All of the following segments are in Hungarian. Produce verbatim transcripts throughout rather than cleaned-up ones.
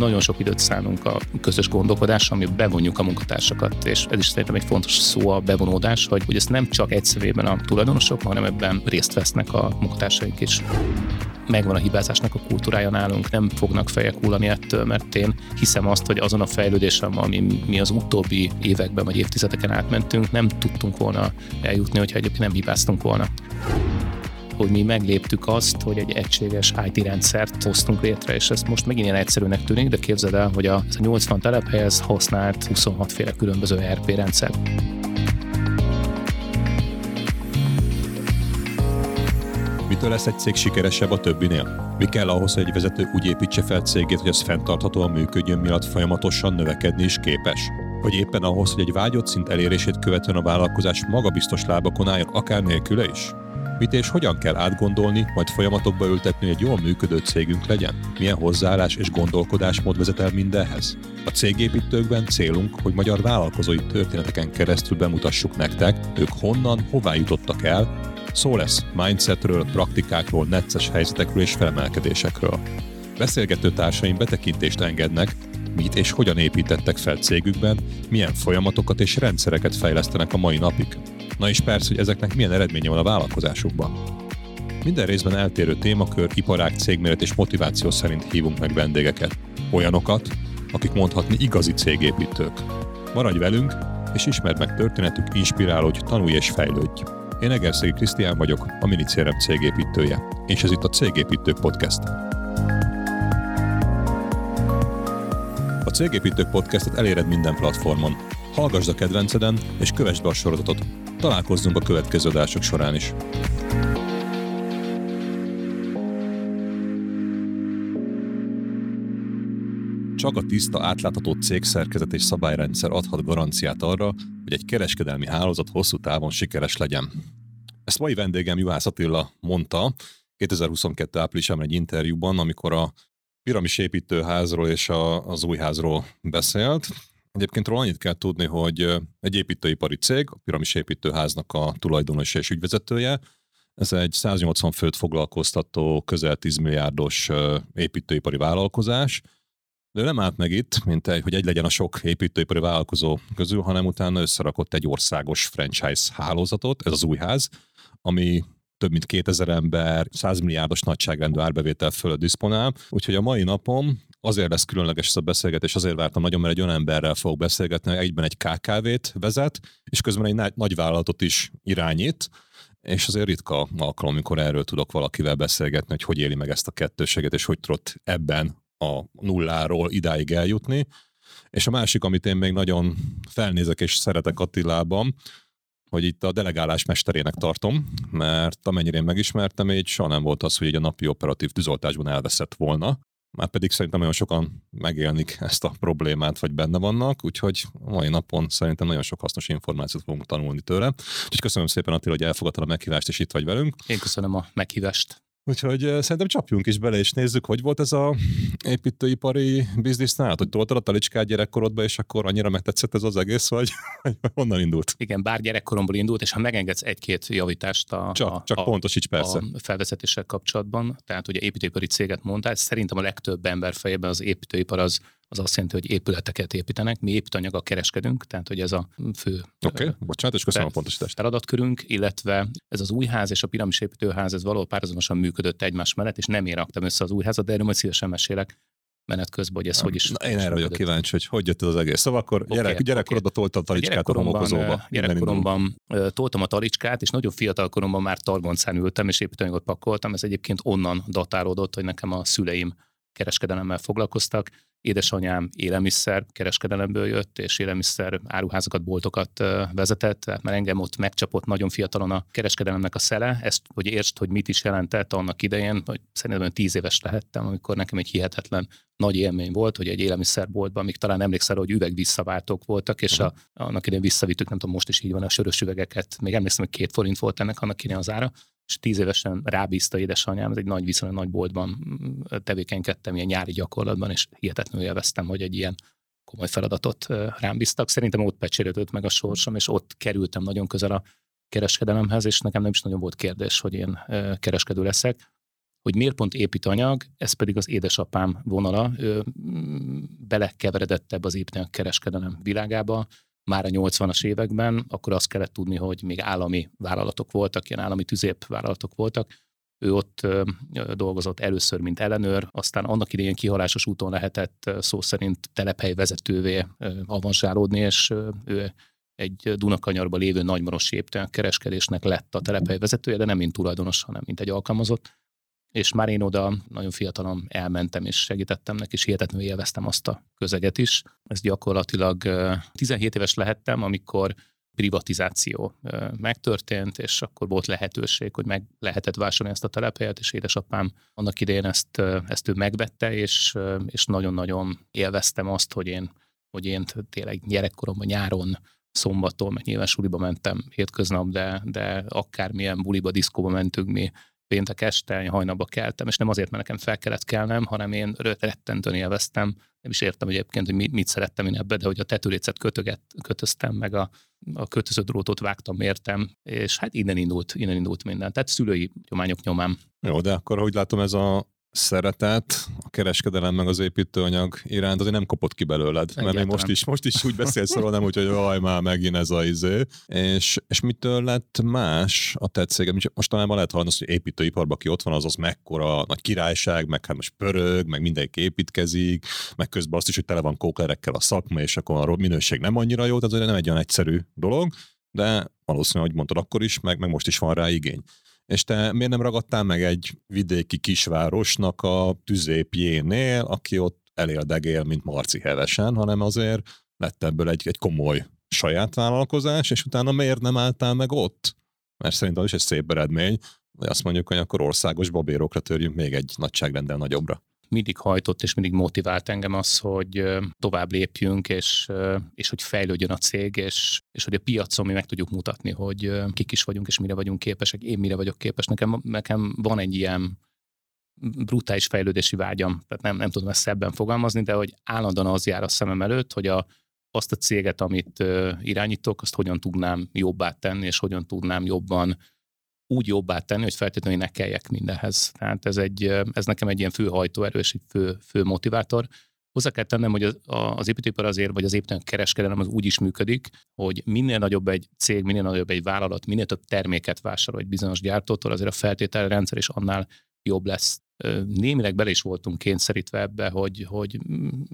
nagyon sok időt szánunk a közös gondolkodásra, amiben bevonjuk a munkatársakat, és ez is szerintem egy fontos szó, a bevonódás, hogy, hogy ezt nem csak egy személyben a tulajdonosok, hanem ebben részt vesznek a munkatársaink is. Megvan a hibázásnak a kultúrája nálunk, nem fognak fejek hullani ettől, mert én hiszem azt, hogy azon a fejlődésen, ami mi az utóbbi években vagy évtizedeken átmentünk, nem tudtunk volna eljutni, hogyha egyébként nem hibáztunk volna. Hogy mi megléptük azt, hogy egy egységes i té rendszert hoztunk létre, és ezt most megint ilyen egyszerűnek tűnik, de képzeld el, hogy a nyolcvan telephelyhez használt huszonhat féle különböző E R P rendszer. Mitől lesz egy cég sikeresebb a többinél? Mi kell ahhoz, hogy egy vezető úgy építse fel cégét, hogy az fenntarthatóan működjön, miatt folyamatosan növekedni is képes? Vagy éppen ahhoz, hogy egy vágyott szint elérését követően a vállalkozás magabiztos lábakon álljon, akár nélküle is? Mit és hogyan kell átgondolni, majd folyamatokba ültetni, hogy egy jól működő cégünk legyen? Milyen hozzáállás és gondolkodásmód vezet el mindenhez? A Cégépítőkben célunk, hogy magyar vállalkozói történeteken keresztül bemutassuk nektek, ők honnan, hová jutottak el. Szó lesz mindsetről, praktikákról, necces helyzetekről és felemelkedésekről. Beszélgető társaim betekintést engednek, mit és hogyan építettek fel cégükben, milyen folyamatokat és rendszereket fejlesztenek a mai napig. Na és persze, hogy ezeknek milyen eredménye van a vállalkozásukban. Minden részben eltérő témakör, iparág, cégméret és motiváció szerint hívunk meg vendégeket. Olyanokat, akik mondhatni igazi cégépítők. Maradj velünk, és ismerd meg történetük, inspirálódj, tanulj és fejlődj. Én Egerszegi Krisztián vagyok, a Minicérem cégépítője, és ez itt a Cégépítők Podcast. A Cégépítők Podcastet eléred minden platformon. Hallgasd a kedvenceden, és kövesd be a sorozatot. Találkozzunk a következő adások során is. Csak a tiszta, átlátható cégszerkezet és szabályrendszer adhat garanciát arra, hogy egy kereskedelmi hálózat hosszú távon sikeres legyen. Ezt mai vendégem Juhász Attila mondta kétezer-huszonkettő áprilisában egy interjúban, amikor a Piramis Építőházról és a, az Újházról beszélt. Egyébként róla annyit kell tudni, hogy egy építőipari cég, a Piramis Építőháznak a tulajdonosa és ügyvezetője. Ez egy száznyolcvan főt foglalkoztató, közel tíz milliárdos építőipari vállalkozás. De ő nem állt meg itt, mint egy, hogy egy legyen a sok építőipari vállalkozó közül, hanem utána összerakott egy országos franchise hálózatot, ez az Újház, ami több mint kétezer ember, száz milliárdos nagyságrendű árbevétel fölött diszponál. Úgyhogy a mai napom azért lesz különleges ez a beszélgetés, azért vártam nagyon, mert egy olyan emberrel fogok beszélgetni, hogy egyben egy ká ká vét vezet, és közben egy nagy, nagy vállalatot is irányít, és azért ritka alkalom, amikor erről tudok valakivel beszélgetni, hogy hogy éli meg ezt a kettőséget, és hogy tudott ebben a nulláról idáig eljutni. És a másik, amit én még nagyon felnézek és szeretek Attilában, hogy itt a delegálás mesterének tartom, mert amennyire én megismertem, így soha nem volt az, hogy egy a napi operatív tűzoltásban elveszett volna. Már pedig szerintem nagyon sokan megélnik ezt a problémát, vagy benne vannak, úgyhogy mai napon szerintem nagyon sok hasznos információt fogunk tanulni tőle. Úgyhogy köszönöm szépen, Attila, hogy elfogadtad a meghívást, és itt vagy velünk. Én köszönöm a meghívást. Úgyhogy szerintem csapjunk is bele, és nézzük, hogy volt ez az építőipari biznisz nálad, hogy toltad a talicskát gyerekkorodba, és akkor annyira megtetszett ez az egész, vagy honnan indult? Igen, bár gyerekkoromból indult, és ha megengedsz egy-két javítást a, csak, a, csak a, pontosíts, persze. a felvezetéssel kapcsolatban, tehát ugye építőipari céget mondtál, szerintem a legtöbb ember fejében az építőipar az, az azt jelenti, hogy épületeket építenek, mi építőanyaggal kereskedünk, tehát hogy ez a fő okay, ö- bocsánat, és köszönöm a pontosítást. Feladatkörünk, illetve ez az Újház és a Piramis Építőház, ez valahol párhuzamosan működött egymás mellett, és nem én raktam össze az Újházat, de erről majd szívesen mesélek menet közben, hogy ez hogy is. Na, én erre vagyok kíváncsi, hogy hogy jött az egész. Szóval akkor okay, gyerek, gyerekkorodba okay. toltam a talicskát a homokozóba. Gyerekkoromban toltam a talicskát, és nagyon fiatal koromban már targoncán ültem, és építőanyagot pakoltam. Ez egyébként onnan datálódott, hogy nekem a szüleim kereskedelemmel foglalkoztak. Édesanyám élelmiszer kereskedelemből jött, és élelmiszer áruházakat, boltokat vezetett, tehát már engem ott megcsapott nagyon fiatalon a kereskedelemnek a szele. Ezt, hogy értsd, hogy mit is jelentett annak idején, hogy szerintem tíz éves lehettem, amikor nekem egy hihetetlen nagy élmény volt, hogy egy élelmiszerboltban, még talán emlékszel, hogy üvegvisszaváltók voltak, és a, annak idején visszavittük, nem tudom, most is így van, a sörös üvegeket. Még emlékszem, hogy két forint volt ennek annak idején az ára, és tíz évesen rábízta édesanyám, ez egy nagy viszonylag nagy boltban tevékenykedtem, ilyen nyári gyakorlatban, és hihetetlenül élveztem, hogy egy ilyen komoly feladatot rám bíztak. Szerintem ott pecsérődött meg a sorsom, és ott kerültem nagyon közel a kereskedelemhez, és nekem nem is nagyon volt kérdés, hogy én kereskedő leszek. hogy miért pont építanyag, ez pedig az édesapám vonala, ő belekeveredett ebbe az építanyag kereskedelem világába, már a nyolcvanas években, akkor azt kellett tudni, hogy még állami vállalatok voltak, ilyen állami tüzépvállalatok voltak, ő ott dolgozott először, mint ellenőr, aztán annak idején kihalásos úton lehetett szó szerint telephelyvezetővé avanzsálódni, és ő egy Dunakanyarba lévő nagymarosi építőanyagkereskedésnek lett a telephelyvezetője, de nem mint tulajdonos, hanem mint egy alkalmazott. És már én oda nagyon fiatalon elmentem, és segítettem neki, és hihetetlenül élveztem azt a közeget is. Ez gyakorlatilag tizenhét éves lehettem, amikor privatizáció megtörtént, és akkor volt lehetőség, hogy meg lehetett vásárolni ezt a telephelyet, és édesapám annak idején ezt, ezt ő megvette, és, és nagyon-nagyon élveztem azt, hogy én, hogy én tényleg gyerekkoromban nyáron, szombaton, meg nyilván suliba mentem hétköznap, de, de akármilyen buliba, diszkóba mentünk mi, péntek este, hajnalba keltem, és nem azért, mert nekem fel kellett kelnem, hanem én rettentően élveztem, nem is értem egyébként, hogy mit szerettem én ebbe, de hogy a tetőrécet kötöget, kötöztem, meg a, a kötöződrótot vágtam, értem, és hát innen indult, innen indult minden. Tehát szülői nyományok nyomám. Jó, de akkor hogy látom, ez a szeretet, a kereskedelem meg az építőanyag iránt, azért nem kopott ki belőled. Egyáltalán. Mert most is, most is úgy beszélsz róla, nem úgy, hogy jaj, már megint ez a izé. És, és mitől lett más a te céged? Mostanában lehet hallani azt, hogy építőiparban ki ott van, az az mekkora nagy királyság, meg hát most pörög, meg mindenki építkezik, meg közben azt is, hogy tele van kóklerekkel a szakma, és akkor a minőség nem annyira jó, tehát nem egy olyan egyszerű dolog, de valószínűleg, ahogy mondtad, akkor is, meg, meg most is van rá igény. És te miért nem ragadtál meg egy vidéki kisvárosnak a tüzépjénél, aki ott eléldegél, mint Marci hevesen, hanem azért lett ebből egy, egy komoly saját vállalkozás, és utána miért nem álltál meg ott? Mert szerintem is egy szép eredmény, hogy azt mondjuk, hogy akkor országos babérokra törjünk még egy nagyságrendel nagyobbra. Mindig hajtott és mindig motivált engem az, hogy tovább lépjünk, és, és hogy fejlődjön a cég, és, és hogy a piacon mi meg tudjuk mutatni, hogy kik is vagyunk, és mire vagyunk képesek, én mire vagyok képes. Nekem, nekem van egy ilyen brutális fejlődési vágyam, tehát nem, nem tudom ezt szebben fogalmazni, de hogy állandóan az jár a szemem előtt, hogy a, azt a céget, amit irányítok, azt hogyan tudnám jobbá tenni, és hogyan tudnám jobban úgy jobbá tenni, hogy feltétlenül ne kelljek mindenhez. Tehát ez, egy, ez nekem egy ilyen fő hajtóerő és egy fő, fő motivátor. Hozzá kell tennem, hogy az, az építőipar azért, vagy az építőipar kereskedelem az úgy is működik, hogy minél nagyobb egy cég, minél nagyobb egy vállalat, minél több terméket vásárol egy bizonyos gyártótól, azért a feltételrendszer is annál jobb lesz. Némileg bele is voltunk kényszerítve ebbe, hogy, hogy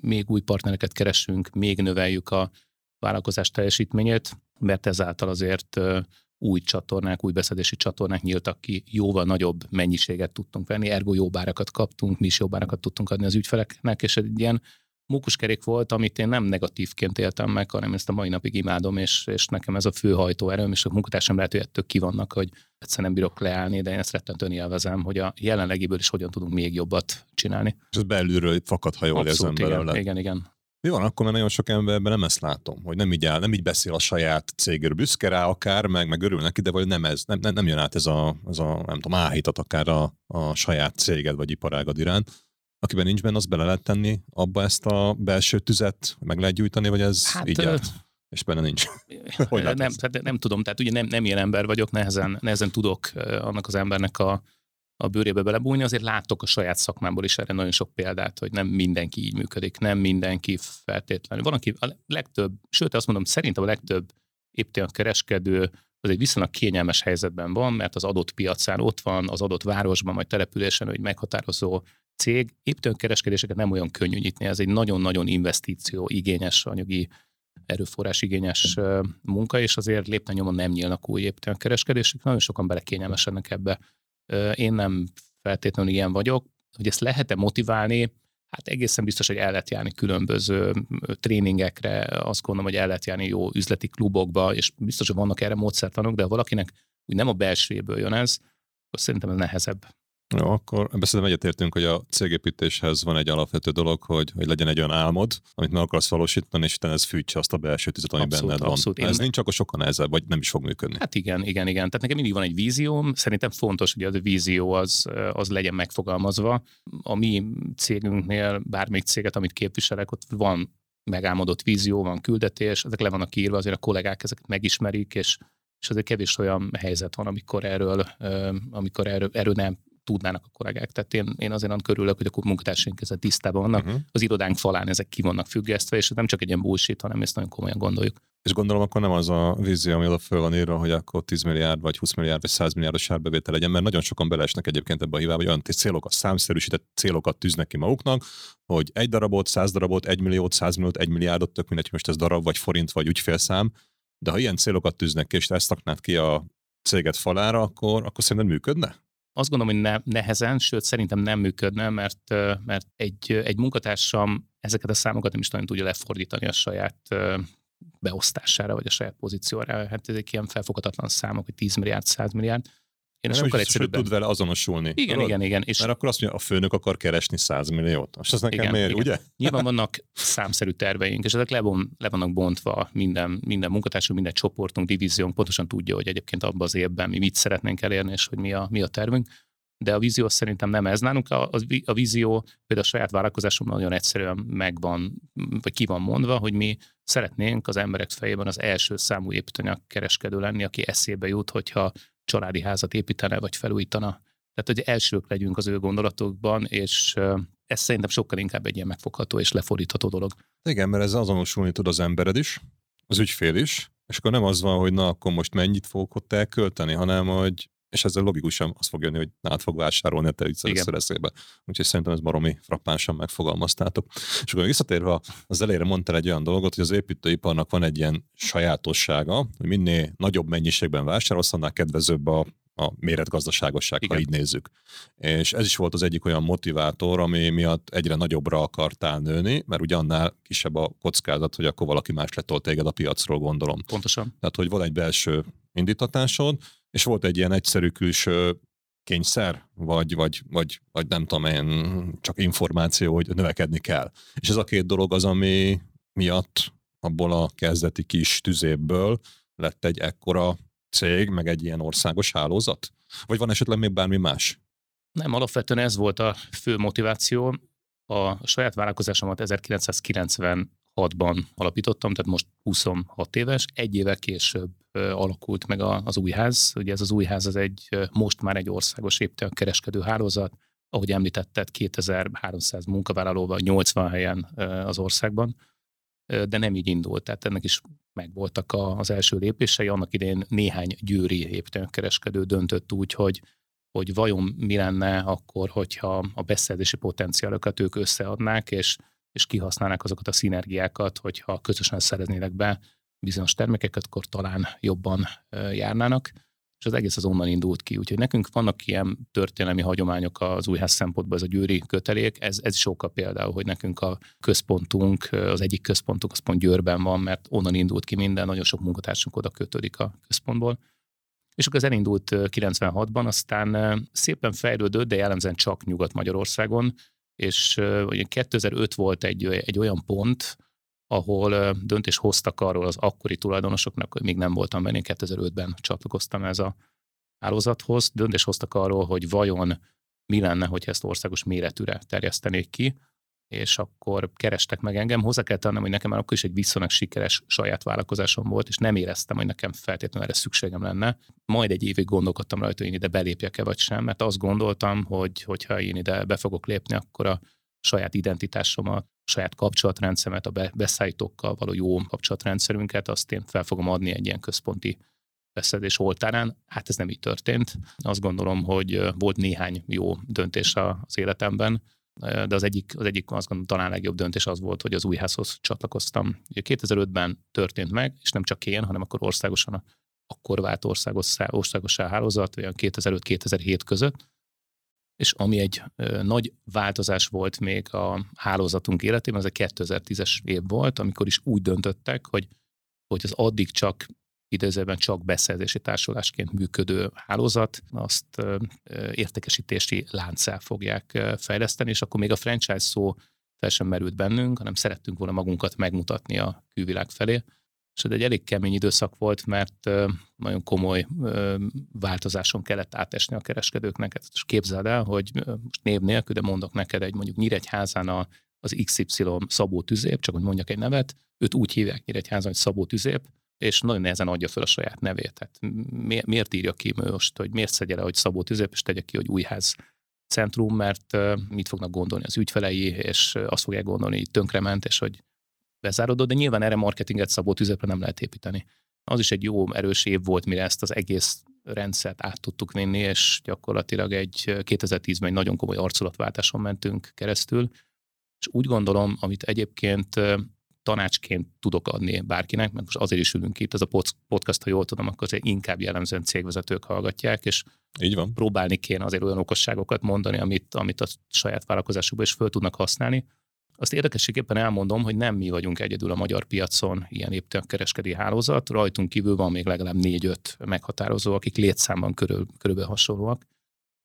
még új partnereket keressünk, még növeljük a vállalkozás teljesítményét, mert ezáltal azért új csatornák, új beszedési csatornák nyíltak ki, jóval nagyobb mennyiséget tudtunk venni, ergo jobb árakat kaptunk, mi is jobb árakat tudtunk adni az ügyfeleknek, és egy ilyen mókuskerék volt, amit én nem negatívként éltem meg, hanem ezt a mai napig imádom, és, és nekem ez a fő hajtóerőm, és a munkatársam lehet, hogy ettől ki vannak, hogy egyszerűen nem bírok leállni, de én ezt rettentően élvezem, hogy a jelenlegiből is hogyan tudunk még jobbat csinálni. És ez belülről fakad, ha jól érzem belőle. Igen, igen. Mi van akkor, mert nagyon sok emberben nem ezt látom, hogy nem így áll, nem így beszél a saját cégről, büszke rá akár, meg, meg örül neki, de vagy nem ez, nem, nem, nem jön át ez a, ez a nem tudom, áhítat akár a, a saját céged vagy iparágad iránt. Akiben nincs benne, azt bele lehet tenni abba ezt a belső tüzet, meg lehet gyújtani, vagy ez hát, így állt, és benne nincs. Hogy nem, tehát nem tudom, tehát ugye nem, nem ilyen ember vagyok, nehezen, nehezen tudok annak az embernek a a bőrébe belebújni, azért látok a saját szakmámból is erre nagyon sok példát, hogy nem mindenki így működik, nem mindenki feltétlenül. Van, aki a legtöbb, sőt azt mondom, szerintem a legtöbb építőanyagkereskedő az egy viszonylag kényelmes helyzetben van, mert az adott piacán ott van, az adott városban, vagy településen egy meghatározó cég. Építőanyagkereskedéseket nem olyan könnyű nyitni, ez egy nagyon-nagyon investíció, igényes anyagi erőforrás igényes munka, és azért lépten nyomon nem nyílnak új építőanyagkereskedések, nagyon sokan belekényelmesednek ebbe. Én nem feltétlenül ilyen vagyok, hogy ezt lehet-e motiválni, hát egészen biztos, hogy el lehet járni különböző tréningekre, azt gondolom, hogy el lehet járni jó üzleti klubokba, és biztos, hogy vannak erre módszertanok, de ha valakinek úgy nem a belsőjéből jön ez, akkor szerintem ez nehezebb. Jó, akkor ebben szerintem egyetértünk, hogy a cégépítéshez van egy alapvető dolog, hogy, hogy legyen egy olyan álmod, amit meg akarsz valósítani, és utána ez fűtse azt a belső tüzet, ami abszolút, benned van. Abszolút. Ez én... nincs, akkor sokkal nehezebb, vagy nem is fog működni. Hát igen, igen, igen. Tehát nekem mindig van egy vízióm, szerintem fontos, hogy a vízió az, az legyen megfogalmazva. A mi cégünknél, bármelyik céget, amit képviselek, ott van megálmodott vízió, van küldetés, ezek le vannak írva, azért a kollégák ezeket megismerik, és, és azért kevés olyan helyzet van, amikor erről, amikor erről, erről nem tudnának a kollégák. Tehát én, én azért nagyon körülök, hogy akkor munkatársaink ezzel tisztában vannak. Uh-huh. Az irodánk falán ezek ki vannak függesztve, és ez nem csak egy ilyen bullshit, hanem ezt nagyon komolyan gondoljuk. És gondolom, akkor nem az a vízió, ami oda föl van írva, hogy akkor tíz milliárd, vagy húsz milliárd, vagy száz milliárdos árbevétel legyen, mert nagyon sokan beleesnek egyébként ebbe a hibába, hogy olyan célokat, számszerűsített célokat tűznek ki maguknak, hogy egy darabot, száz darabot, egy milliót, száz milliót, egy milliárdot, tök mindegy, most ez darab, vagy forint, vagy ügyfélszám, de ha ilyen célokat tűznek ki, és ezt raknád ki a céget falára, akkor, akkor szerintem működne? Azt gondolom, hogy ne, nehezen, sőt szerintem nem működne, mert, mert egy, egy munkatársam ezeket a számokat nem is nagyon tudja lefordítani a saját beosztására, vagy a saját pozícióra. Hát ezek ilyen felfoghatatlan számok, hogy tíz milliárd, száz milliárd. Én nem sokkal egyszerűbben tud vele azonosulni. Igen, Arad? igen, igen. És mert akkor azt mondja, a főnök akar keresni száz milliót. És azt nekem igen, mér, igen. ugye? Nyilván vannak számszerű terveink, és ezek le, van, le vannak bontva minden, minden munkatársunk, minden csoportunk, divíziónk pontosan tudja, hogy egyébként abban az évben mi mit szeretnénk elérni, és hogy mi a, mi a tervünk. De a vízió szerintem nem ez. Nálunk a, a vízió, például a saját vállalkozásom nagyon egyszerűen megvan, vagy ki van mondva, hogy mi szeretnénk az emberek fejében az első számú építőanyag kereskedő lenni, aki eszébe jut, hogyha családi házat építene, vagy felújítana. Tehát, hogy elsők legyünk az ő gondolatokban, és ez szerintem sokkal inkább egy ilyen megfogható és lefordítható dolog. Igen, mert ezzel azonosulni tud az embered is, az ügyfél is, és akkor nem az van, hogy na, akkor most mennyit fogok ott elkölteni, hanem, hogy és ezzel logikusan az fog jönni, hogy nálad fog vásárolni, te így szereszébe. Úgyhogy szerintem ez baromi frappánsan megfogalmaztátok. És akkor visszatérve az elejére mondtál egy olyan dolgot, hogy az építőiparnak van egy ilyen sajátossága, hogy minél nagyobb mennyiségben vásárolsz, annál kedvezőbb a, a méretgazdaságosság, igen, ha így nézzük. És ez is volt az egyik olyan motivátor, ami miatt egyre nagyobbra akartál nőni, mert ugye annál kisebb a kockázat, hogy akkor valaki más letolt téged a piacról, gondolom. Pontosan. Tehát, hogy van egy belső indítatásod, és volt egy ilyen egyszerű külső kényszer, vagy, vagy, vagy, vagy nem tudom én, csak információ, hogy növekedni kell. És ez a két dolog az, ami miatt abból a kezdeti kis tüzébből lett egy ekkora cég, meg egy ilyen országos hálózat? Vagy van esetleg még bármi más? Nem, alapvetően ez volt a fő motiváció. A saját vállalkozásomat ezerkilencszázkilencvenhatban alapítottam, tehát most huszonhat éves, egy évvel később alakult meg az Újház. Ugye ez az Újház az egy, most már egy országos építőanyagkereskedő hálózat, ahogy említetted, kétezer-háromszáz munkavállalóval nyolcvan helyen az országban, de nem így indult, tehát ennek is megvoltak az első lépései. Annak idején néhány győri építőanyagkereskedő döntött úgy, hogy, hogy vajon mi lenne akkor, hogyha a beszerzési potenciálokat ők összeadnák, és, és kihasználnák azokat a szinergiákat, hogyha közösen szereznének be bizonyos termékeket, akkor talán jobban járnának, és az egész az onnan indult ki. Úgyhogy nekünk vannak ilyen történelmi hagyományok az Újház szempontból, ez a győri kötelék, ez, ez sokkal például, hogy nekünk a központunk, az egyik központunk az pont Győrben van, mert onnan indult ki minden, nagyon sok munkatársunk oda kötődik a központból. És akkor ez elindult kilencvenhatban, aztán szépen fejlődött, de jellemzően csak Nyugat-Magyarországon, és kétezer-öt volt egy, egy olyan pont, ahol döntést hoztak arról az akkori tulajdonosoknak, hogy még nem voltam benne, én kétezer-ötben csatlakoztam ez a hálózathoz, döntést hoztak arról, hogy vajon mi lenne, hogyha ezt országos méretűre terjesztenék ki, és akkor kerestek meg engem. Hozzá kell tennem, hogy nekem már akkor is egy viszonylag sikeres saját vállalkozásom volt, és nem éreztem, hogy nekem feltétlenül erre szükségem lenne. Majd egy évig gondolkodtam rajta, hogy én ide belépjek-e vagy sem, mert azt gondoltam, hogy hogyha én ide be fogok lépni, akkor a saját identitásomat, saját kapcsolatrendszeremet, a beszállítókkal való jó kapcsolatrendszerünket, azt én fel fogom adni egy ilyen központi beszedés oltárán. Hát ez nem így történt. Azt gondolom, hogy volt néhány jó döntés az életemben, de az egyik, az egyik azt gondolom talán legjobb döntés az volt, hogy az Újházhoz csatlakoztam. kétezer-ötben történt meg, és nem csak én, hanem akkor országosan a, akkor vált országos, országossá hálózat, olyan kétezer-öt kétezer-hét között, és ami egy ö, nagy változás volt még a hálózatunk életében, ez a kétezer-tízes év volt, amikor is úgy döntöttek, hogy, hogy az addig csak, időzőben csak beszerzési társulásként működő hálózat, azt ö, ö, értékesítési lánccal fogják ö, fejleszteni, és akkor még a franchise szó fel sem merült bennünk, hanem szerettünk volna magunkat megmutatni a külvilág felé. És ez egy elég kemény időszak volt, mert nagyon komoly változáson kellett átesni a kereskedőknek. És képzeld el, hogy most név nélkül, de mondok neked, egy mondjuk Nyíregyházán az iksz ipszilon Szabó Tüzép, csak hogy mondjak egy nevet, őt úgy hívják Nyíregyházán, hogy Szabó Tüzép, és nagyon nehezen adja fel a saját nevét. Tehát miért írja ki most, hogy miért szedje le, hogy Szabó Tüzép, és tegye ki, hogy Újház centrum, mert mit fognak gondolni az ügyfelei, és azt fogják gondolni, hogy tönkrement, és hogy bezárodott, de nyilván erre marketinget szabott üzletre nem lehet építeni. Az is egy jó erős év volt, mire ezt az egész rendszert át tudtuk vinni, és gyakorlatilag egy kétezer-tízben egy nagyon komoly arculatváltáson mentünk keresztül, és úgy gondolom, amit egyébként tanácsként tudok adni bárkinek, mert most azért is ülünk itt, ez a podcast, ha jól tudom, akkor azért inkább jellemzően cégvezetők hallgatják, és így van. Próbálni kéne azért olyan okosságokat mondani, amit, amit a saját vállalkozásukban is föl tudnak használni. Azt érdekességképpen elmondom, hogy nem mi vagyunk egyedül a magyar piacon ilyen építőkereskedő hálózat, rajtunk kívül van még legalább négy-öt meghatározó, akik létszámban körül, körülbelül hasonlóak,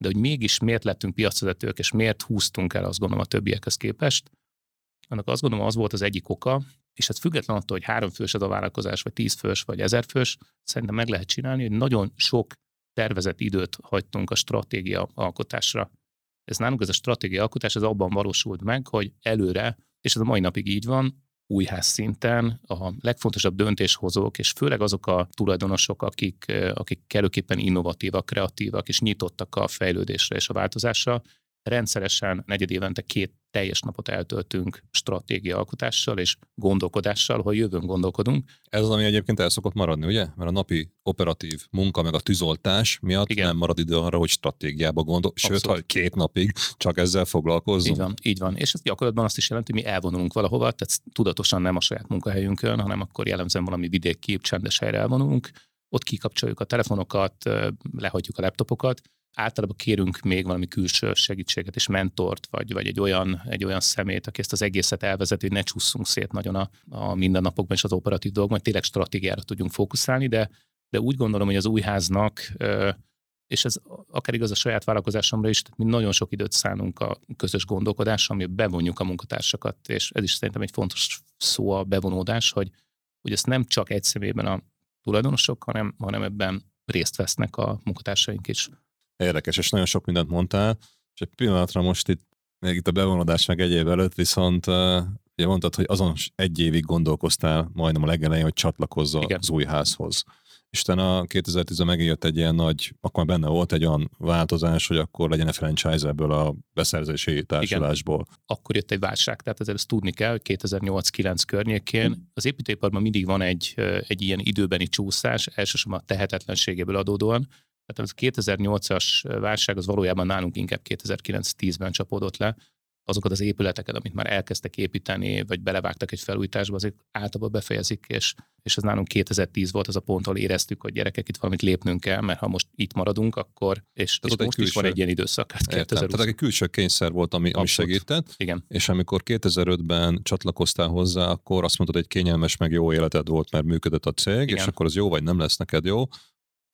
de hogy mégis miért lettünk piacvezetők, és miért húztunk el, azt gondolom, a többiekhez képest, annak azt gondolom az volt az egyik oka, és ez független attól, hogy három fős ez a vállalkozás, vagy tíz fős, vagy ezer fős, szerintem meg lehet csinálni, hogy nagyon sok tervezett időt hagytunk a stratégia alkotásra. Ez nálunk ez a stratégia alkotás, ez abban valósult meg, hogy előre, és ez a mai napig így van, Újház szinten a legfontosabb döntéshozók, és főleg azok a tulajdonosok, akik, akik kellőképpen innovatívak, kreatívak, és nyitottak a fejlődésre és a változásra, rendszeresen negyedévente két teljes napot eltöltünk stratégiaalkotással és gondolkodással, ha jövőn gondolkodunk. Ez az, ami egyébként el szokott maradni, ugye? Mert a napi operatív munka meg a tűzoltás miatt igen. nem marad idő arra, hogy stratégiába gondol, abszolút. Sőt, ha két napig csak ezzel foglalkozzunk. Így van, így van. És ez gyakorlatban azt is jelenti, hogy mi elvonulunk valahova, tehát tudatosan nem a saját munkahelyünkön, hanem akkor jellemzően valami vidéki, csendes helyre elvonulunk, ott kikapcsoljuk a telefonokat, lehagyjuk a laptopokat, általában kérünk még valami külső segítséget és mentort, vagy, vagy egy, olyan, egy olyan szemét, aki ezt az egészet elvezeti, hogy ne csúszunk szét nagyon a, a mindennapokban és az operatív dolgokban, hogy tényleg stratégiára tudjunk fókuszálni, de, de úgy gondolom, hogy az Újháznak, és ez akár igaz a saját vállalkozásomra is, mi nagyon sok időt szánunk a közös gondolkodásra, amiben bevonjuk a munkatársakat, és ez is szerintem egy fontos szó a bevonódás, hogy, hogy ezt nem csak egy személyben a tulajdonosok, hanem, hanem ebben részt vesznek a munkatársaink is. Érdekes, és nagyon sok mindent mondtál, és egy pillanatra most itt, még itt a bevonódás meg egyéb előtt, viszont ugye mondtad, hogy azon egy évig gondolkoztál majdnem a legelején, hogy csatlakozz az Újházhoz. És utána a kétezer-tízben megijött egy ilyen nagy, akkor benne volt egy olyan változás, hogy akkor legyen a franchise ebből a beszerzési társulásból. Igen. Akkor jött egy válság, tehát ezzel ezt tudni kell, hogy kétezer-nyolc-kilenc környékén az építőiparban mindig van egy, egy ilyen időbeni csúszás, elsősorban a tehetetlenségéből adódóan. Tehát az kétezer-nyolcas válság az valójában nálunk inkább kétezer-kilenc-tízben csapódott le. Azokat az épületeket, amit már elkezdtek építeni, vagy belevágtak egy felújításba, azok általában befejezik, és, és ez nálunk kétezer-tíz volt az a pont, ahol éreztük, hogy gyerekek, itt valamit lépnünk kell, mert ha most itt maradunk, akkor, és, és most külső... is van egy ilyen időszak. Hát tehát egy külső kényszer volt, ami, ami segített, igen. És amikor kétezer-ötben csatlakoztál hozzá, akkor azt mondtad, egy kényelmes, meg jó életed volt, mert működött a cég, igen. És akkor az jó vagy nem lesz neked jó.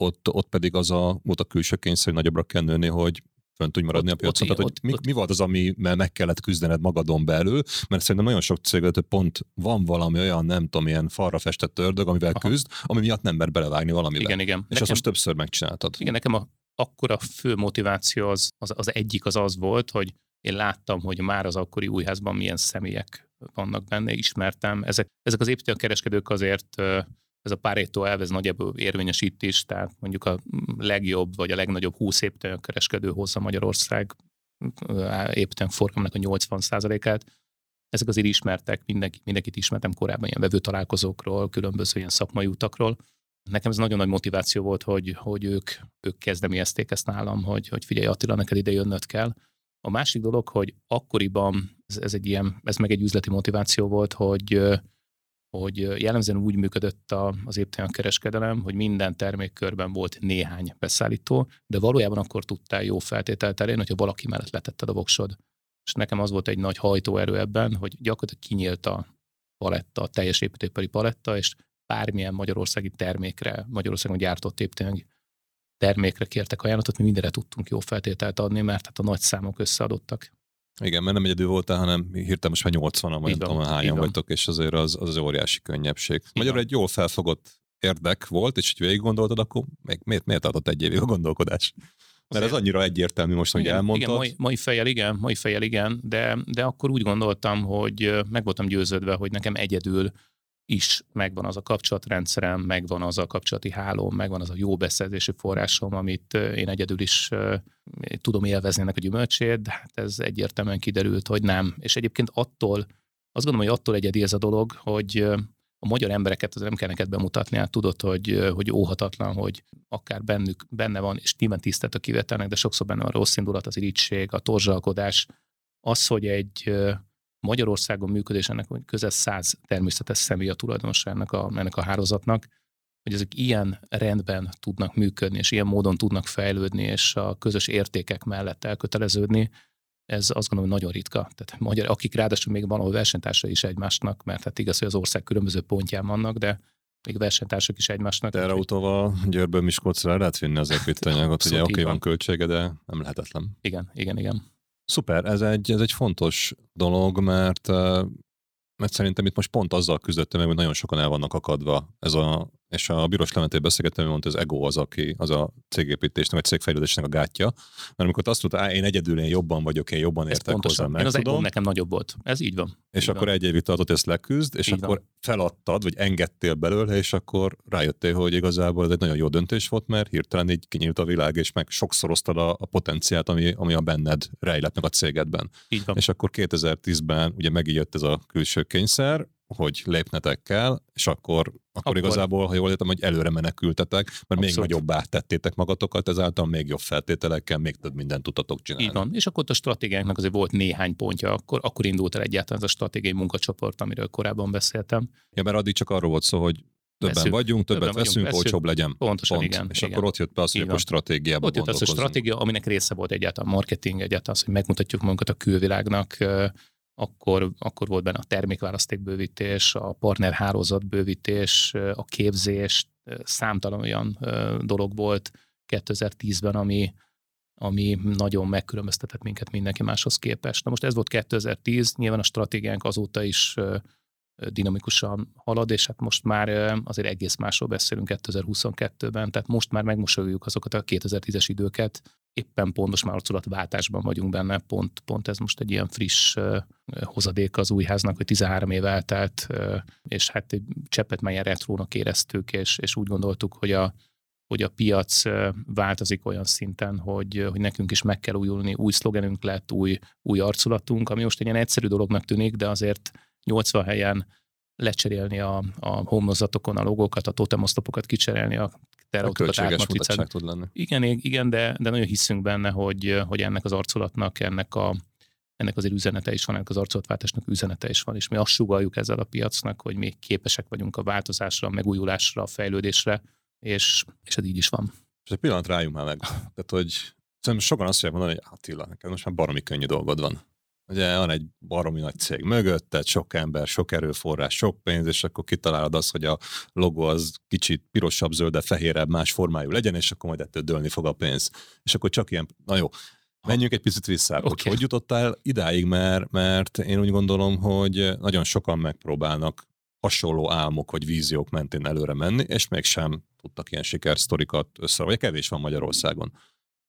Ott, ott pedig az a, volt a külső kényszer, hogy nagyobbra kell nőni, hogy fönn tudj maradni ott, a piacon. Tehát, hogy ott, mi, ott. mi volt az, amivel meg kellett küzdened magadon belül? Mert szerintem nagyon sok cégvezető pont van valami olyan, nem tudom, ilyen falra festett ördög, amivel aha. küzd, ami miatt nem mer belevágni valamiben. Igen, igen. És nekem, azt most többször megcsináltad. Igen, nekem a, akkor a fő motiváció az, az, az egyik az az volt, hogy én láttam, hogy már az akkori Újházban milyen személyek vannak benne, ismertem. Ezek, ezek az építőkereskedők azért... Ez a Pareto elv, ez nagyjából érvényesít is, tehát mondjuk a legjobb, vagy a legnagyobb húsz építőkereskedő hozza Magyarország építőforgalmának a nyolcvan százalékát. Ezek azért ismertek, mindenki, mindenkit ismertem korábban ilyen vevőtalálkozókról, különböző ilyen szakmai utakról. Nekem ez nagyon nagy motiváció volt, hogy, hogy ők, ők kezdeményezték ezt nálam, hogy, hogy figyelj Attila, neked ide jönnöd kell. A másik dolog, hogy akkoriban, ez, ez, egy ilyen, ez meg egy üzleti motiváció volt, hogy hogy jellemzően úgy működött az építőanyagkereskedelem, hogy minden termékkörben volt néhány beszállító, de valójában akkor tudtál jó feltételt elérni, hogyha valaki mellett letetted a voksod. És nekem az volt egy nagy hajtóerő ebben, hogy gyakorlatilag kinyílt a paletta, a teljes építőipari paletta, és bármilyen magyarországi termékre, Magyarországon gyártott építőanyag termékre kértek ajánlatot, mi mindenre tudtunk jó feltételt adni, mert hát a nagy számok összeadottak. Igen, mert nem egyedül voltál, hanem hirtelen most már nyolcvanan, vagy nem tudom, hányan vagytok, és azért az, az óriási könnyebbség. Magyarul egy jól felfogott érdek volt, és hogy végig gondoltad, akkor még, miért, miért adott egy évig a gondolkodás? Mert ez annyira egyértelmű most, hogy elmondtad. Igen, mai, mai fejjel igen, mai fejjel igen, de, de akkor úgy gondoltam, hogy meg voltam győződve, hogy nekem egyedül is megvan az a kapcsolatrendszerem, megvan az a kapcsolati hálóm, megvan az a jó beszerzési forrásom, amit én egyedül is tudom élvezni ennek a gyümölcsét, de hát ez egyértelműen kiderült, hogy nem. És egyébként attól, azt gondolom, hogy attól egyedi ez a dolog, hogy a magyar embereket az nem kell neked bemutatni, hát tudod, hogy, hogy óhatatlan, hogy akár bennük benne van, és nyilván tisztelt a kivételnek, de sokszor benne van a rossz indulat, az irigység, a torzsalkodás, az, hogy egy Magyarországon működés ennek közel száz természetes személy a tulajdonosa ennek a, ennek a hálózatnak, hogy ezek ilyen rendben tudnak működni, és ilyen módon tudnak fejlődni, és a közös értékek mellett elköteleződni, ez azt gondolom, hogy nagyon ritka. Tehát magyar, akik ráadásul még valahol versenytársai is egymásnak, mert hát igaz, hogy az ország különböző pontján vannak, de még versenytársak is egymásnak. Terautóval Győrből Miskolcra el lehet vinni az építőanyagot, ugye oké, van költsége, de nem lehetetlen. Igen, igen, igen. Szuper, ez egy, ez egy fontos dolog, mert, mert szerintem itt most pont azzal küzdöttem, hogy nagyon sokan el vannak akadva. Ez a, és a Bíros Lementét beszélgettem, hogy mondta, az ego az, aki az a cégépítésnek, vagy cégfejlődésnek a gátja. Mert amikor azt mondta, én egyedül, én jobban vagyok, én jobban értek hozzá, meg tudom. Ez pontosan, nekem nagyobb volt. Ez így van. És így akkor van. Egy évig tartott, ezt leküzd, és így akkor van. Feladtad, vagy engedtél belőle, és akkor rájöttél, hogy igazából ez egy nagyon jó döntés volt, mert hirtelen így kinyílt a világ, és meg sokszoroztad a, a potenciált, ami, ami a benned rejlett meg a cégedben. Így van. És akkor kétezer-tízben ugye megijött ez a külső kényszer, hogy lépnetek kell, és akkor, akkor, akkor igazából, ha jól értem, hogy előre menekültetek, mert abszolút. Még nagyobbá tettétek magatokat, ezáltal még jobb feltételekkel, még több mindent tudtatok csinálni. Így van, és akkor a stratégiánknak azért volt néhány pontja, akkor, akkor indult el egyáltalán ez a stratégiai munkacsoport, amiről korábban beszéltem. Ja, mert addig csak arról volt szó, hogy többen veszünk, vagyunk, többet többen veszünk, veszünk, olcsóbb legyen. Pontosan, pont. Igen. És igen. Akkor ott jött be az, hogy akkor stratégiában gondolkozunk. Ott jött az a stratégia, aminek része volt egyáltalán marketing, egyáltalán az, hogy megmutatjuk magunkat a külvilágnak. Akkor, akkor volt benne a termékválasztékbővítés, a partnerhálózatbővítés, a képzés, számtalan olyan dolog volt kétezer-tízben, ami, ami nagyon megkülönböztetett minket mindenki máshoz képest. Na most ez volt kétezer-tíz, nyilván a stratégiánk azóta is dinamikusan halad, és hát most már azért egész másról beszélünk kétezer-huszonkettőben, tehát most már megmosoljuk azokat a kétezer-tízes időket, éppen pontos már arculatváltásban vagyunk benne, pont, pont ez most egy ilyen friss uh, hozadék az Újháznak, hogy tizenhárom év eltelt, uh, és hát egy cseppet már ilyen retrónak éreztük, és, és úgy gondoltuk, hogy a, hogy a piac uh, változik olyan szinten, hogy, hogy nekünk is meg kell újulni, új szlogenünk lett, új, új arculatunk, ami most egy ilyen egyszerű dolognak tűnik, de azért nyolcvan helyen lecserélni a, a homlokzatokon a logókat, a totemosztopokat kicserélni, a terautokat átmatricát. Igen, igen, de, de nagyon hiszünk benne, hogy, hogy ennek az arculatnak, ennek, a, ennek azért üzenete is van, ennek az arculatváltásnak üzenete is van, és mi azt sugalljuk ezzel a piacnak, hogy mi képesek vagyunk a változásra, a megújulásra, a fejlődésre, és, és ez így is van. És egy pillanat rájunk már meg. Tehát, hogy szerintem sokan azt fogják mondani, hogy Attila, nekem most már baromi könnyű dolgod van. Ugye van egy baromi nagy cég mögött, tehát sok ember, sok erőforrás, sok pénz, és akkor kitalálod azt, hogy a logó az kicsit pirosabb, zöldebb, fehérebb, más formájú legyen, és akkor majd ettől dőlni fog a pénz. És akkor csak ilyen, na jó, menjünk egy picit vissza, okay. Hogy hogy jutottál idáig, mert, mert én úgy gondolom, hogy nagyon sokan megpróbálnak hasonló álmok vagy víziók mentén előre menni, és mégsem tudtak ilyen sikersztorikat össze, vagy kevés van Magyarországon.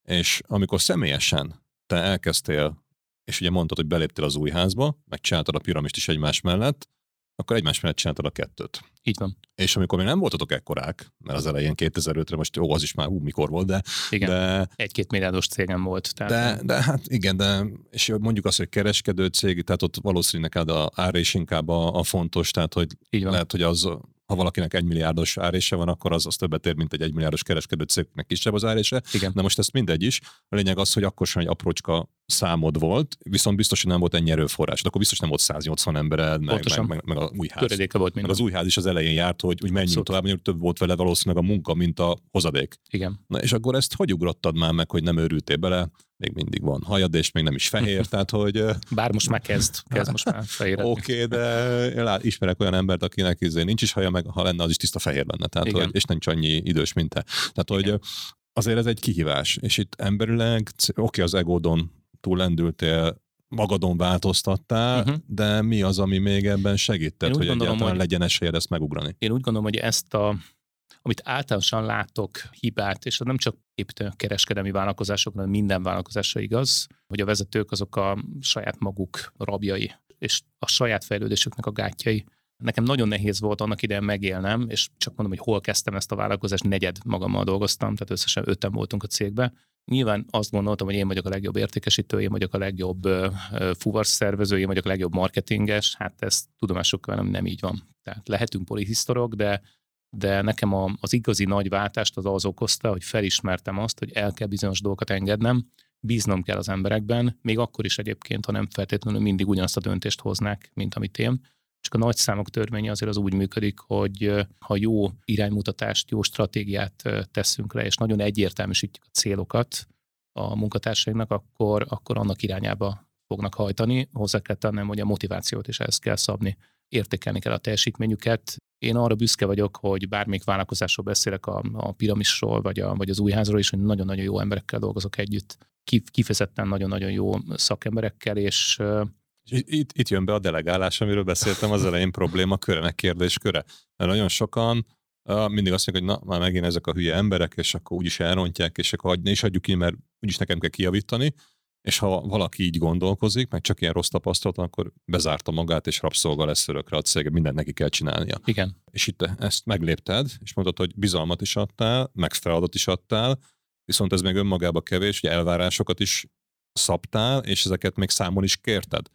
És amikor személyesen te elkezdtél, és ugye mondtad, hogy beléptél az Újházba, meg csináltad a Piramist is egymás mellett, akkor egymás mellett csináltad a kettőt. Így van. És amikor még nem voltatok ekkorák, mert az elején kétezer-ötre most jó, az is már hú, mikor volt, de... Igen, de, egy-két milliárdos cégem volt. Tehát de, de hát igen, de és mondjuk azt, hogy kereskedő cég, tehát ott valószínűleg neked a ára is inkább a, a fontos, tehát hogy lehet, hogy az... Ha valakinek egy milliárdos árése van, akkor az, az többet ér, mint egy egymilliárdos kereskedő cégnek kisebb az árése. Igen. De most ez mindegy is. A lényeg az, hogy akkor sem egy aprócska számod volt, viszont biztos, hogy nem volt ennyi erőforrás. Akkor biztos nem volt száznyolcvan embered, meg, meg, meg, meg az Újház. Volt meg az Újház is az elején járt, hogy úgy menjünk tovább, mondjuk több volt vele valószínűleg a munka, mint a hozadék. Igen. Na és akkor ezt hogy ugrottad már meg, hogy nem őrültél bele? Még mindig van hajad, és még nem is fehér, tehát hogy... Bár most már kezd, kezd most már fehéredni. Oké, okay, de lát, ismerek olyan embert, akinek nincs is haja, meg ha lenne, az is tiszta fehér lenne, tehát, hogy, és nincs annyi idős, mint te. Tehát, igen. Hogy azért ez egy kihívás, és itt emberileg, oké, okay, az egódon túllendültél, magadon változtattál, uh-huh. De mi az, ami még ebben segített, hogy gondolom, egyáltalán hogy... legyen esélyed ezt megugrani? Én úgy gondolom, hogy ezt a... amit általánosan látok hibát, és az nem csak építően kereskedelmi vállalkozások, hanem minden vállalkozásra igaz, hogy a vezetők azok a saját maguk rabjai, és a saját fejlődésüknek a gátjai. Nekem nagyon nehéz volt annak idején megélnem, és csak mondom, hogy hol kezdtem ezt a vállalkozást, negyed magammal dolgoztam, tehát összesen öten voltunk a cégbe. Nyilván azt gondoltam, hogy én vagyok a legjobb értékesítő, én vagyok a legjobb fuvarszervező, én vagyok a legjobb marketinges, hát ez tudomásuk velem nem így van. Tehát lehetünk polihisztorok, de, de nekem a, az igazi nagy váltást az az okozta, hogy felismertem azt, hogy el kell bizonyos dolgokat engednem, bíznom kell az emberekben, még akkor is egyébként, ha nem feltétlenül mindig ugyanazt a döntést hoznák, mint amit én. Csak a nagyszámok törvénye azért az úgy működik, hogy ha jó iránymutatást, jó stratégiát teszünk le, és nagyon egyértelműsítjük a célokat a munkatársainknak, akkor, akkor annak irányába fognak hajtani. Hozzá kell tennem, hogy a motivációt is ezt kell szabni. Értékelni kell a teljesítményüket. Én arra büszke vagyok, hogy bármelyik vállalkozásról beszélek, a, a piramisról, vagy, a, vagy az Újházról is, hogy nagyon-nagyon jó emberekkel dolgozok együtt. Kifejezetten nagyon-nagyon jó szakemberekkel, és... Itt, itt jön be a delegálás, amiről beszéltem az elején, probléma köre, meg kérdésköre. Mert nagyon sokan uh, mindig azt mondják, hogy na, már megint ezek a hülye emberek, és akkor úgyis elrontják, és akkor ne is hagyjuk ki, mert úgyis nekem kell kijavítani. És ha valaki így gondolkozik, meg csak ilyen rossz tapasztalat, akkor bezárta magát, és rabszolga lesz örökre a céget, mindent neki kell csinálnia. Igen. És itt ezt meglépted, és mondtad, hogy bizalmat is adtál, meg feladatot is adtál, viszont ez még önmagában kevés, hogy elvárásokat is szabtál, és ezeket még számon is kérted.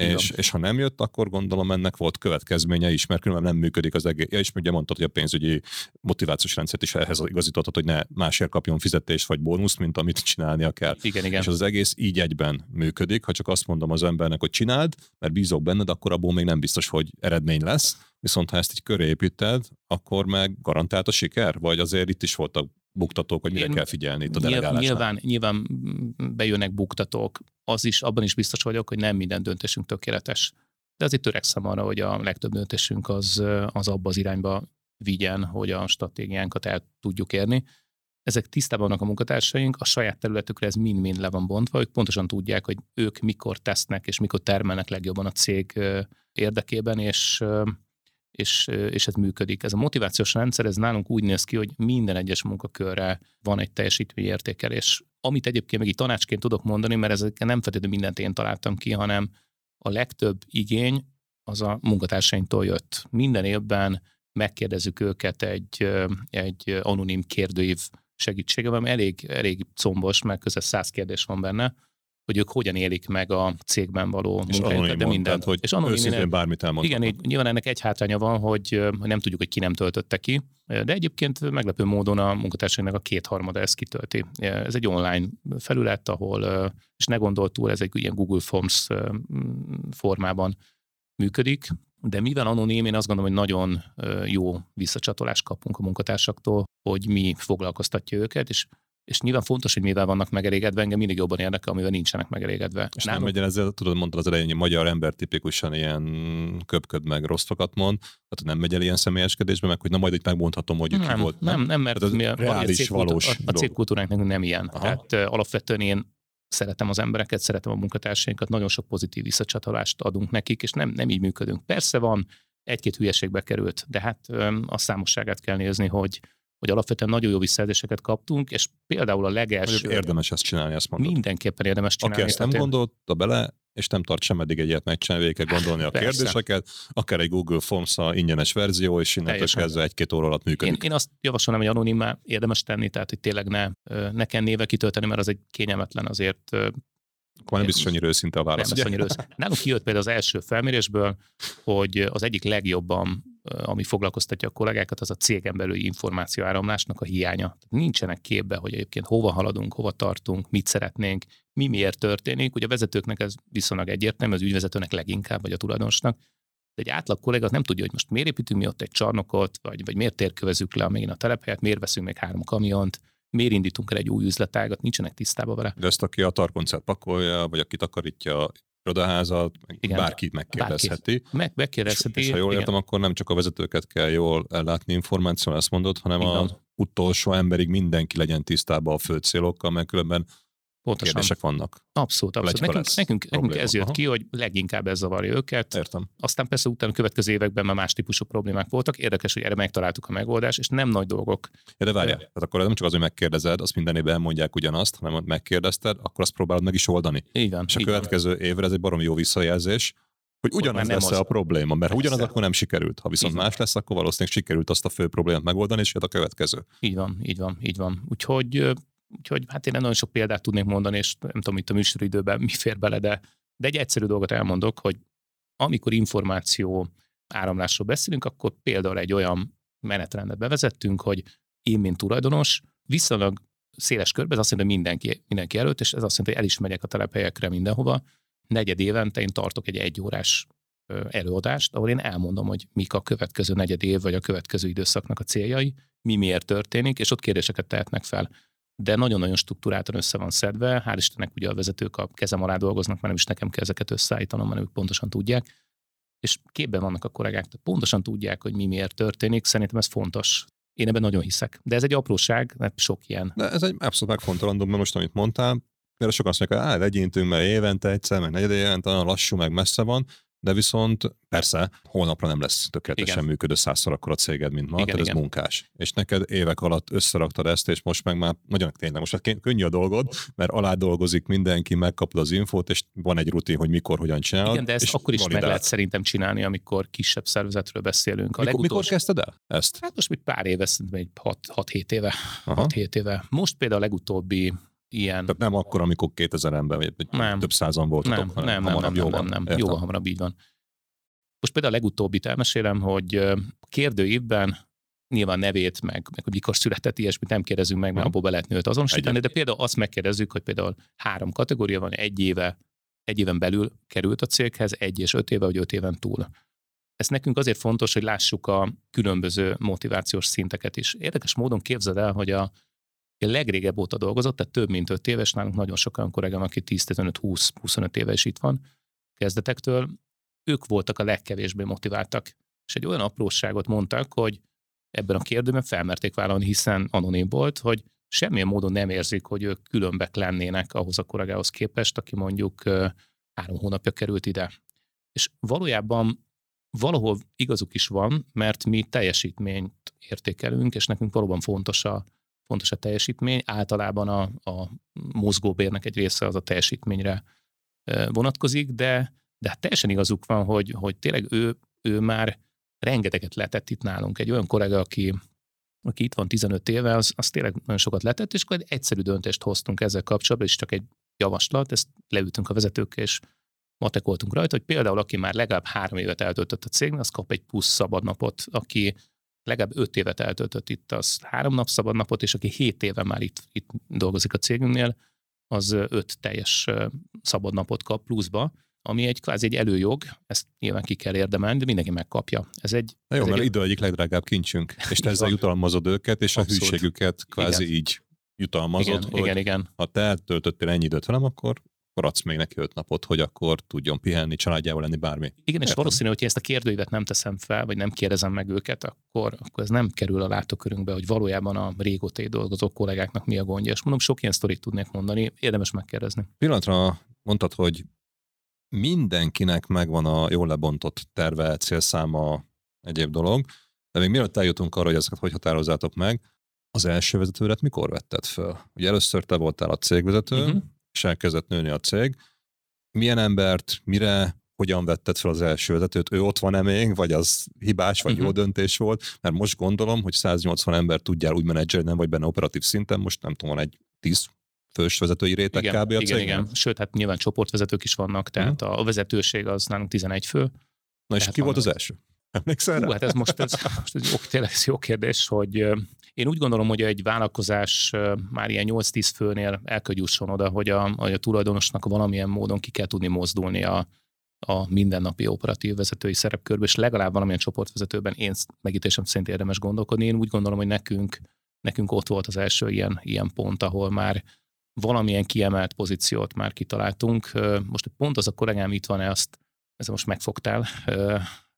És, és ha nem jött, akkor gondolom ennek volt következménye is, mert különben nem működik az egész. Ja, és ugye mondtad, hogy a pénzügyi motivációs rendszert is ehhez igazítottad, hogy ne másért kapjon fizetést vagy bónuszt, mint amit csinálnia kell. Igen, igen. És az egész így egyben működik. Ha csak azt mondom az embernek, hogy csináld, mert bízok benned, akkor abból még nem biztos, hogy eredmény lesz. Viszont ha ezt így köré építed, akkor meg garantált a siker? Vagy azért itt is voltak buktatók, hogy mire Én, kell figyelni itt a delegálásnál? Nyilván, nyilván bejönnek buktatók. Az is, abban is biztos vagyok, hogy nem minden döntésünk tökéletes. De azért törekszem arra, hogy a legtöbb döntésünk az, az abba az irányba vigyen, hogy a stratégiánkat el tudjuk érni. Ezek tisztában vannak a munkatársaink, a saját területükre ez mind-mind le van bontva, ők pontosan tudják, hogy ők mikor tesznek és mikor termelnek legjobban a cég érdekében, és, és, és ez működik. Ez a motivációs rendszer, ez nálunk úgy néz ki, hogy minden egyes munkakörre van egy teljesítményértékelés. Amit egyébként meg így tanácsként tudok mondani, mert ezeket nem feltétlenül mindent én találtam ki, hanem a legtöbb igény az a munkatársainktól jött. Minden évben megkérdezzük őket egy, egy anonim kérdőív segítségével, mert elég, elég combos, mert közel száz kérdés van benne, hogy ők hogyan élik meg a cégben való munkájukat, de mindent. Hogy és anonim, őszintén bármit elmondtam. Igen, nyilván ennek egy hátránya van, hogy nem tudjuk, hogy ki nem töltötte ki, de egyébként meglepő módon a munkatársainknak a kétharmada ezt kitölti. Ez egy online felület, ahol, és ne gondolt túl, ez egy ilyen Google Forms formában működik, de mivel anonim, én azt gondolom, hogy nagyon jó visszacsatolást kapunk a munkatársaktól, hogy mi foglalkoztatja őket, és És nyilván fontos, hogy mivel vannak megelégedve, engem mindig jobban érdekel, amivel nincsenek megelégedve. És nálunk... nem egyen ezzel, tudod, mondtad az elején, hogy magyar ember tipikusan ilyen köpköd meg, rosszokat mond, tehát nem megy el ilyen személyeskedésbe, meg hogy na majd itt megmondhatom, hogy nem, ki volt. Nem, nem, nem mert ez mi a, reális, a, cégkultúr, a cégkultúránk nekünk nem ilyen. Aha. Tehát uh, alapvetően én szeretem az embereket, szeretem a munkatársainkat, nagyon sok pozitív visszacsatolást adunk nekik, és nem, nem így működünk. Persze van, egy-két hülyeségbe került, de hát um, a számosságát kell nézni, hogy hogy alapvetően nagyon jó visszajelzéseket kaptunk, és például a legelső... Érdemes ezt csinálni, azt mondod. Mindenképpen érdemes csinálni. Aki ezt nem gondolta bele, és nem tart sem eddig egy ilyet megcsinálni, végig kell gondolni a persze. kérdéseket, akár egy Google Forms-a ingyenes verzió, és innentől kezdve egy-két óra alatt működik. Én, én azt javasolnám, hogy anonimmá érdemes tenni, tehát hogy tényleg ne, ne kell névvel kitölteni, mert az egy kényelmetlen azért... Akkor nem biztos annyira őszinte a válasz. Nem biztos annyira Nálunk kijött például az első felmérésből, hogy az egyik legjobban, ami foglalkoztatja a kollégákat, az a cégen belüli információáramlásnak a hiánya. Nincsenek képbe, hogy egyébként hova haladunk, hova tartunk, mit szeretnénk, mi miért történik. Ugye a vezetőknek ez viszonylag egyértelmű, az ügyvezetőnek leginkább, vagy a tulajdonosnak. De egy átlag kolléga az nem tudja, hogy most miért építünk mi ott egy csarnokot, vagy, vagy miért térkövezzük le megint a telephelyet, miért veszünk még három kamiont. Miért indítunk el egy új üzletágat, nincsenek tisztában vele. De ezt, aki a tarkoncát pakolja, vagy aki takarítja a irodaházat, bárki megkérdezheti. Meg, megkérdezheti. És, és ha jól igen. értem, akkor nem csak a vezetőket kell jól ellátni információval, ezt mondod, hanem az utolsó emberig mindenki legyen tisztában a fő célokkal, mert különben pontosan. Kérdések vannak. Abszolút, abszolút. Nekünk, nekünk, nekünk ez jött Aha. ki, hogy leginkább ez zavarja őket. Értem. Aztán persze utána a következő években már más típusú problémák voltak. Érdekes, hogy erre megtaláltuk a megoldást, és nem nagy dolgok. Ja, de várjál, tehát akkor nem csak az, hogy megkérdezed, azt minden évben elmondják ugyanazt, hanem hogy megkérdezted, akkor azt próbálod meg is oldani. Igen. És a következő évre ez egy baromi jó visszajelzés, hogy ugyanaz lesz az... a probléma, mert ha ugyanaz, akkor nem sikerült. Ha viszont így más lesz, akkor valószínűleg sikerült azt a fő problémát megoldani, és jött a következő. Így van, így van, így van. Úgyhogy, úgyhogy hát én nagyon sok példát tudnék mondani, és nem tudom, itt a műsoridőben mi fér bele, de, de egy egyszerű dolgot elmondok, hogy amikor információ áramlásról beszélünk, akkor például egy olyan menetrendet bevezettünk, hogy én, mint tulajdonos, viszonylag széles körben, ez azt jelenti, hogy mindenki, mindenki előtt, és ez azt jelenti, hogy el is megyek a telephelyekre mindenhova. Negyed évente én tartok egy egyórás előadást, ahol én elmondom, hogy mik a következő negyed év, vagy a következő időszaknak a céljai, mi miért történik, és ott kérdéseket tehetnek fel. De nagyon-nagyon struktúráltan össze van szedve, hál' Istennek ugye a vezetők a kezem alá dolgoznak, mert nem is nekem kell ezeket összeállítanom, mert ők pontosan tudják, és képben vannak a kollégák, pontosan tudják, hogy mi miért történik, szerintem ez fontos. Én ebben nagyon hiszek. De ez egy apróság, mert sok ilyen. De ez egy abszolút megfontolandó, mert most, amit mondtál, mert sokan azt mondják, hogy legyintünk, mert évente egyszer, meg negyed évente, nagyon lassú, meg messze van, de viszont persze holnapra nem lesz tökéletesen igen. működő százszor akkor a céged, mint ma, tehát ez munkás. És neked évek alatt összeraktad ezt, és most meg már nagyon tényleg, most hát könnyű a dolgod, mert alá dolgozik mindenki, megkapod az infót, és van egy rutin, hogy mikor, hogyan csinálod. Igen, de ezt akkor is validát. Meg lehet szerintem csinálni, amikor kisebb szervezetről beszélünk. A mikor, legutolsó... mikor kezdted el ezt? Hát most még pár éve, szerintem egy hat-hét éve. hat-hét éve. Most például a legutóbbi ilyen. Tehát nem akkor, amikor kétezer ember, vagy nem. több százan voltatok, nem, hanem nem, hamarabb nem, jóval. Nem, nem. Jóval hamarabb, így van. Most például a legutóbbit elmesélem, hogy a kérdőívben nyilván nevét, meg, meg hogy mikor született, ilyesmit nem kérdezünk meg, mert abból be lehetne őt azonosítani, de például azt megkérdezzük, hogy például három kategória van, egy éve, egy éven belül került a céghez, egy és öt éve, vagy öt éven túl. Ez nekünk azért fontos, hogy lássuk a különböző motivációs szinteket is. Érdekes módon képzeld el, hogy a Én legrégebb óta dolgozott, tehát több mint öt éves, nálunk nagyon sokan kollégám, aki tíz, tizenöt, húsz, huszonöt éve is itt van kezdetektől, ők voltak a legkevésbé motiváltak. És egy olyan apróságot mondtak, hogy ebben a kérdőben felmerték vállalni, hiszen anonim volt, hogy semmilyen módon nem érzik, hogy ők különbek lennének ahhoz a kollégához képest, aki mondjuk három hónapja került ide. És valójában valahol igazuk is van, mert mi teljesítményt értékelünk, és nekünk valóban fontos a Fontos a teljesítmény, általában a, a mozgóbérnek egy része az a teljesítményre vonatkozik, de, de hát teljesen igazuk van, hogy, hogy tényleg ő, ő már rengeteget letett itt nálunk. Egy olyan kollega, aki, aki itt van tizenöt éve, az, az tényleg nagyon sokat letett, és akkor egy egyszerű döntést hoztunk ezzel kapcsolatban, és csak egy javaslat, ezt leültünk a vezetőkkel, és matekoltunk rajta, hogy például aki már legalább három évet eltöltött a cégnél, az kap egy plusz szabadnapot, aki legalább öt évet eltöltött itt, az három nap szabad napot, és aki hét éve már itt, itt dolgozik a cégünknél, az öt teljes szabad napot kap pluszba, ami egy kvázi egy előjog, ezt nyilván ki kell érdemelni, de mindenki megkapja. Ez egy... Na jó, ez mert egy... idő egyik legdrágább kincsünk, és te ezzel jutalmazod őket, és abszolút. A hűségüket kvázi igen. így jutalmazod, igen, hogy igen, igen. ha te eltöltöttél ennyi időt, hanem akkor adsz még neki öt napot, hogy akkor tudjon pihenni, családjával lenni, bármi. Igen, és valószínű, hogyha ezt a kérdőívet nem teszem fel, vagy nem kérdezem meg őket, akkor, akkor ez nem kerül a látókörünkbe, hogy valójában a régóta dolgozó kollégáknak mi a gondja. És mondom, sok ilyen sztorit tudnék mondani, érdemes megkérdezni. Pillanatra mondtad, hogy mindenkinek megvan a jól lebontott terve, célszáma, egyéb dolog, de még mielőtt eljutunk arra, hogy ezeket hogy határozzátok meg, az első vezetődet mikor vetted föl? Ugye először te voltál a cégvezető, uh-huh. és elkezdett nőni a cég. Milyen embert, mire, hogyan vetted fel az első vezetőt? Ő ott van-e még, vagy az hibás, vagy uh-huh. jó döntés volt? Mert most gondolom, hogy száznyolcvan ember tudjál úgy menedzselni, nem vagy benne operatív szinten, most nem tudom, van egy tíz fős vezetői réteg igen, kb. A igen, igen, sőt, hát nyilván csoportvezetők is vannak, tehát uh-huh. a vezetőség az nálunk tizenegy fő. Na és ki volt az első? Emlékszel rá? Hát ez most, ez, most ez, jó, tényleg, ez jó kérdés, hogy... Én úgy gondolom, hogy egy vállalkozás már ilyen nyolc-tíz főnél el kell jusson oda, hogy a, a tulajdonosnak valamilyen módon ki kell tudni mozdulni a, a mindennapi operatív vezetői szerepkörbe, és legalább valamilyen csoportvezetőben én megítélésem szerint érdemes gondolkodni. Én úgy gondolom, hogy nekünk, nekünk ott volt az első ilyen, ilyen pont, ahol már valamilyen kiemelt pozíciót már kitaláltunk. Most pont az a kollégám itt van-e, azt ezzel most megfogtál.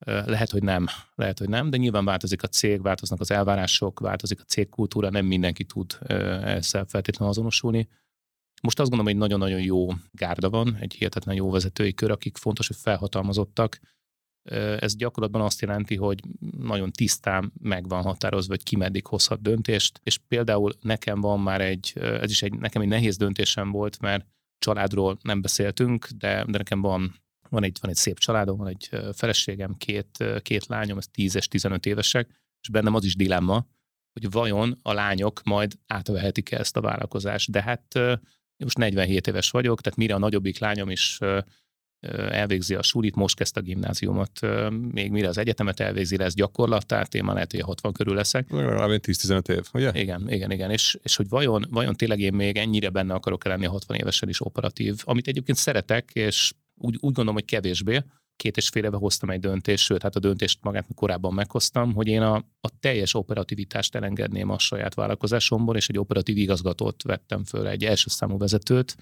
Lehet, hogy nem. Lehet, hogy nem, de nyilván változik a cég, változnak az elvárások, változik a cégkultúra, nem mindenki tud ezzel feltétlenül azonosulni. Most azt gondolom, hogy nagyon-nagyon jó gárda van, egy hihetetlen jó vezetői kör, akik fontos, hogy felhatalmazottak. Ez gyakorlatban azt jelenti, hogy nagyon tisztán meg van határozva, hogy ki meddig hozhat döntést, és például nekem van már egy, ez is egy, nekem egy nehéz döntésem volt, mert családról nem beszéltünk, de, de nekem van van egy, van egy szép családom, van egy feleségem, két, két lányom, ez tíz és tizenöt évesek, és bennem az is dilemma, hogy vajon a lányok majd átvehetik-e ezt a vállalkozást. De hát most negyvenhét éves vagyok, tehát mire a nagyobbik lányom is elvégzi a sulit, most kezdte a gimnáziumot, még mire az egyetemet elvégzi, lesz gyakorlat, tehát én már lehet, hogy hatvan körül leszek. Valamint tíz-tizenöt év, ugye? Igen, igen, igen. És, és hogy vajon, vajon tényleg én még ennyire benne akarok lenni a hatvan évesen is operatív, amit egyébként szeretek, és úgy, úgy gondolom, hogy kevésbé. Két és fél éve hoztam egy döntést, sőt, hát a döntést magát korábban meghoztam, hogy én a, a teljes operativitást elengedném a saját vállalkozásomból, és egy operatív igazgatót vettem föl, egy első számú vezetőt,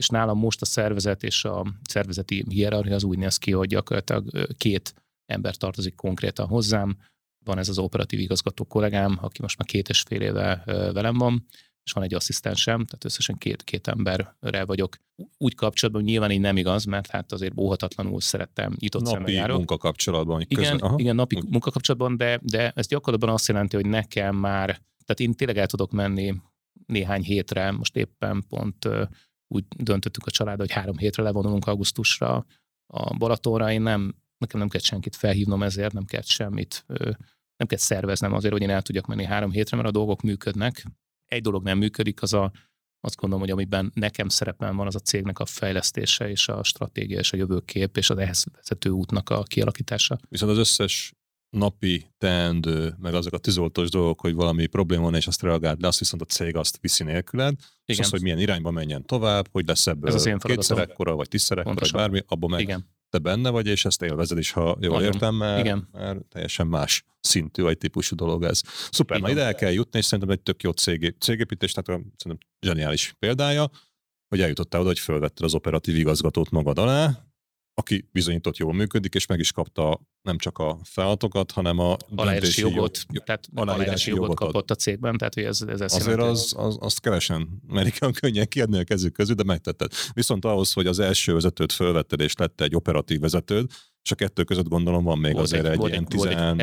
és nálam most a szervezet és a szervezeti hierarchia az úgy néz ki, hogy gyakorlatilag két ember tartozik konkrétan hozzám. Van ez az operatív igazgató kollégám, aki most már két és fél éve velem van, és van egy asszisztensem, tehát összesen két, két emberre vagyok. Úgy kapcsolatban, hogy nyilván így nem igaz, mert hát azért óhatatlanul szerettem, nyitott szemmel járok. Napi munkakapcsolatban. Igen, igen, napi munkakapcsolatban, de, de ez gyakorlatban azt jelenti, hogy nekem már, tehát én tényleg el tudok menni néhány hétre, most éppen pont úgy döntöttük a család, hogy három hétre levonulunk augusztusra a Balatonra, én nem, nekem nem kell senkit felhívnom ezért, nem kell semmit, nem kell szerveznem azért, hogy én el tudjak menni három hétre, mert a dolgok működnek. Egy dolog nem működik, az a, azt gondolom, hogy amiben nekem szerepem van, az a cégnek a fejlesztése, és a stratégia, és a jövőkép, és az ehhez vezető útnak a kialakítása. Viszont az összes napi teendő, meg azok a tűzoltós dolgok, hogy valami probléma van, és azt reagáld le, azt viszont a cég azt viszi nélküled, és az, hogy milyen irányba menjen tovább, hogy lesz ebből kétszer ekkora, vagy tízszer ekkora, vagy bármi, abban meg igen. Te benne vagy, és ezt élvezed is, ha jól nagyon. Értem, mert, mert teljesen más szintű, vagy típusú dolog ez. Szuper, igen. Na ide el kell jutni, és szerintem egy tök jó cég, cégépítés, tehát szerintem zseniális példája, hogy eljutottál oda, hogy fölvetted az operatív igazgatót magad alá, aki bizonyított jól működik, és meg is kapta nem csak a feladatokat, hanem a aláírási jogot, jog, tehát aláírási jogot, jogot kapott a cégben, tehát hogy ez, ez azért az, az, azt kevesen merik könnyen kiadni a kezük közül, de megtetted. Viszont ahhoz, hogy az első vezetőt fölvetted, és lett egy operatív vezetőd, és a kettő között gondolom van még volt azért egy, egy ilyen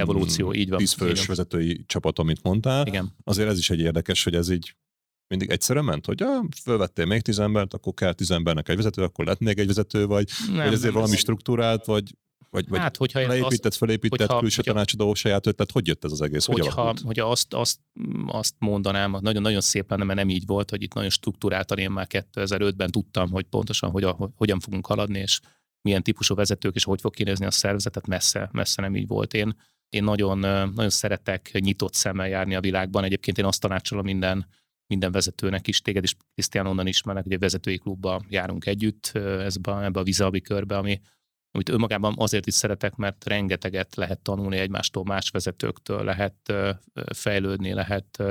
tíz fős vezetői csapat, amit mondtál. Igen. Azért ez is egy érdekes, hogy ez így mindig egyszerre ment, hogy ja, fölvettél még tíz embert, akkor kell tíz embernek egy vezető, akkor lett még egy vezető, vagy, nem, vagy ezért nem, valami ez... struktúrált, vagy, vagy, hát, vagy leépített, felépített, külső tanácsadó, saját ötlet, hogy jött ez az egész? Hogyha, hogy alakult? Hogyha azt, azt, azt mondanám, nagyon-nagyon szép lenne, mert nem így volt, hogy itt nagyon struktúráltan én már kétezer-ötben tudtam, hogy pontosan hogyan, hogyan fogunk haladni, és milyen típusú vezetők, és hogy fog kinézni a szervezetet, messze, messze nem így volt én. Én nagyon, nagyon szeretek nyitott szemmel járni a világban, egyébként én azt tanácsolom minden minden vezetőnek is, téged is, Krisztián, onnan ismernek, hogy a vezetői klubban járunk együtt, ezbe, ebbe a Vizabi körbe, ami, amit önmagában azért is szeretek, mert rengeteget lehet tanulni egymástól, más vezetőktől, lehet fejlődni, lehet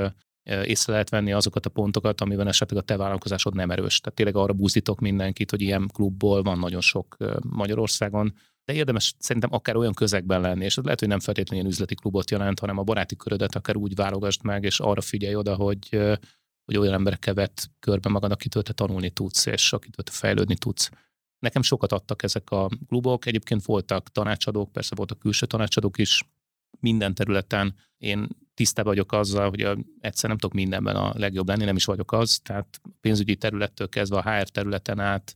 észre lehet venni azokat a pontokat, amiben esetleg a te vállalkozásod nem erős. Tehát tényleg arra buzdítok mindenkit, hogy ilyen klubból van nagyon sok Magyarországon, de érdemes szerintem akár olyan közegben lenni, és lehet, hogy nem feltétlenül ilyen üzleti klubot jelent, hanem a baráti körödet akár úgy válogasd meg, és arra figyelj oda, hogy hogy olyan emberekkel vett körbe magad, akitől te tanulni tudsz, és akitől te fejlődni tudsz. Nekem sokat adtak ezek a klubok, egyébként voltak tanácsadók, persze voltak külső tanácsadók is, minden területen. Én tisztában vagyok azzal, hogy egyszer nem tudok mindenben a legjobb lenni, nem is vagyok az, tehát pénzügyi területtől kezdve a há er területen át,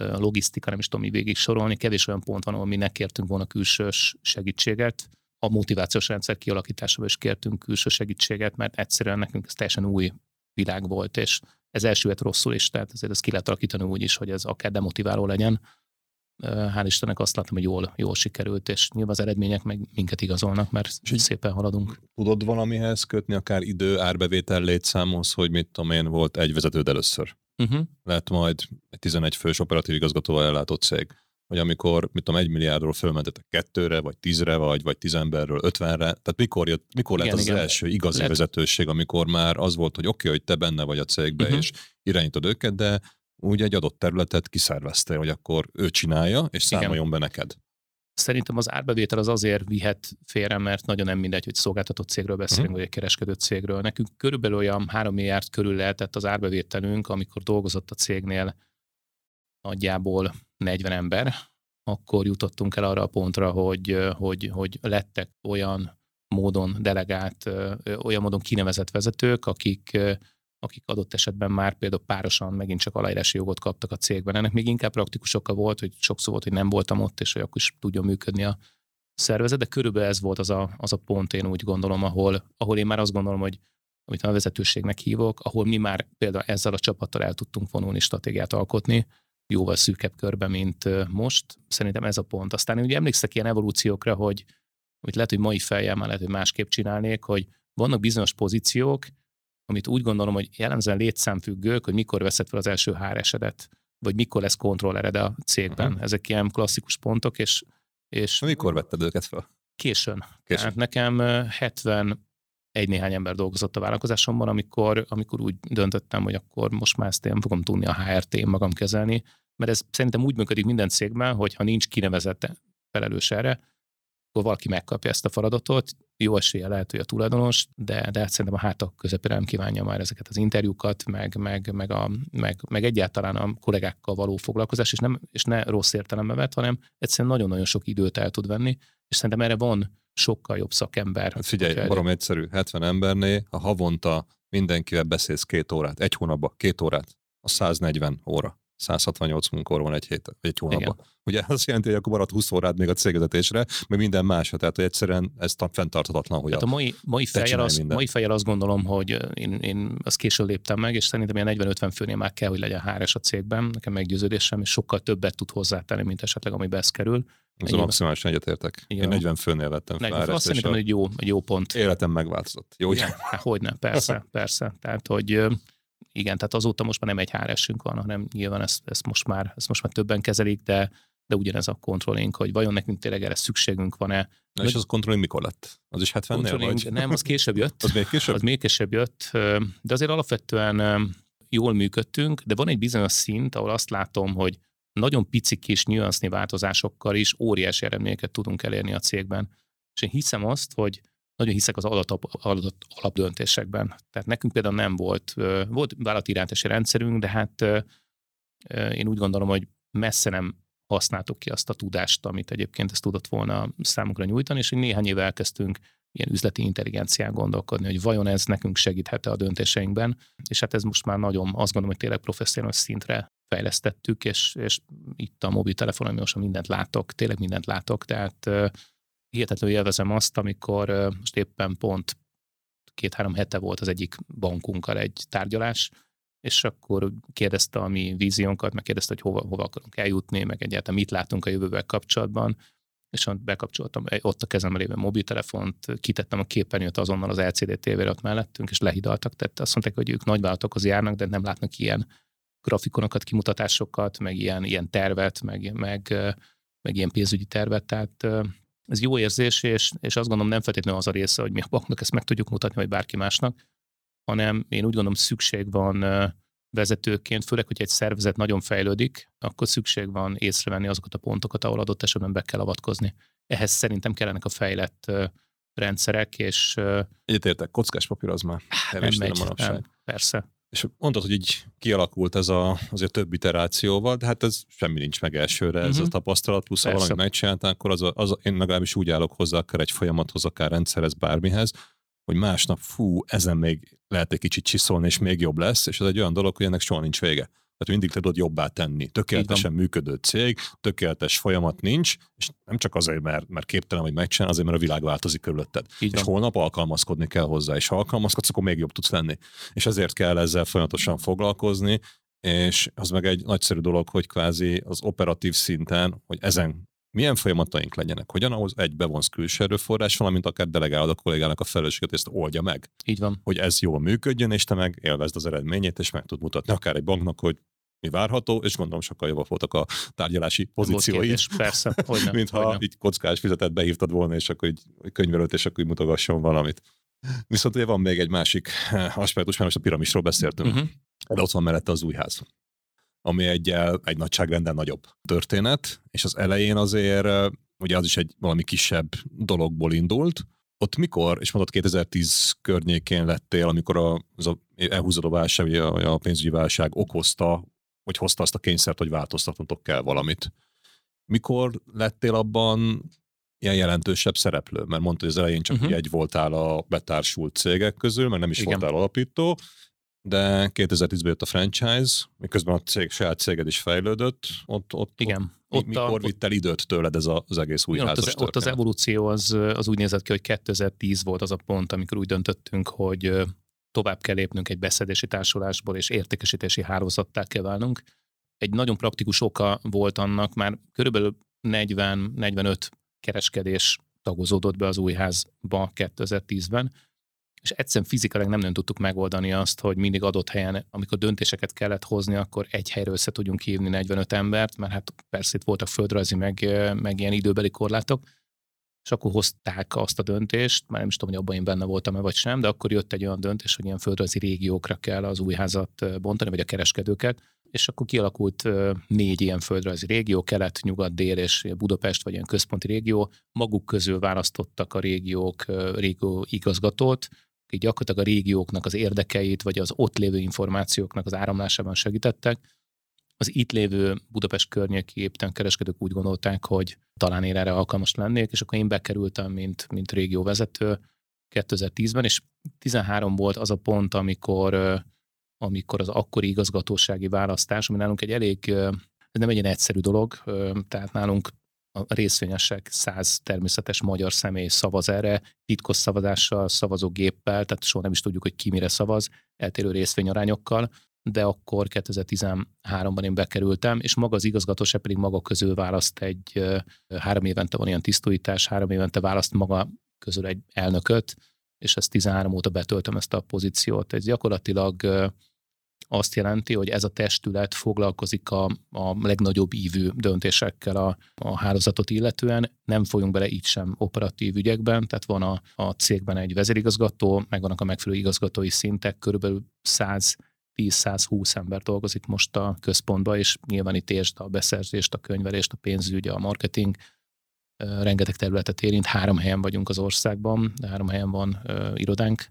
a logisztika, nem is tudom, mi végig sorolni, kevés olyan pont van, ahol mi ne kértünk volna külsős segítséget. A motivációs rendszer kialakításában is kértünk külső segítséget, mert egyszerűen nekünk ez teljesen új világ volt, és ez első lett rosszul is, tehát ezért ezt ki lehet alakítani úgy is, hogy ez akár demotiváló legyen. Hál' Istennek azt látom, hogy jól, jól sikerült, és nyilván az eredmények meg minket igazolnak, mert szépen haladunk. Tudod valamihez kötni, akár idő, árbevétel, létszámhoz, hogy mit tudom én, volt egy vezetőd először. Uh-huh. Lett majd egy tizenegy fős operatív igazgatóval ellátott cég. Hogy amikor, mit tudom, egy milliárdról fölmentetek kettőre, vagy tízre, vagy, vagy tíz emberről ötvenre, tehát mikor, jött, mikor igen, lett az, az első igazi Lep. vezetőség, amikor már az volt, hogy oké, okay, hogy te benne vagy a cégbe, uh-huh. és irányítod őket, de úgy egy adott területet kiszerveztél, hogy akkor ő csinálja, és számoljon igen. be neked. Szerintem az árbevétel az azért vihet félre, mert nagyon nem mindegy, hogy szolgáltatott cégről beszélünk, uh-huh. vagy egy kereskedő cégről. Nekünk körülbelül olyan három milliárd körül lehetett az árbevételünk, amikor dolgozott a cégnél nagyjából negyven ember, akkor jutottunk el arra a pontra, hogy, hogy, hogy lettek olyan módon delegált, olyan módon kinevezett vezetők, akik akik adott esetben már például párosan megint csak aláírási jogot kaptak a cégben. Ennek még inkább praktikus oka volt, hogy sokszor volt, hogy nem voltam ott, és hogy akkor is tudjon működni a szervezet, de körülbelül ez volt az a, az a pont, én úgy gondolom, ahol, ahol én már azt gondolom, hogy amit a vezetőségnek hívok, ahol mi már például ezzel a csapattal el tudtunk vonulni, stratégiát alkotni, jóval szűkebb körbe, mint most. Szerintem ez a pont. Aztán ugye emlékszek ilyen evolúciókra, hogy amit lehet, hogy mai fejjel már lehet, hogy másképp csinálnék, hogy vannak bizonyos pozíciók, amit úgy gondolom, hogy jellemzően létszámfüggők, hogy mikor veszed fel az első há er esedet, vagy mikor lesz kontrollered a cégben. Uh-huh. Ezek ilyen klasszikus pontok, és... és mikor vetted őket fel? Későn. Későn. Hát nekem hetven egy néhány ember dolgozott a vállalkozásomban, amikor, amikor úgy döntöttem, hogy akkor most már ezt én fogom tudni a há er té-n magam kezelni, mert ez szerintem úgy működik minden cégben, hogy ha nincs kinevezett felelős erre, akkor valaki megkapja ezt a feladatot, jó esélye lehet, hogy a tulajdonos, de, de szerintem a hátak közepére nem kívánja már ezeket az interjúkat, meg, meg, meg, a, meg, meg egyáltalán a kollégákkal való foglalkozás, és, nem, és ne rossz értelembe vett, hanem egyszerűen nagyon-nagyon sok időt el tud venni, és szerintem erre van sokkal jobb szakember. Hát figyelj, barom egyszerű, hetven embernél, ha havonta mindenkivel beszélsz két órát, egy hónapba két órát, a száznegyven óra. száz hatvannyolc munkaóra van egy héten, egy hónapban. Igen. Ugye az jelenti, hogy akkor maradt húsz órád még a cégvezetésre, meg minden másra, tehát hogy egyszerűen ez fenntarthatatlan, hogy hát a mai, mai fejjel az, mai fejjel azt gondolom, hogy én, én azt később léptem meg, és szerintem ilyen negyven-ötven főnél már kell, hogy legyen há er es a cégben, nekem meggyőződésem, és sokkal többet tud hozzátenni, mint esetleg, amibe ez kerül. Ez maximálisan egyetértek. Én negyven főnél vettem fel há er es-t. Azt szerintem, hogy jó, jó pont. Életem megváltozott. Jó, ugye? Hát, hogyne, persze, persze. Tehát, hogy igen, tehát azóta most már nem egy há er esünk van, hanem nyilván ezt, ezt, most, már, ezt most már többen kezelik, de, de ugyanez a controlling, hogy vajon nekünk tényleg erre szükségünk van-e. Na, és az a controlling mikor lett? Az is hetvennél vagy? Nem, az később jött. Az még később? Az még később jött, de azért alapvetően jól működtünk, de van egy bizonyos szint, ahol azt látom, hogy nagyon pici kis nyuansznyi változásokkal is óriási eredményeket tudunk elérni a cégben. És én hiszem azt, hogy nagyon hiszek az adat, adat alapdöntésekben. Tehát nekünk például nem volt, volt vállalatirányítási rendszerünk, de hát én úgy gondolom, hogy messze nem használtuk ki azt a tudást, amit egyébként ezt tudott volna számunkra nyújtani, és néhány éve elkezdtünk ilyen üzleti intelligencián gondolkodni, hogy vajon ez nekünk segíthet-e a döntéseinkben, és hát ez most már nagyon, azt gondolom, hogy tényleg professzionális szintre fejlesztettük, és, és itt a mobiltelefonon most mindent látok, tényleg mindent látok, tehát hihetetlenül élvezem azt, amikor most éppen pont két-három hete volt az egyik bankunkkal egy tárgyalás, és akkor kérdezte a mi víziónkat, meg kérdezte, hogy hova, hova akarunk eljutni, meg egyáltalán mit látunk a jövővel kapcsolatban, és bekapcsoltam ott a kezemre lévő mobiltelefont, kitettem a képernyőt azonnal az el cé dé tévére ott mellettünk, és lehidaltak, tehát azt mondták, hogy ők nagyvállalatokhoz járnak, de nem látnak ilyen grafikonokat, kimutatásokat, meg ilyen, ilyen tervet, meg, meg, meg ilyen pénzügyi tervet, tehát ez jó érzés, és, és azt gondolom nem feltétlenül az a része, hogy mi a banknak ezt meg tudjuk mutatni, vagy bárki másnak, hanem én úgy gondolom szükség van vezetőként, főleg, hogyha egy szervezet nagyon fejlődik, akkor szükség van észrevenni azokat a pontokat, ahol adott esetben be kell avatkozni. Ehhez szerintem kellenek a fejlett rendszerek, és... Egyetértek, kockás papír az már nem megy, nem, persze. És mondtad, hogy így kialakult ez a, azért több iterációval, de hát ez semmi nincs meg elsőre, uh-huh. ez a tapasztalat, plusz ha valami megcsináltál, akkor az a, az a, én legalábbis úgy állok hozzá, akár egy folyamathoz, akár rendszerhez, bármihez, hogy másnap fú, ezen még lehet egy kicsit csiszolni, és még jobb lesz, és ez egy olyan dolog, hogy ennek soha nincs vége. Tehát mindig tudod jobbá tenni. Tökéletesen működő cég, tökéletes folyamat nincs, és nem csak azért, mert, mert képtelen, hogy megcsinál, azért, mert a világ változik körülötted. És holnap alkalmazkodni kell hozzá, és ha alkalmazkodsz, akkor még jobb tudsz lenni. És ezért kell ezzel folyamatosan foglalkozni, és az meg egy nagyszerű dolog, hogy kvázi az operatív szinten, hogy ezen milyen folyamataink legyenek, hogyan ahhoz egy bevonsz külső erőforrás, valamint akár delegálod a kollégának a felelősséget, ezt oldja meg. Így van. Hogy ez jól működjön, és te meg élvezd az eredményét, és meg tud mutatni akár egy banknak, hogy mi várható, és gondolom sokkal jobbak voltak a tárgyalási pozíciói, mintha így kockás fizetet behívtad volna, és akkor így könyvelőt, és akkor így mutogasson valamit. Viszont ugye van még egy másik aspektus, mert most a piramisról beszéltünk, uh-huh. de ott van mellette az Újház, ami egy, egy nagyságrenden nagyobb történet, és az elején azért, ugye az is egy valami kisebb dologból indult. Ott mikor, és mondod kétezer-tíz környékén lettél, amikor az a elhúzódó válság, ugye a pénzügyi válság okozta, hogy hozta azt a kényszert, hogy változtatnotok kell valamit. Mikor lettél abban ilyen jelentősebb szereplő? Mert mondtad, hogy az elején csak uh-huh. egy voltál a betársult cégek közül, mert nem is igen. voltál alapító, de kétezer-tízben jött a franchise, miközben a cég, saját céged is fejlődött. Ott, ott, igen. Ott, ott mikor a, vitt el időt tőled ez a, az egész újházas ott az, történet? Ott az evolúció az, az úgy nézett ki, hogy kétezer-tíz volt az a pont, amikor úgy döntöttünk, hogy tovább kell lépnünk egy beszedési társulásból, és értékesítési hálózattá kell válnunk. Egy nagyon praktikus oka volt annak, már körülbelül negyven-negyvenöt kereskedés tagozódott be az Újházba kétezer-tízben, és egyszerűen fizikailag nem nagyon tudtuk megoldani azt, hogy mindig adott helyen, amikor döntéseket kellett hozni, akkor egy helyről össze tudjunk hívni negyvenöt embert, mert hát persze itt voltak földrajzi, meg, meg ilyen időbeli korlátok, és akkor hozták azt a döntést, már nem is tudom, hogy abban én benne voltam-e vagy sem, de akkor jött egy olyan döntés, hogy ilyen földrajzi régiókra kell az Újházat bontani, vagy a kereskedőket, és akkor kialakult négy ilyen földrajzi régió, kelet, nyugat, dél és Budapest, vagy ilyen központi régió. Maguk közül választottak a régiók régió igazgatót, aki gyakorlatilag a régióknak az érdekeit, vagy az ott lévő információknak az áramlásában segítettek. Az itt lévő Budapest környéki építőn kereskedők úgy gondolták, hogy talán én erre alkalmas lennék, és akkor én bekerültem, mint, mint régióvezető kétezer-tízben, és tizenhárom volt az a pont, amikor, amikor az akkori igazgatósági választás, ami nálunk egy elég, ez nem egy ilyen egyszerű dolog, tehát nálunk a részvényesek száz természetes magyar személy szavaz erre, titkos szavazással, szavazógéppel, tehát soha nem is tudjuk, hogy ki mire szavaz, eltérő részvényarányokkal, de akkor kétezer-tizenháromban én bekerültem, és maga az igazgatóság pedig maga közül választ egy, három évente van ilyen tisztújítás, három évente választ maga közül egy elnököt, és ezt tizenhárom óta betöltöm ezt a pozíciót. Ez gyakorlatilag azt jelenti, hogy ez a testület foglalkozik a, a legnagyobb ívű döntésekkel a, a hálózatot illetően. Nem folyunk bele így sem operatív ügyekben, tehát van a, a cégben egy vezérigazgató, meg vannak a megfelelő igazgatói szintek, körülbelül száz tíz-százhúsz ember dolgozik most a központban, és nyilván itt értsd a beszerzést, a könyvelést, a pénzügy, a marketing, rengeteg területet érint. Három helyen vagyunk az országban, három helyen van ö, irodánk,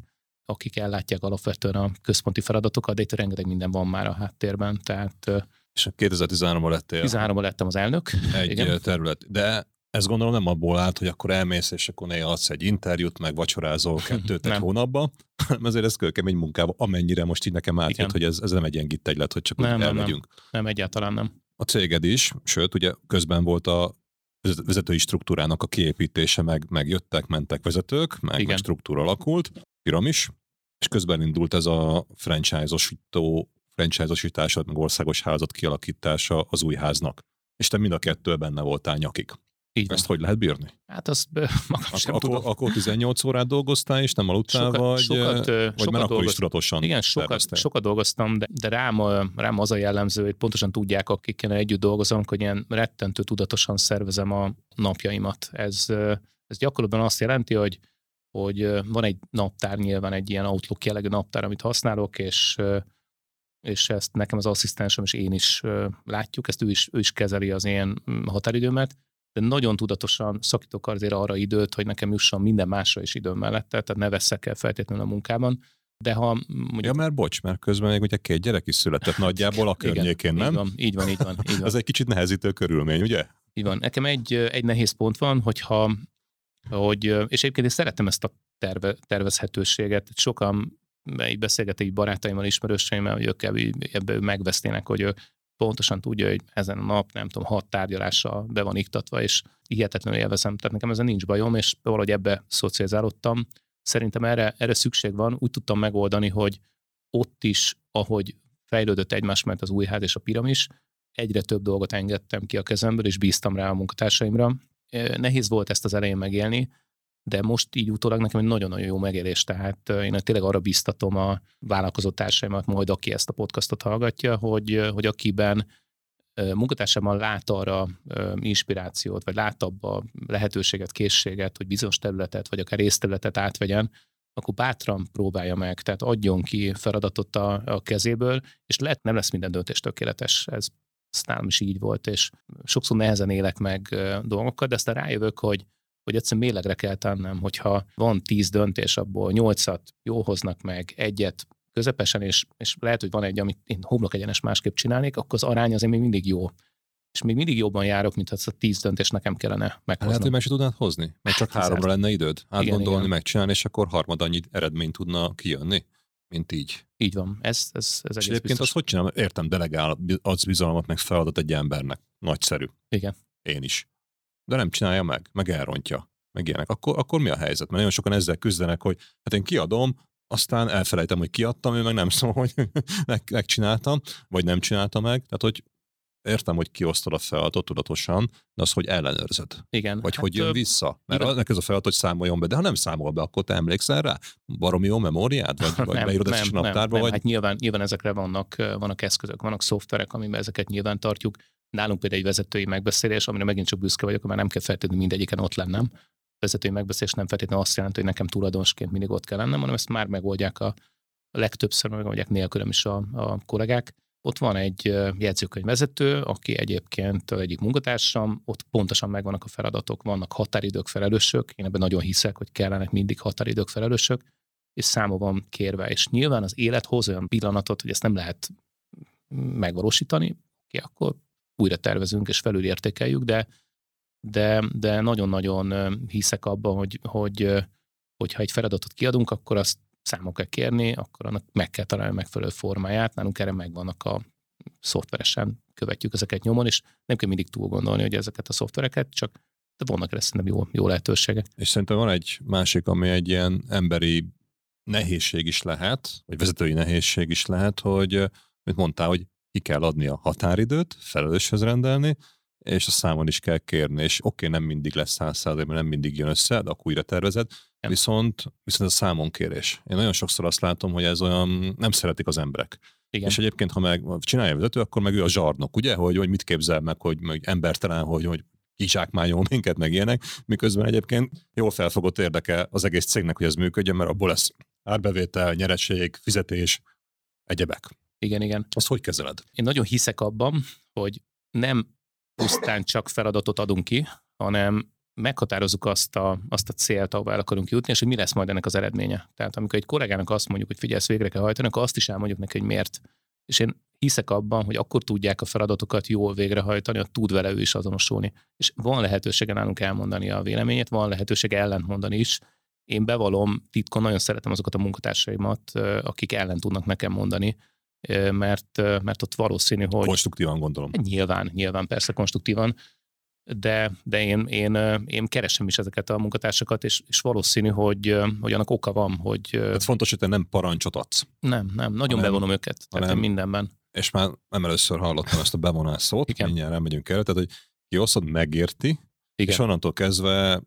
akik ellátják alapvetően a központi feladatokat, de itt rengeteg minden van már a háttérben. Tehát, ö, és kétezer-tizenháromban lettél. tizenháromban lettem az elnök. Egy igen. terület, de ezt gondolom nem abból állt, hogy akkor elmész, és akkor néha adsz egy interjút, meg vacsorázol kettőt egy hónapban, hanem ezért ez kőkemény munkába, amennyire most így nekem átjött, hogy ez, ez nem egy ilyen gittegylet, hogy csak nem, úgy elmegyünk. Nem, nem, egyáltalán nem. A céged is, sőt, ugye közben volt a vezetői struktúrának a kiépítése, meg, meg jöttek, mentek vezetők, meg, meg struktúra alakult, piramis, és közben indult ez a franchise-osító, franchise-osítása, meg országos házat kialakítása az Újháznak. És te mind a kettő benne voltál nyakig. Így ezt van. Hogy lehet bírni? Hát azt magam ak- sem ak- tudom. Akkor tizennyolc órát dolgoztál, és nem aludtál, sokat, vagy, sokat, vagy sokat már akkor is tudatosan. Igen, sokat, sokat dolgoztam, de, de rám, rám az a jellemző, hogy pontosan tudják, akikkel együtt dolgozom, hogy ilyen rettentő tudatosan szervezem a napjaimat. Ez, ez gyakorlatban azt jelenti, hogy, hogy van egy naptár, nyilván egy ilyen Outlook jellegű naptár, amit használok, és, és ezt nekem az asszisztensem és én is látjuk, ezt ő is, ő is kezeli az én határidőmet, de nagyon tudatosan szakítok azért arra időt, hogy nekem jusson minden másra is időm mellett, tehát ne veszek el feltétlenül a munkában. De ha mondjuk... Ja, mert bocs, mert közben még ugye két gyerek is született nagyjából a környékén, igen, nem? Így van, így van. Így van. Ez egy kicsit nehezítő körülmény, ugye? Így van. Nekem egy, egy nehéz pont van, hogyha, hogy, és egyébként én szeretem ezt a terve, tervezhetőséget. Sokan így beszélgetek így barátaimmal, ismerőseimmel, hogy ők ebből megvesznének, hogy ő pontosan tudja, hogy ezen a nap, nem tudom, hat tárgyalással be van iktatva, és hihetetlenül élvezem. Tehát nekem ezen nincs bajom, és valahogy ebbe szocializálódtam. Szerintem erre, erre szükség van. Úgy tudtam megoldani, hogy ott is, ahogy fejlődött egymás mellett az Újház és a piramis, egyre több dolgot engedtem ki a kezemből, és bíztam rá a munkatársaimra. Nehéz volt ezt az elején megélni, de most így utólag nekem egy nagyon-nagyon jó megélés, tehát én tényleg arra biztatom a vállalkozó társaimat, majd aki ezt a podcastot hallgatja, hogy, hogy akiben munkatársamban lát arra inspirációt, vagy lát abba lehetőséget, készséget, hogy bizonyos területet, vagy akár részterületet átvegyen, akkor bátran próbálja meg, tehát adjon ki feladatot a, a kezéből, és lehet nem lesz minden döntés tökéletes, ez nálam is így volt, és sokszor nehezen élek meg dolgokkal, de aztán rájövök, hogy hogy egyszerűen mélegre kell tennem, hogyha van tíz döntés, abból nyolcat jól hoznak meg, egyet közepesen, és, és lehet, hogy van egy, amit én homlok egyenes másképp csinálnék, akkor az arány azért még mindig jó. És még mindig jobban járok, mint az a tíz döntés nekem kellene meghoznom. Lehet, hogy meg sem tudnád hozni, mert csak háromra lenne időd átgondolni, megcsinálni, és akkor harmad annyi eredmény tudna kijönni. mint így. Így van. Ez, ez, ez és egyébként azt hogy csinálom? Értem, delegál, adsz bizalmat, meg feladat egy embernek. Nagyszerű. Igen. Én is. De nem csinálja meg, meg elrontja, meg ilyenek. Akkor, akkor mi a helyzet? Mert nagyon sokan ezzel küzdenek, hogy hát én kiadom, aztán elfelejtem, hogy kiadtam, ő meg nem szól, hogy megcsináltam, vagy nem csinálta meg. Tehát, hogy értem, hogy kiosztod a feladatot tudatosan, de az, hogy ellenőrzöd. Igen. Vagy hát hogy jön ö... vissza. Mert igen. Ennek ez a feladat, hogy számoljon be, de ha nem számol be, akkor te emlékszel rá? Baromi jó memóriád? Vagy, vagy nem, beírod ezt is naptárba? Nem, vagy... hát nyilván, nyilván ezekre vannak, vannak eszközök, vannak szoftverek, amiben ezeket nyilván tartjuk. Nálunk például egy vezetői megbeszélés, amire megint csak büszke vagyok, mert nem kell feltétlenül mindegyiken ott lennem. Vezetői megbeszélés nem feltétlenül azt jelenti, hogy nekem tulajdonosként mindig ott kell lennem, hanem ezt már megoldják a, a legtöbbször, megoldják nélkülem is a, a kollégák. Ott van egy jegyzőkönyvvezető, aki egyébként egyik munkatársam, ott pontosan megvannak a feladatok, vannak határidők, felelősök, én ebben nagyon hiszek, hogy kellenek mindig határidők, felelősök, és számba van kérve, és nyilván az élet hoz olyan pillanatot, hogy ezt nem lehet megvalósítani, oké, akkor újra tervezünk és felülértékeljük, de, de, de nagyon-nagyon hiszek abban, hogy, hogy, hogy ha egy feladatot kiadunk, akkor azt számon kell kérni, akkor annak meg kell találni megfelelő formáját. Nálunk erre megvannak a szoftveresen, követjük ezeket nyomon, és nem kell mindig túl gondolni, hogy ezeket a szoftvereket, csak de vannak erre szerintem jó, jó lehetőségek. És szerintem van egy másik, ami egy ilyen emberi nehézség is lehet, vagy vezetői nehézség is lehet, hogy, mint mondtál, hogy ki kell adni a határidőt, felelőshöz rendelni, és a számon is kell kérni, és oké, okay, nem mindig lesz száz százalékban, nem mindig jön össze, de akkor újra tervezed, ja. viszont, viszont ez a számonkérés. Én nagyon sokszor azt látom, hogy ez olyan, nem szeretik az emberek. Igen. És egyébként, ha meg csinálja a vezető, akkor meg ő a zsarnok, ugye, hogy, hogy mit képzel meg, hogy meg embertelen, hogy, hogy kizsákmányol minket, meg ilyenek, miközben egyébként jól felfogott érdeke az egész cégnek, hogy ez működjön, mert abból lesz árbevétel, nyereség, fizetés, egyebek. Igen, igen. Azt hogy kezeled? Én nagyon hiszek abban, hogy nem pusztán csak feladatot adunk ki, hanem meghatározzuk azt a, azt a célt, ahová el akarunk jutni, és hogy mi lesz majd ennek az eredménye. Tehát amikor egy kollégának azt mondjuk, hogy figyelj, végre kell hajtani, akkor azt is elmondjuk neki, hogy miért. És én hiszek abban, hogy akkor tudják a feladatokat jól végrehajtani, ha tud vele ő is azonosulni. És van lehetősége nálunk elmondani a véleményét, van lehetősége ellentmondani is. Én bevallom, titkon nagyon szeretem azokat a munkatársaimat, akik ellent tudnak nekem mondani, mert, mert ott valószínű, hogy... Konstruktívan gondolom. Nyilván, nyilván persze konstruktívan, de, de én, én, én keresem is ezeket a munkatársakat, és, és valószínű, hogy, hogy annak oka van, hogy... Tehát fontos, hogy te nem parancsot adsz. Nem, nem, nagyon hanem, bevonom őket, hanem, tehát mindenben. És már nem először hallottam ezt a bevonás szót, igen. Mindjárt elmegyünk el, tehát hogy kioszod, megérti, igen. És onnantól kezdve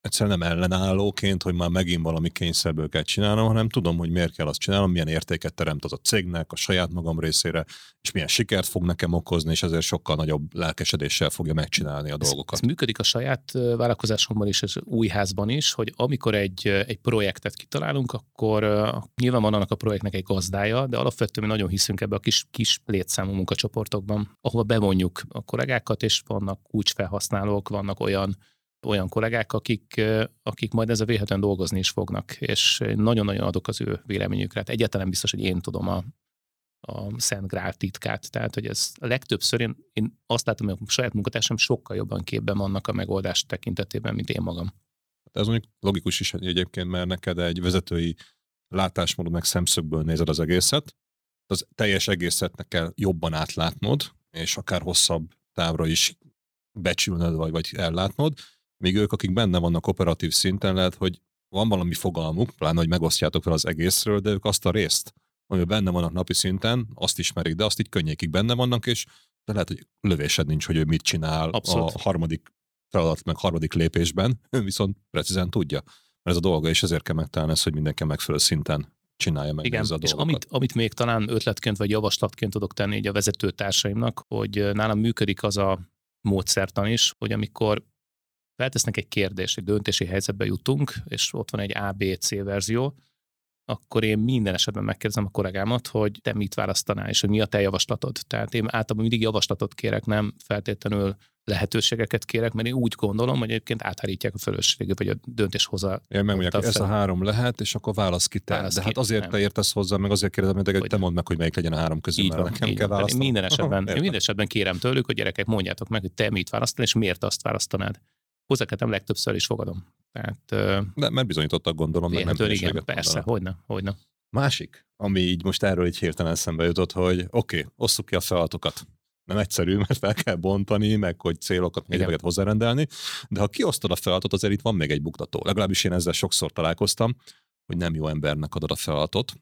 egyszerűen nem ellenállóként, hogy már megint valami kényszerből kell csinálnom, hanem tudom, hogy miért kell azt csinálnom, milyen értéket teremt az a cégnek, a saját magam részére, és milyen sikert fog nekem okozni, és ezért sokkal nagyobb lelkesedéssel fogja megcsinálni a dolgokat. Ez, ez működik a saját vállalkozásomban is, és Újházban is, hogy amikor egy, egy projektet kitalálunk, akkor uh, nyilván van annak a projektnek egy gazdája, de alapvetően mi nagyon hiszünk ebbe a kis, kis létszámú munkacsoportokban, ahova bevonjuk a kollégákat, és vannak kulcsfelhasználók, vannak olyan olyan kollégák, akik, akik majd ezzel véletlenül dolgozni is fognak, és nagyon-nagyon adok az ő véleményükre. Hát egyáltalán biztos, hogy én tudom a, a Szent Grál titkát, tehát hogy ez a legtöbbször én, én azt látom, hogy a saját munkatársam sokkal jobban képben vannak a megoldás tekintetében, mint én magam. Hát ez mondjuk logikus is egyébként, mert neked egy vezetői látásmódod meg szemszögből nézed az egészet, az teljes egészet kell jobban átlátnod, és akár hosszabb távra is becsülnöd, vagy, vagy ellátnod, még ők, akik benne vannak operatív szinten, lehet, hogy van valami fogalmuk, pláne, hogy megosztjátok fel az egészről, de ők azt a részt, amiben benne vannak napi szinten, azt ismerik, de azt így könnyékig benne vannak, és de lehet, hogy lövésed nincs, hogy ő mit csinál. Abszolút. A harmadik feladat, meg harmadik lépésben, ő viszont precízen tudja. Mert ez a dolga, és ezért kell megtalálni ezt, hogy mindenki megfelelő szinten csinálja meg. Igen, ez a dolgokat. És amit, amit még talán ötletként vagy javaslatként tudok tenni így a vezetőtársaimnak, hogy nálam működik az a módszertan is, hogy amikor feltesznek egy kérdést, egy döntési helyzetbe jutunk, és ott van egy á bé cé verzió, akkor én minden esetben megkérdezem a kollégámat, hogy te mit választanál, és hogy mi a te javaslatod. Tehát én általában mindig javaslatot kérek, nem feltétlenül lehetőségeket kérek, mert én úgy gondolom, hogy egyébként áthárítják a felelősséget, vagy a döntéshozat. Én megmondják, hogy ez a három lehet, és akkor válasz ki te. De hát azért nem. Te értesz hozzá, meg azért kérdezem, hogy te mondd meg, hogy melyik legyen a három közül, mert nekem kell választani. Én minden esetben, én minden esetben kérem tőlük, hogy gyerekek, mondjátok meg, hogy te mit választanál, és miért azt választanád. Hozzáketem legtöbbször is fogadom. Tehát, de, mert bizonyítottak, gondolom, meg nem tényleg. Persze, hogyne, hogyne. Másik, ami így most erről így hirtelen eszembe jutott, hogy oké, okay, osszuk ki a feladatokat. Nem egyszerű, mert fel kell bontani, meg hogy célokat, meg egyébként hozzárendelni, de ha kiosztod a feladatot, azért itt van még egy buktató. Legalábbis én ezzel sokszor találkoztam, hogy nem jó embernek adod a feladatot,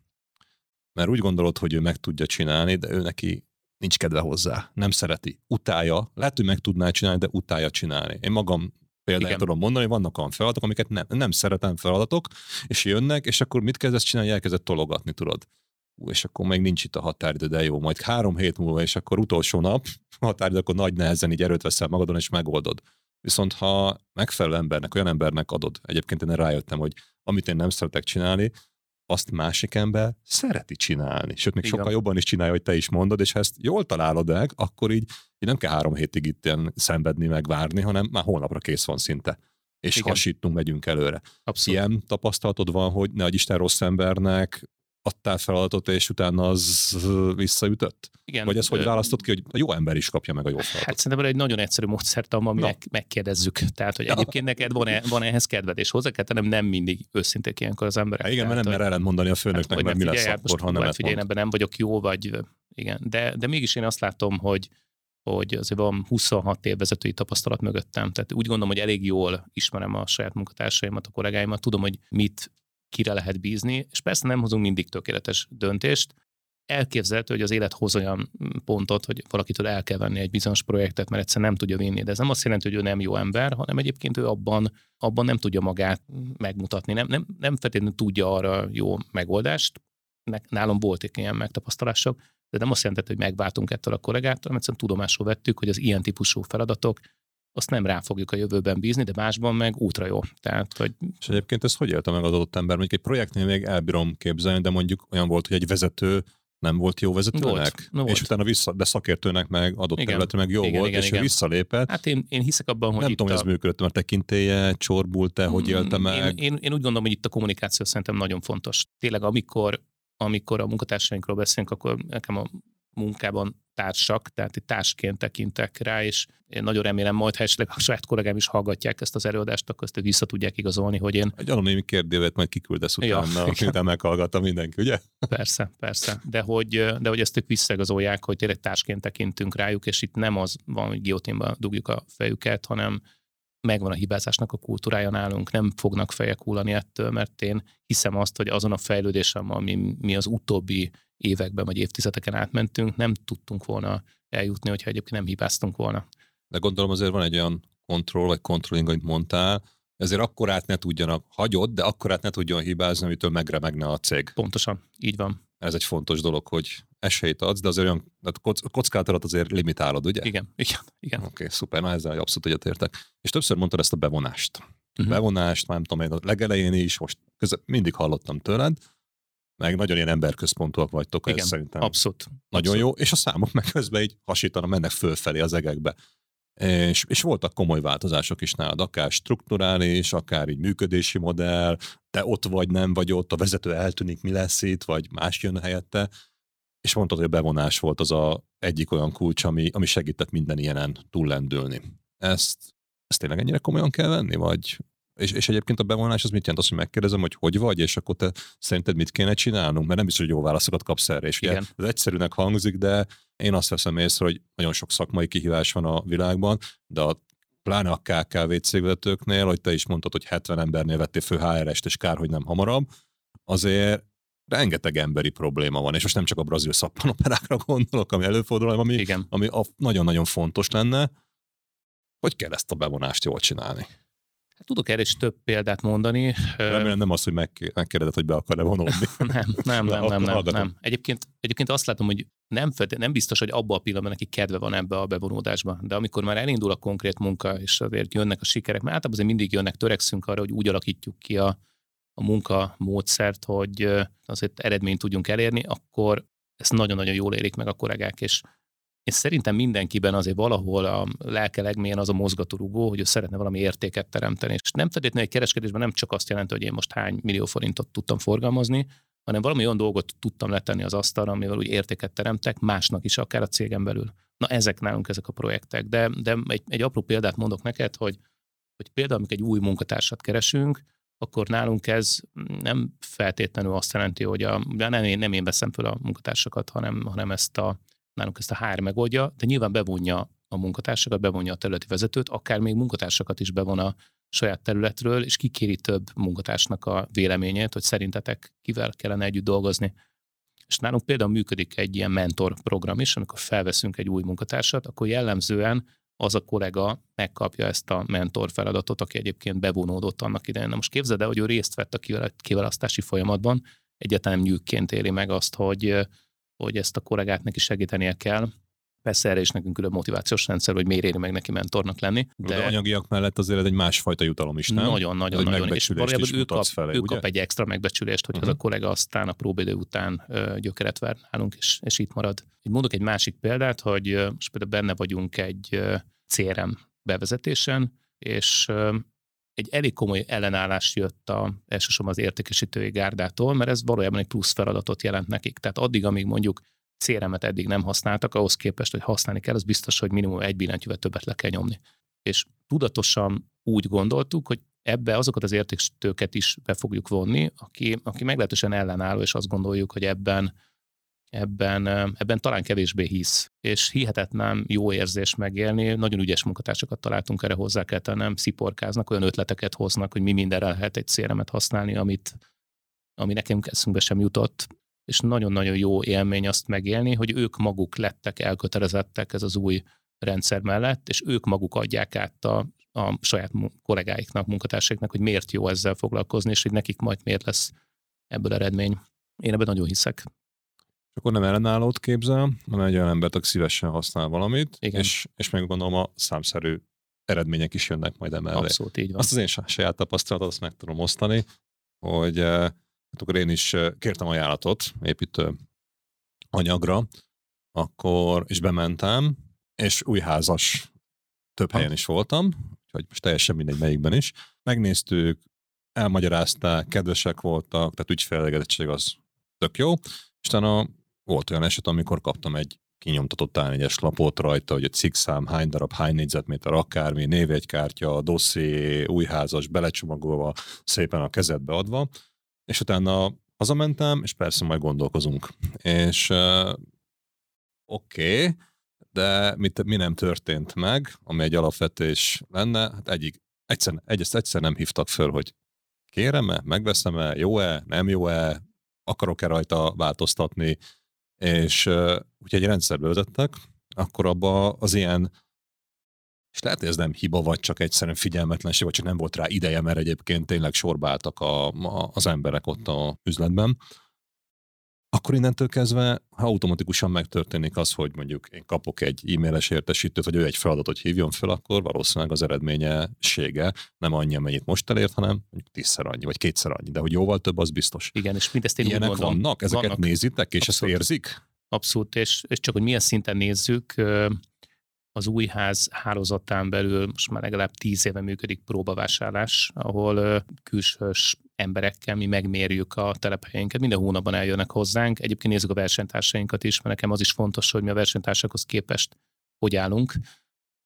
mert úgy gondolod, hogy ő meg tudja csinálni, de ő neki nincs kedve hozzá, nem szereti, utálja, lehet, hogy meg tudná csinálni, de utálja csinálni. Én magam például tudom mondani, hogy vannak olyan feladatok, amiket nem, nem szeretem feladatok, és jönnek, és akkor mit kezdesz csinálni, elkezded tologatni, tudod. Ú, és akkor még nincs itt a határidő, de jó, majd három hét múlva, és akkor utolsó nap, a határidő, akkor nagy nehezen így erőt veszel magadon, és megoldod. Viszont ha megfelelő embernek, olyan embernek adod, egyébként én rájöttem, hogy amit én nem szeretek csinálni, azt másik ember szereti csinálni. Sőt, még igen, sokkal jobban is csinálja, hogy te is mondod, és ha ezt jól találod meg, akkor így, így nem kell három hétig itt ilyen szenvedni, meg várni, hanem már holnapra kész van szinte. És igen, hasítunk, megyünk előre. Abszolút. Ilyen tapasztalatod van, hogy ne adj Isten, rossz embernek adtál feladatot, és utána az visszaütött? Igen. Vagy ezt hogy választott ki, hogy a jó ember is kapja meg a jó feladatot? Hát szerintem egy nagyon egyszerű módszertan van, meg, megkérdezzük. Tehát, hogy egyébként neked van-e, van-e ehhez kedved, és hozzá kell tennem, nem mindig őszinték ilyenkor az emberek. Hát igen, tehát, mert nem mer ellentmondani a főnöknek, hát, mert mi lesz akkor, ha nem ezt mond. Ebben nem vagyok jó, vagy igen. De, de mégis én azt látom, hogy, hogy azért van huszonhat év vezetői tapasztalat mögöttem. Tehát úgy gondolom, hogy elég jól ismerem a saját munkatársaimat, a kollégáimat, tudom, hogy mit kire lehet bízni, és persze nem hozunk mindig tökéletes döntést. Elképzelhető, hogy az élet hoz olyan pontot, hogy valakitől el kell venni egy bizonyos projektet, mert egyszerűen nem tudja vinni. De ez nem azt jelenti, hogy ő nem jó ember, hanem egyébként ő abban, abban nem tudja magát megmutatni. Nem, nem, nem feltétlenül tudja arra jó megoldást. Nálam voltak ilyen megtapasztalások, de nem azt jelenti, hogy megváltunk ettől a kollégától, mert egyszerűen tudomásul vettük, hogy az ilyen típusú feladatok, azt nem rá fogjuk a jövőben bízni, de másban meg útra jó. Tehát, hogy... És egyébként ezt hogy élte meg az adott ember? Mondjuk egy projektnél még elbírom képzelni, de mondjuk olyan volt, hogy egy vezető nem volt jó vezetőnek, volt, no és volt. Utána vissza, de szakértőnek meg adott területre meg jó igen, volt, igen, és igen. Ő visszalépett. Hát én, én hiszek abban, hogy nem itt tudom, a... ez működött, mert tekintélye, csorbult-e, hogy élte meg? Én, én, én úgy gondolom, hogy itt a kommunikáció szerintem nagyon fontos. Tényleg, amikor, amikor a munkatársainkról beszélünk, akkor nekem a munkában társak, tehát itt társként tekintek rá, és én nagyon remélem majd, ha esetleg a saját kollégám is hallgatják ezt az előadást, akkor ezt vissza tudják igazolni, hogy én... Egy anonim kérdővet majd kiküldesz utána, ja, meghallgatta mindenki, ugye? Persze, persze. De hogy, de hogy ezt ők visszaigazolják, hogy tényleg társként tekintünk rájuk, és itt nem az van, hogy guillotine-ba dugjuk a fejüket, hanem megvan a hibázásnak a kultúrája nálunk, nem fognak fejek hullani ettől, mert én hiszem azt, hogy azon a fejlődésem, ami mi az utóbbi években vagy évtizedeken átmentünk, nem tudtunk volna eljutni, hogyha egyébként nem hibáztunk volna. De gondolom azért van egy olyan kontroll, vagy controlling, amit mondtál, ezért akkor át ne tudjanak, hagyod, de akkor át ne tudjon hibázni, amitől megremegne a cég. Pontosan, így van. Ez egy fontos dolog, hogy esélyt adsz, de az olyan kockázatot azért limitálod, ugye? Igen, igen, igen. Oké, okay, szuper, na ezzel abszolút egyetértek. És többször mondtad ezt a bevonást. Uh-huh. Bevonást, már nem tudom én, a legelején is, most között, mindig hallottam tőled, meg nagyon ilyen emberközpontúak vagytok, igen, ez szerintem. Abszolút. Nagyon abszolút. Jó, és a számok meg közben így hasítanak, mennek fölfelé az egekbe. És, és voltak komoly változások is nálad, akár strukturális, akár így működési modell, te ott vagy, nem vagy ott, a vezető eltűnik, mi lesz itt, vagy más jön helyette, és mondtad, hogy a bevonás volt az a egyik olyan kulcs, ami, ami segített minden ilyenen túllendülni. Ezt, ezt tényleg ennyire komolyan kell venni, vagy... És, és egyébként a bevonás az mit jelent? Azt, hogy megkérdezem, hogy hogy vagy, és akkor te szerinted mit kéne csinálnunk? Mert nem biztos, hogy jó válaszokat kapsz erre. És ugye ez egyszerűnek hangzik, de én azt veszem észre, hogy nagyon sok szakmai kihívás van a világban, de a, pláne a ká ká vé cégvezetőknél, hogy te is mondtad, hogy hetven embernél vettél fő há er est, és kár, hogy nem hamarabb, azért rengeteg emberi probléma van. És most nem csak a brazil szappanoperákra gondolok, ami előfordul, ami, ami a, nagyon-nagyon fontos lenne. Hogy kell ezt a bevonást jól csinálni? Tudok erre is több példát mondani. Remélem nem az, hogy megkérdezed, hogy be akar-e vonódni. nem, nem, nem, nem, nem, nem. Egyébként, egyébként azt látom, hogy nem, nem biztos, hogy abban a pillanatban neki kedve van ebbe a bevonódásba, de amikor már elindul a konkrét munka, és azért jönnek a sikerek, mert általában azért mindig jönnek, törekszünk arra, hogy úgy alakítjuk ki a, a munkamódszert, hogy azért eredményt tudjunk elérni, akkor ezt nagyon-nagyon jól élik meg a kollégák, és és szerintem mindenkiben azért valahol a lelke legmélyen az a mozgatórugó, hogy ő szeretne valami értéket teremteni. És nem feltétlenül egy kereskedésben nem csak azt jelenti, hogy én most hány millió forintot tudtam forgalmazni, hanem valami olyan dolgot tudtam letenni az asztalra, amivel úgy értéket teremtek másnak is, akár a cégem belül. Na ezek nálunk ezek a projektek. De, de egy, egy apró példát mondok neked, hogy, hogy például, amikor egy új munkatársat keresünk, akkor nálunk ez nem feltétlenül azt jelenti, hogy a, de nem, én, nem én veszem föl a munkatársakat, hanem, hanem ezt a, nálunk ezt a há er megoldja, de nyilván bevonja a munkatársakat, bevonja a területi vezetőt, akár még munkatársakat is bevon a saját területről, és kikéri több munkatársnak a véleményét, hogy szerintetek kivel kellene együtt dolgozni. És nálunk például működik egy ilyen mentor program is, amikor felveszünk egy új munkatársat, akkor jellemzően az a kollega megkapja ezt a mentor feladatot, aki egyébként bevonódott annak idején. Na most képzeld el, hogy ő részt vett a kiválasztási folyamatban, egyáltalán nyűgként éli meg azt, hogy, hogy ezt a kollégát neki segítenie kell. Persze erre is nekünk külön motivációs rendszer, hogy miért éri meg neki mentornak lenni. De, de anyagiak mellett azért egy másfajta jutalom is, nem? Nagyon-nagyon. Nagyon, nagyon, és valójában ő, kap, fele, ő kap egy extra megbecsülést, hogy uh-huh. az a kollega aztán a próbaidő után gyökeret ver nálunk, és, és itt marad. Mondok egy másik példát, hogy most például benne vagyunk egy cé er em bevezetésen, és egy elég komoly ellenállás jött a, elsősorban az értékesítői gárdától, mert ez valójában egy plusz feladatot jelent nekik. Tehát addig, amíg mondjuk cé er emet eddig nem használtak, ahhoz képest, hogy használni kell, az biztos, hogy minimum egy billentyűvel többet le kell nyomni. És tudatosan úgy gondoltuk, hogy ebbe azokat az értékesítőket is be fogjuk vonni, aki, aki meglehetősen ellenálló, és azt gondoljuk, hogy ebben, ebben, ebben talán kevésbé hisz. És hihetetlen jó érzés megélni, nagyon ügyes munkatársakat találtunk, erre hozzá kell tennem, sziporkáznak, olyan ötleteket hoznak, hogy mi mindenre lehet egy cé er emet használni, amit, ami nekünk eszünkbe sem jutott. És nagyon-nagyon jó élmény azt megélni, hogy ők maguk lettek elkötelezettek ez az új rendszer mellett, és ők maguk adják át a, a saját kollégáiknak, munkatársaiknak, hogy miért jó ezzel foglalkozni, és hogy nekik majd miért lesz ebből eredmény. Én ebben nagyon hiszek. És akkor nem ellenállót képzel, hanem egy olyan embert, aki szívesen használ valamit, és, és meg gondolom a számszerű eredmények is jönnek majd emellé. Abszolút, így van. Azt az én saját tapasztalatot, azt meg tudom osztani, hogy... akkor én is kértem ajánlatot építő anyagra, akkor is bementem, és újházas több helyen is voltam, úgyhogy most teljesen mindegy melyikben is. Megnéztük, elmagyarázták, kedvesek voltak, tehát ügyfélelégedettség az tök jó. És utána volt olyan eset, amikor kaptam egy kinyomtatott á négyes lapot rajta, hogy a cikkszám, hány darab, hány négyzetméter, akármi, névjegykártya, dosszié, újházas, belecsomagolva, szépen a kezedbe adva. És utána hazamentem, és persze majd gondolkozunk. És uh, oké, okay, de mit, mi nem történt meg, ami egy alapvetés lenne, hát egyik, egyszer, egy, egyszer nem hívtak föl, hogy kérem-e, megveszem-e, jó-e, nem jó-e, akarok-e rajta változtatni, és uh, úgyhogy egy rendszerbe vezettek, akkor abba az ilyen, és lehet, hogy ez nem hiba, vagy csak egyszerűen figyelmetlenség, vagy csak nem volt rá ideje, mert egyébként tényleg sorba álltak a, a, az emberek ott a üzletben. Akkor innentől kezdve, ha automatikusan megtörténik az, hogy mondjuk én kapok egy e-mailes értesítőt, vagy ő egy feladatot hívjon fel, akkor valószínűleg az eredményessége nem annyi, amennyit most elért, hanem tízszer annyi, vagy kétszer annyi, de hogy jóval több, az biztos. Igen, és mindezt én ilyenek gondolom. Vannak, ezeket vannak. Nézitek, és abszolút, ezt érzik? Abszolút, és, és csak hogy milyen szinten nézzük, az Újház hálózatán belül most már legalább tíz éve működik próbavásárlás, ahol külsős emberekkel mi megmérjük a telephelyeinket. Minden hónapban eljönnek hozzánk. Egyébként nézzük a versenytársainkat is, mert nekem az is fontos, hogy mi a versenytársakhoz képest hogy állunk,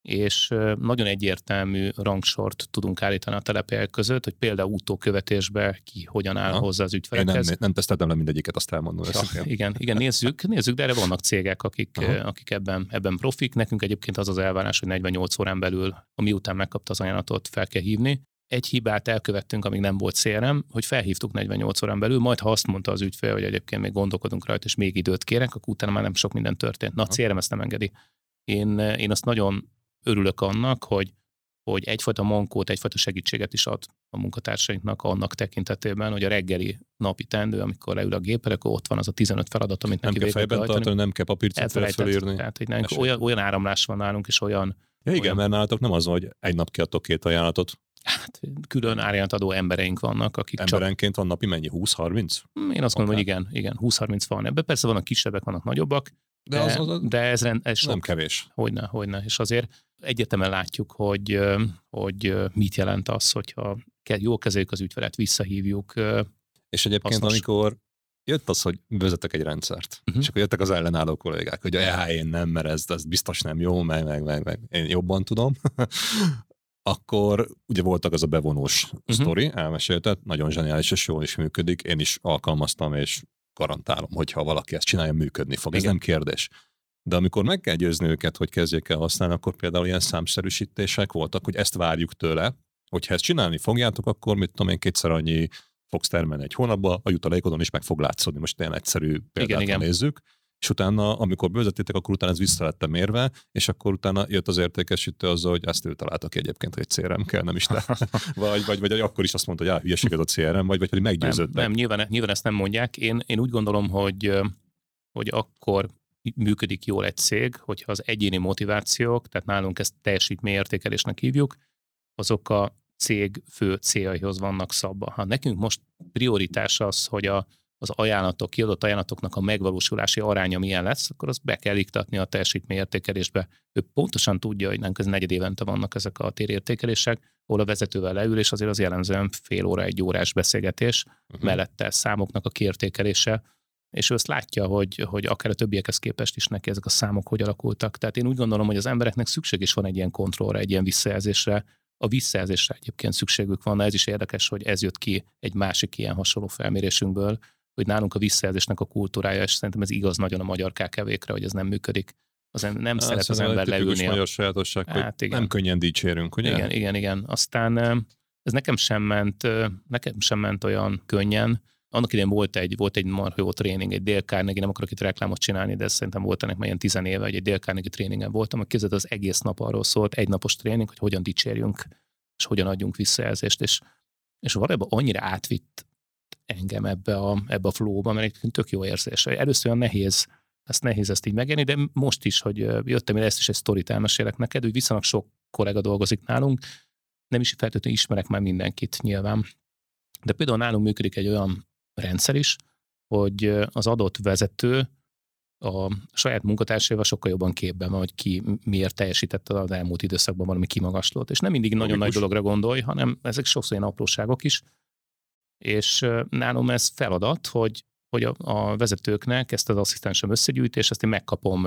és nagyon egyértelmű rangsort tudunk állítani a telephelyek között, hogy például utókövetésbe ki hogyan áll ha. hozzá az ügyfelekhez. Nem, nem teszteltem le mindegyiket, azt elmondom. Ja, igen, igen, nézzük, nézzük, de erre vannak cégek, akik, akik ebben, ebben profik. Nekünk egyébként az az elvárás, hogy negyvennyolc órán belül, miután megkapta az ajánlatot, fel kell hívni. Egy hibát elkövettünk, amíg nem volt cé er em, hogy felhívtuk negyvennyolc órán belül, majd ha azt mondta az ügyfél, hogy egyébként még gondolkodunk rajta, és még időt kérek, akkor utána már nem sok minden történt. Na, a cé er em ezt nem engedi. Én, én azt nagyon örülök annak, hogy, hogy egyfajta mankót, egyfajta segítséget is ad a munkatársainknak annak tekintetében, hogy a reggeli napi teendő, amikor leül a gépre, akkor ott van az a tizenöt feladat, amit neki végre kell hajtani. Nem kell fejben tartani, nem kell papírcipőre felírni. Tehát, hogy nálunk olyan, olyan áramlás van nálunk, és olyan... Ja igen, olyan... mert nálatok nem az, hogy egy nap kiadtok két ajánlatot. Hát külön árajánlatadó embereink vannak, akik emberenként csak... van napi mennyi? húsz-harminc? Én azt mondom, hogy igen, igen, húsz-harminc van. Ebben persze vannak kisebbek, vannak nagyobbak, de, de, az, az, az de ez, rend, ez sok. Nem kevés. Hogyne, hogyne. És azért egyetemen látjuk, hogy, hogy mit jelent az, hogyha jól kezeljük az ügyfelet, visszahívjuk. És egyébként hasznos. Amikor jött az, hogy vezetek egy rendszert, uh-huh. és akkor jöttek az ellenálló kollégák, hogy jaj, én nem, mert ez, ez biztos nem jó, meg, meg, meg, meg. Én jobban tudom. akkor ugye voltak az a bevonós uh-huh. sztori, elmeséltet, nagyon zseniális és jól is működik, én is alkalmaztam, és garantálom, hogyha valaki ezt csinálja, működni fog, igen. Ez nem kérdés. De amikor meg kell győzni őket, hogy kezdjék el használni, akkor például ilyen számszerűsítések voltak, hogy ezt várjuk tőle, hogyha ezt csinálni fogjátok, akkor mit tudom én, kétszer annyi fogsz termelni egy hónapban, a jutalékodon is meg fog látszódni, most ilyen egyszerű példát igen, nézzük. Igen. És utána, amikor bőzöttétek, akkor utána ez vissza lettem érve, és akkor utána jött az értékesítő azzal, hogy ezt ő találta ki egyébként, hogy cé er em kell, nem is te. Vagy, vagy, vagy akkor is azt mondta, hogy á, hülyeség ez a cé er em, vagy, vagy pedig meggyőződtek. Nem, nem nyilván, nyilván ezt nem mondják. Én, én úgy gondolom, hogy, hogy akkor működik jól egy cég, hogyha az egyéni motivációk, tehát nálunk ezt teljesítményértékelésnek hívjuk, azok a cég fő céljaihoz vannak szabva. Ha nekünk most prioritás az, hogy a az ajánlatok, kiadott ajánlatoknak a megvalósulási aránya milyen lesz, akkor azt be kell iktatni a teljesítményértékelésbe. Ő pontosan tudja, hogy nem köz negyed évente vannak ezek a térértékelések, ahol a vezetővel leül, és azért az jellemzően fél óra, egy órás beszélgetés, uh-huh. mellette számoknak a kiértékelése, és ő azt látja, hogy, hogy akár a többiekhez képest is neki ezek a számok hogy alakultak. Tehát én úgy gondolom, hogy az embereknek szükség is van egy ilyen kontrollra, egy ilyen visszajelzésre. A visszajelzésre egyébként szükségük van, ez is érdekes, hogy ez jött ki egy másik ilyen hasonló felmérésünkből, hogy nálunk a visszajelzésnek a kultúrája, és szerintem ez igaz nagyon a magyar ká ká vékre, hogy ez nem működik. Az em- nem Á, szeret az ember leülni. Ez a magyar sajátosság, hát, hogy igen. Nem könnyen dicsérünk, ugye? Igen, igen, igen. Aztán ez nekem sem ment, nekem sem ment olyan könnyen. Annak idején volt egy, volt egy marha jó tréning, egy Dale Carnegie, nem akarok itt reklámot csinálni, de szerintem volt ennek már ilyen tizen éve, hogy egy Dale Carnegie tréningen voltam, hogy képzeld, az egész nap arról szólt, egy napos tréning, hogy hogyan dicsérjünk, és hogyan adjunk visszajelzést, és, és valójában annyira átvitt engem ebbe a, ebbe a flow-ba, mert egy tök jó érzés. Először olyan nehéz, ezt nehéz ezt így megérni, de most is, hogy jöttem ide, ezt is egy sztorit elmesélek neked, hogy viszonylag sok kollega dolgozik nálunk, nem is feltétlenül ismerek már mindenkit nyilván. De például nálunk működik egy olyan rendszer is, hogy az adott vezető a saját munkatársaival sokkal jobban képben van, hogy ki miért teljesítette az elmúlt időszakban valami kimagaslót. És nem mindig nagyon Logikus. Nagy dologra gondolj, hanem ezek sokszor ilyen apróságok is, és nálam ez feladat, hogy, hogy a, a vezetőknek ezt az asszisztensem összegyűjti, és ezt én megkapom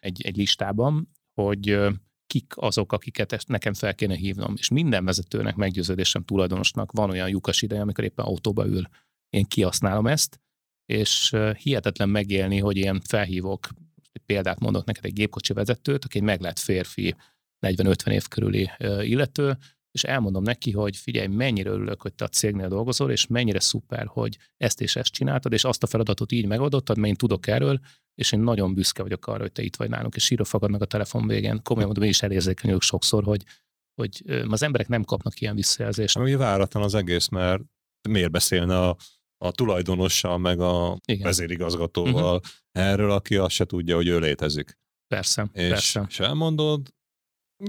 egy, egy listában, hogy kik azok, akiket nekem fel kéne hívnom. És minden vezetőnek, meggyőződésem, tulajdonosnak van olyan lyukas ideje, amikor éppen autóba ül. Én kihasználom ezt, és hihetetlen megélni, hogy én felhívok, példát mondok neked, egy gépkocsi vezetőt, aki egy meglett férfi, negyven-ötven év körüli illető, és elmondom neki, hogy figyelj, mennyire örülök, hogy te a cégnél dolgozol, és mennyire szuper, hogy ezt és ezt csináltad, és azt a feladatot így megoldottad, mert én tudok erről, és én nagyon büszke vagyok arra, hogy te itt vagy nálunk, és sírva fakadnak a telefon végén. Komolyan mondom, én is elérzékenyülök sokszor, hogy, hogy az emberek nem kapnak ilyen visszajelzést. Ami váratlan az egész, mert miért beszélne a, a tulajdonossal, meg a igen. vezérigazgatóval uh-huh. erről, aki azt se tudja, hogy ő létezik. Persze, és persze. És elmondod,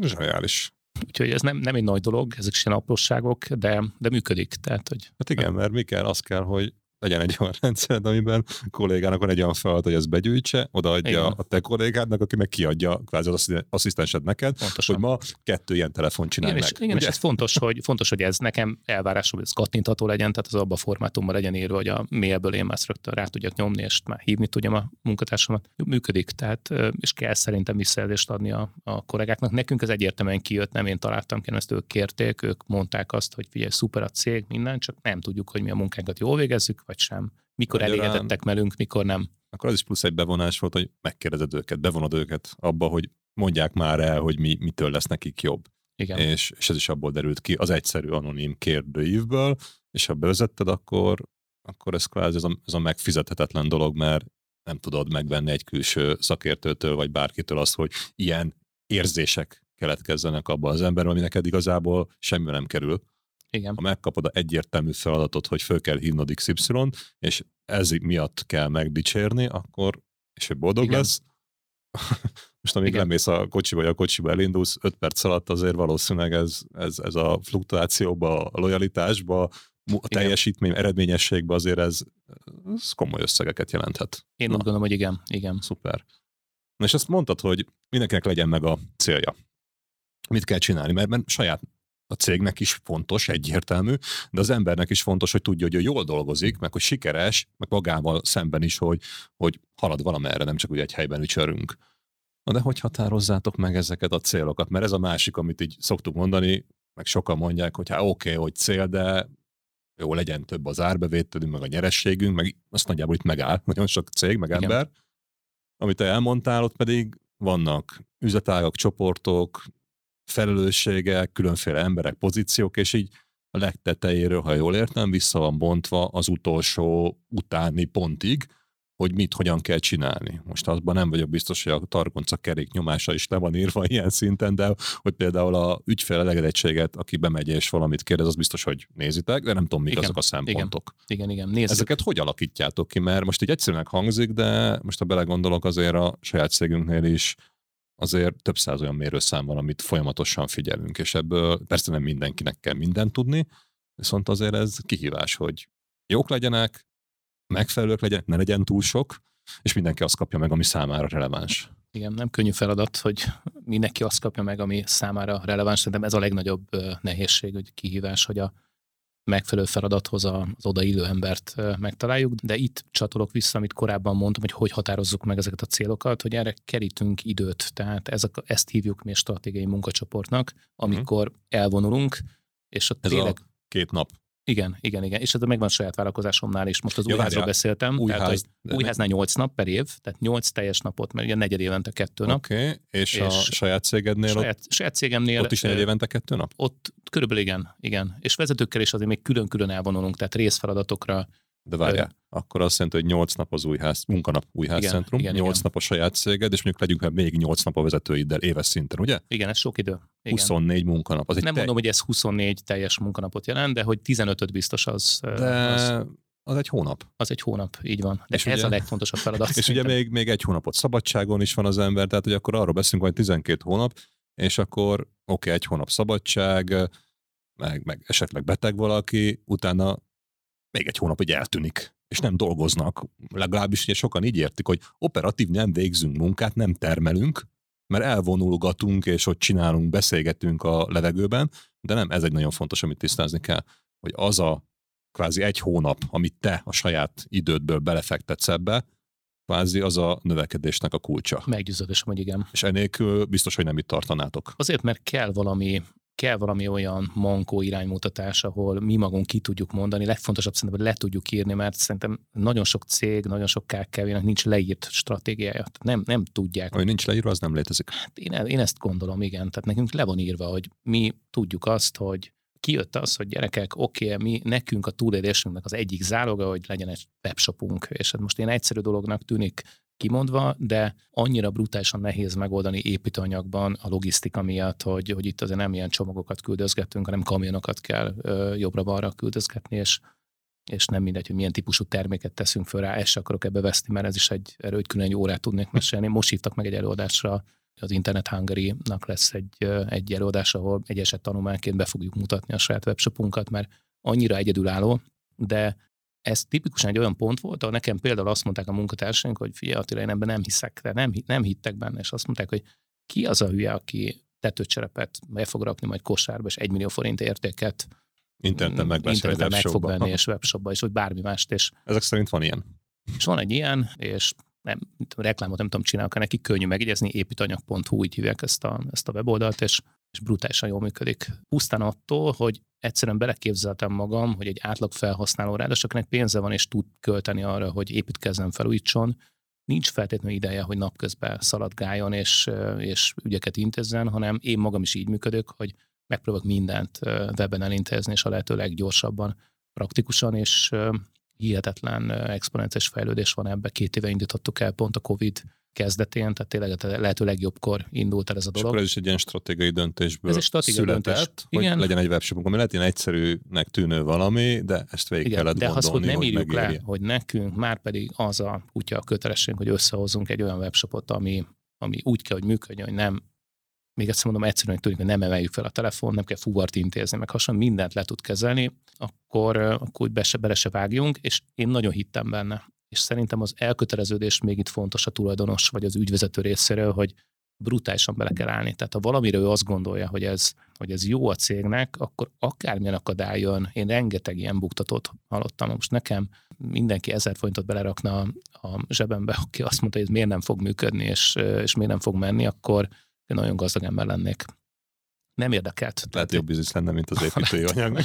zsajális. Úgyhogy ez nem, nem egy nagy dolog, ezek sem apróságok, de, de működik. Tehát, hogy... Hát igen, mert mi kell, az kell, hogy legyen egy olyan rendszer, amiben kollégának van egy olyan feladat, hogy ezt begyűjtse, odaadja igen. a te kollégádnak, aki meg kiadja kvázi az asszisztensed neked, pontosan. Hogy ma kettő ilyen telefont csinálj igen, meg. És, igen, és ez fontos, hogy, fontos, hogy ez nekem elvárásom, hogy ez kattintható legyen, tehát az abban a formátumban legyen írva, hogy a mailből én már rögtön rá tudjak nyomni, és már hívni tudjam a munkatársamat. Működik, tehát, és kell szerintem visszajelzést adni a, a kollégáknak. Nekünk ez egyértelműen kijött, nem én találtam ki, ezt ők kérték, ők mondták azt, hogy figyelj, szuper a cég, minden, csak nem tudjuk, hogy mi a munkánkat jól végezzük, vagy sem. Mikor Magyarán, elégedettek velünk, mikor nem. Akkor az is plusz egy bevonás volt, hogy megkérdezed őket, bevonod őket abba, hogy mondják már el, hogy mi, mitől lesz nekik jobb. Igen. És, és ez is abból derült ki az egyszerű anonim kérdőívből, és ha bevezetted, akkor, akkor ez kvázi ez a, ez a megfizethetetlen dolog, mert nem tudod megvenni egy külső szakértőtől, vagy bárkitől azt, hogy ilyen érzések keletkezzenek abba az emberben, ami neked igazából semmi nem kerül. Igen. Ha megkapod a egyértelmű feladatot, hogy föl kell hívnod iksz ipszilont, és ez miatt kell megdicsérni, akkor, és ő boldog igen. lesz. Most amíg igen. lemész a kocsiba, vagy a kocsiba elindulsz, öt perc alatt azért valószínűleg ez, ez, ez a fluktuációba, a lojalitásba, a teljesítmény, eredményességbe azért ez, ez komoly összegeket jelenthet. Én Na. úgy gondolom, hogy igen. igen. Szuper. Na és azt mondtad, hogy mindenkinek legyen meg a célja. Mit kell csinálni? Mert, mert saját a cégnek is fontos, egyértelmű, de az embernek is fontos, hogy tudja, hogy ő jól dolgozik, meg hogy sikeres, meg magával szemben is, hogy, hogy halad valamerre, nem csak úgy egy helyben ücsörünk. Na de hogy határozzátok meg ezeket a célokat? Mert ez a másik, amit így szoktuk mondani, meg sokan mondják, hogy hát oké, okay, hogy cél, de jó, legyen több az árbevételünk, meg a nyerességünk, meg azt nagyjából itt megáll, nagyon sok cég, meg ember. Igen. Amit te elmondtál, ott pedig vannak üzletágak, csoportok, felelősségek, különféle emberek, pozíciók, és így a legtetejéről, ha jól értem, vissza van bontva az utolsó utáni pontig, hogy mit, hogyan kell csinálni. Most azban nem vagyok biztos, hogy a targonca kerék nyomása is le van írva ilyen szinten, de hogy például a ügyfél elegedettséget, aki bemegy és valamit kérdez, az biztos, hogy nézitek, de nem tudom, mik igen, azok a szempontok. Igen, igen, igen. Ezeket hogy alakítjátok ki? Mert most így egyszerűen hangzik, de most ha belegondolok, azért a saját cégünknél is azért több száz olyan mérőszám van, amit folyamatosan figyelünk, és ebből persze nem mindenkinek kell mindent tudni, viszont azért ez kihívás, hogy jók legyenek, megfelelők legyenek, ne legyen túl sok, és mindenki azt kapja meg, ami számára releváns. Igen, nem könnyű feladat, hogy mindenki azt kapja meg, ami számára releváns. Szerintem ez a legnagyobb nehézség, hogy kihívás, hogy a megfelelő feladathoz az odaillő embert megtaláljuk, de itt csatolok vissza, amit korábban mondtam, hogy hogy határozzuk meg ezeket a célokat, hogy erre kerítünk időt, tehát ezek, ezt hívjuk mi stratégiai munkacsoportnak, amikor elvonulunk, és a tényleg... két nap. Igen, igen, igen, és ez megvan a saját vállalkozásomnál is. Most az ja, Újházról beszéltem, Újház, tehát az Újháznál nyolc nap per év, tehát nyolc teljes napot, mert ugye negyed évente kettő nap. Oké, okay, és, és a saját cégednél? Saját, ott, saját cégemnél. Ott is negyed évente kettő nap? Ott körülbelül igen, igen. És vezetőkkel is azért még külön-külön elvonulunk, tehát részfeladatokra. De várjál, akkor azt jelenti, hogy nyolc nap az Újház, munkanap Újházcentrum, nyolc nap a saját céged, és mondjuk legyünk még nyolc nap a vezetőiddel éves szinten, ugye? Igen, ez sok idő. Igen. huszonnégy munkanap. Az nem egy mondom, te... hogy ez huszonnégy teljes munkanapot jelent, de hogy tizenötöt biztos az... De az, az egy hónap. Az egy hónap, így van. De és ez ugye... a legfontosabb feladat. És ugye még, még egy hónapot szabadságon is van az ember, tehát hogy akkor arról beszélünk, hogy tizenkét hónap, és akkor oké, okay, egy hónap szabadság, meg, meg esetleg beteg valaki, utána még egy hónap így eltűnik, és nem dolgoznak. Legalábbis ugye sokan így értik, hogy operatív nem végzünk munkát, nem termelünk, mert elvonulgatunk, és ott csinálunk, beszélgetünk a levegőben, de nem, ez egy nagyon fontos, amit tisztázni kell, hogy az a kvázi egy hónap, amit te a saját idődből belefektetsz ebbe, kvázi az a növekedésnek a kulcsa. Meggyőződésem, hogy igen. És enélkül biztos, hogy nem itt tartanátok. Azért, mert kell valami... kell valami olyan mankó iránymutatás, ahol mi magunk ki tudjuk mondani, legfontosabb szerintem, hogy le tudjuk írni, mert szerintem nagyon sok cég, nagyon sok ká ká vének nincs leírt stratégiája, nem, nem tudják. Hogy nincs leírva, az nem létezik. Hát én, én ezt gondolom, igen, tehát nekünk le van írva, hogy mi tudjuk azt, hogy kijött az, hogy gyerekek, oké, okay, mi nekünk a túlélésünknek az egyik záloga, hogy legyen egy webshopunk, és hát most én egyszerű dolognak tűnik kimondva, de annyira brutálisan nehéz megoldani építőanyagban a logisztika miatt, hogy, hogy itt azért nem ilyen csomagokat küldözgetünk, hanem kamionokat kell ö, jobbra-balra küldözgetni, és, és nem mindegy, hogy milyen típusú terméket teszünk föl rá, ezt se akarok ebbe veszni, mert ez is egy, erről egy külön egy órát tudnék mesélni. Most hívtak meg egy előadásra, az Internet Hungary-nak lesz egy, egy előadás, ahol egy eset tanulmányként be fogjuk mutatni a saját webshopunkat, mert annyira egyedülálló, de ez tipikusan egy olyan pont volt, ahol nekem például azt mondták a munkatársaink, hogy figyelj Attila, én ebben nem hiszek, de nem, nem hittek benne, és azt mondták, hogy ki az a hülye, aki tetőcserepet be fog rakni majd kosárba, és egy millió forint értéket interneten meg, interneten meg fog venni, és webshopba, és vagy bármi mást. És ezek szerint van ilyen. És van egy ilyen, és nem, reklámot nem tudom csinálni, akár neki könnyű megjegyezni, építőanyag pont hú, így hívják ezt a, ezt a weboldalt, és, és brutálisan jól működik. Pusztán attól, hogy egyszerűen beleképzeltem magam, hogy egy átlag felhasználó ráadásul, akinek pénze van és tud költeni arra, hogy építkezzen, felújítson, nincs feltétlenül ideje, hogy napközben szaladgáljon és, és ügyeket intézzen, hanem én magam is így működök, hogy megpróbálok mindent webben elintézni, és a lehető leggyorsabban, praktikusan, és hihetetlen exponenciális fejlődés van ebbe. Két éve indítottuk el pont a Covid kezdetén, tehát tényleg lehető legjobbkor indult el ez a dolog. És akkor ez is egy ilyen stratégiai döntésből ez stratégiai született, döntés. Hogy igen. Legyen egy webshopunk, ami lehet ilyen egyszerűnek tűnő valami, de ezt végig igen, kellett de gondolni, hogy de azt, hogy nem írjuk le, hogy nekünk már pedig az a kutya a kötelességünk, hogy összehozunk egy olyan webshopot, ami, ami úgy kell, hogy működjön, hogy nem, még egyszer mondom, egyszerűen tudjuk, hogy nem emeljük fel a telefon, nem kell fuvart intézni, meg hasonló, mindent le tud kezelni, akkor, akkor úgy be se, bele se vágjunk, és én nagyon hittem benne. És szerintem az elköteleződés még itt fontos a tulajdonos vagy az ügyvezető részéről, hogy brutálisan bele kell állni. Tehát ha valamire ő azt gondolja, hogy ez, hogy ez jó a cégnek, akkor akármilyen akadály jön. Én rengeteg ilyen buktatót hallottam. Most nekem mindenki ezer forintot belerakna a zsebembe, aki azt mondta, hogy ez miért nem fog működni, és, és miért nem fog menni, akkor én nagyon gazdag ember lennék. nem érdekelt. Lehet jobb biznisz lenne, mint az építői anyag.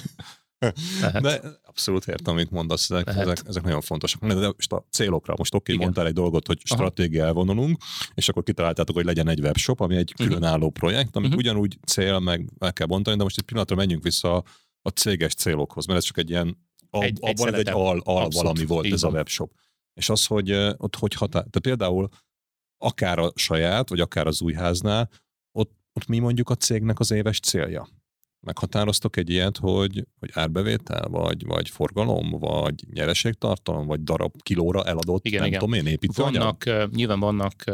De abszolút értem, amit mondasz, ezek, ezek, ezek nagyon fontosak. De a célokra, most oké, okay, mondtál egy dolgot, hogy stratégia elvonulunk, és akkor kitaláltátok, hogy legyen egy webshop, ami egy különálló projekt, amit uh-huh. ugyanúgy cél, meg el kell bontani, de most egy pillanatra menjünk vissza a céges célokhoz, mert ez csak egy ilyen, ab, egy, abban egy, egy al, al valami volt igen. ez a webshop. És az, hogy ott hogy határ, de például akár a saját, vagy akár az Újháznál, ott, ott mi mondjuk a cégnek az éves célja? Meghatároztok egy ilyet, hogy, hogy árbevétel, vagy, vagy forgalom, vagy nyereségtartalom, vagy darab kilóra eladott, igen, nem igen. tudom én, építőanyag? Vannak, nyilván vannak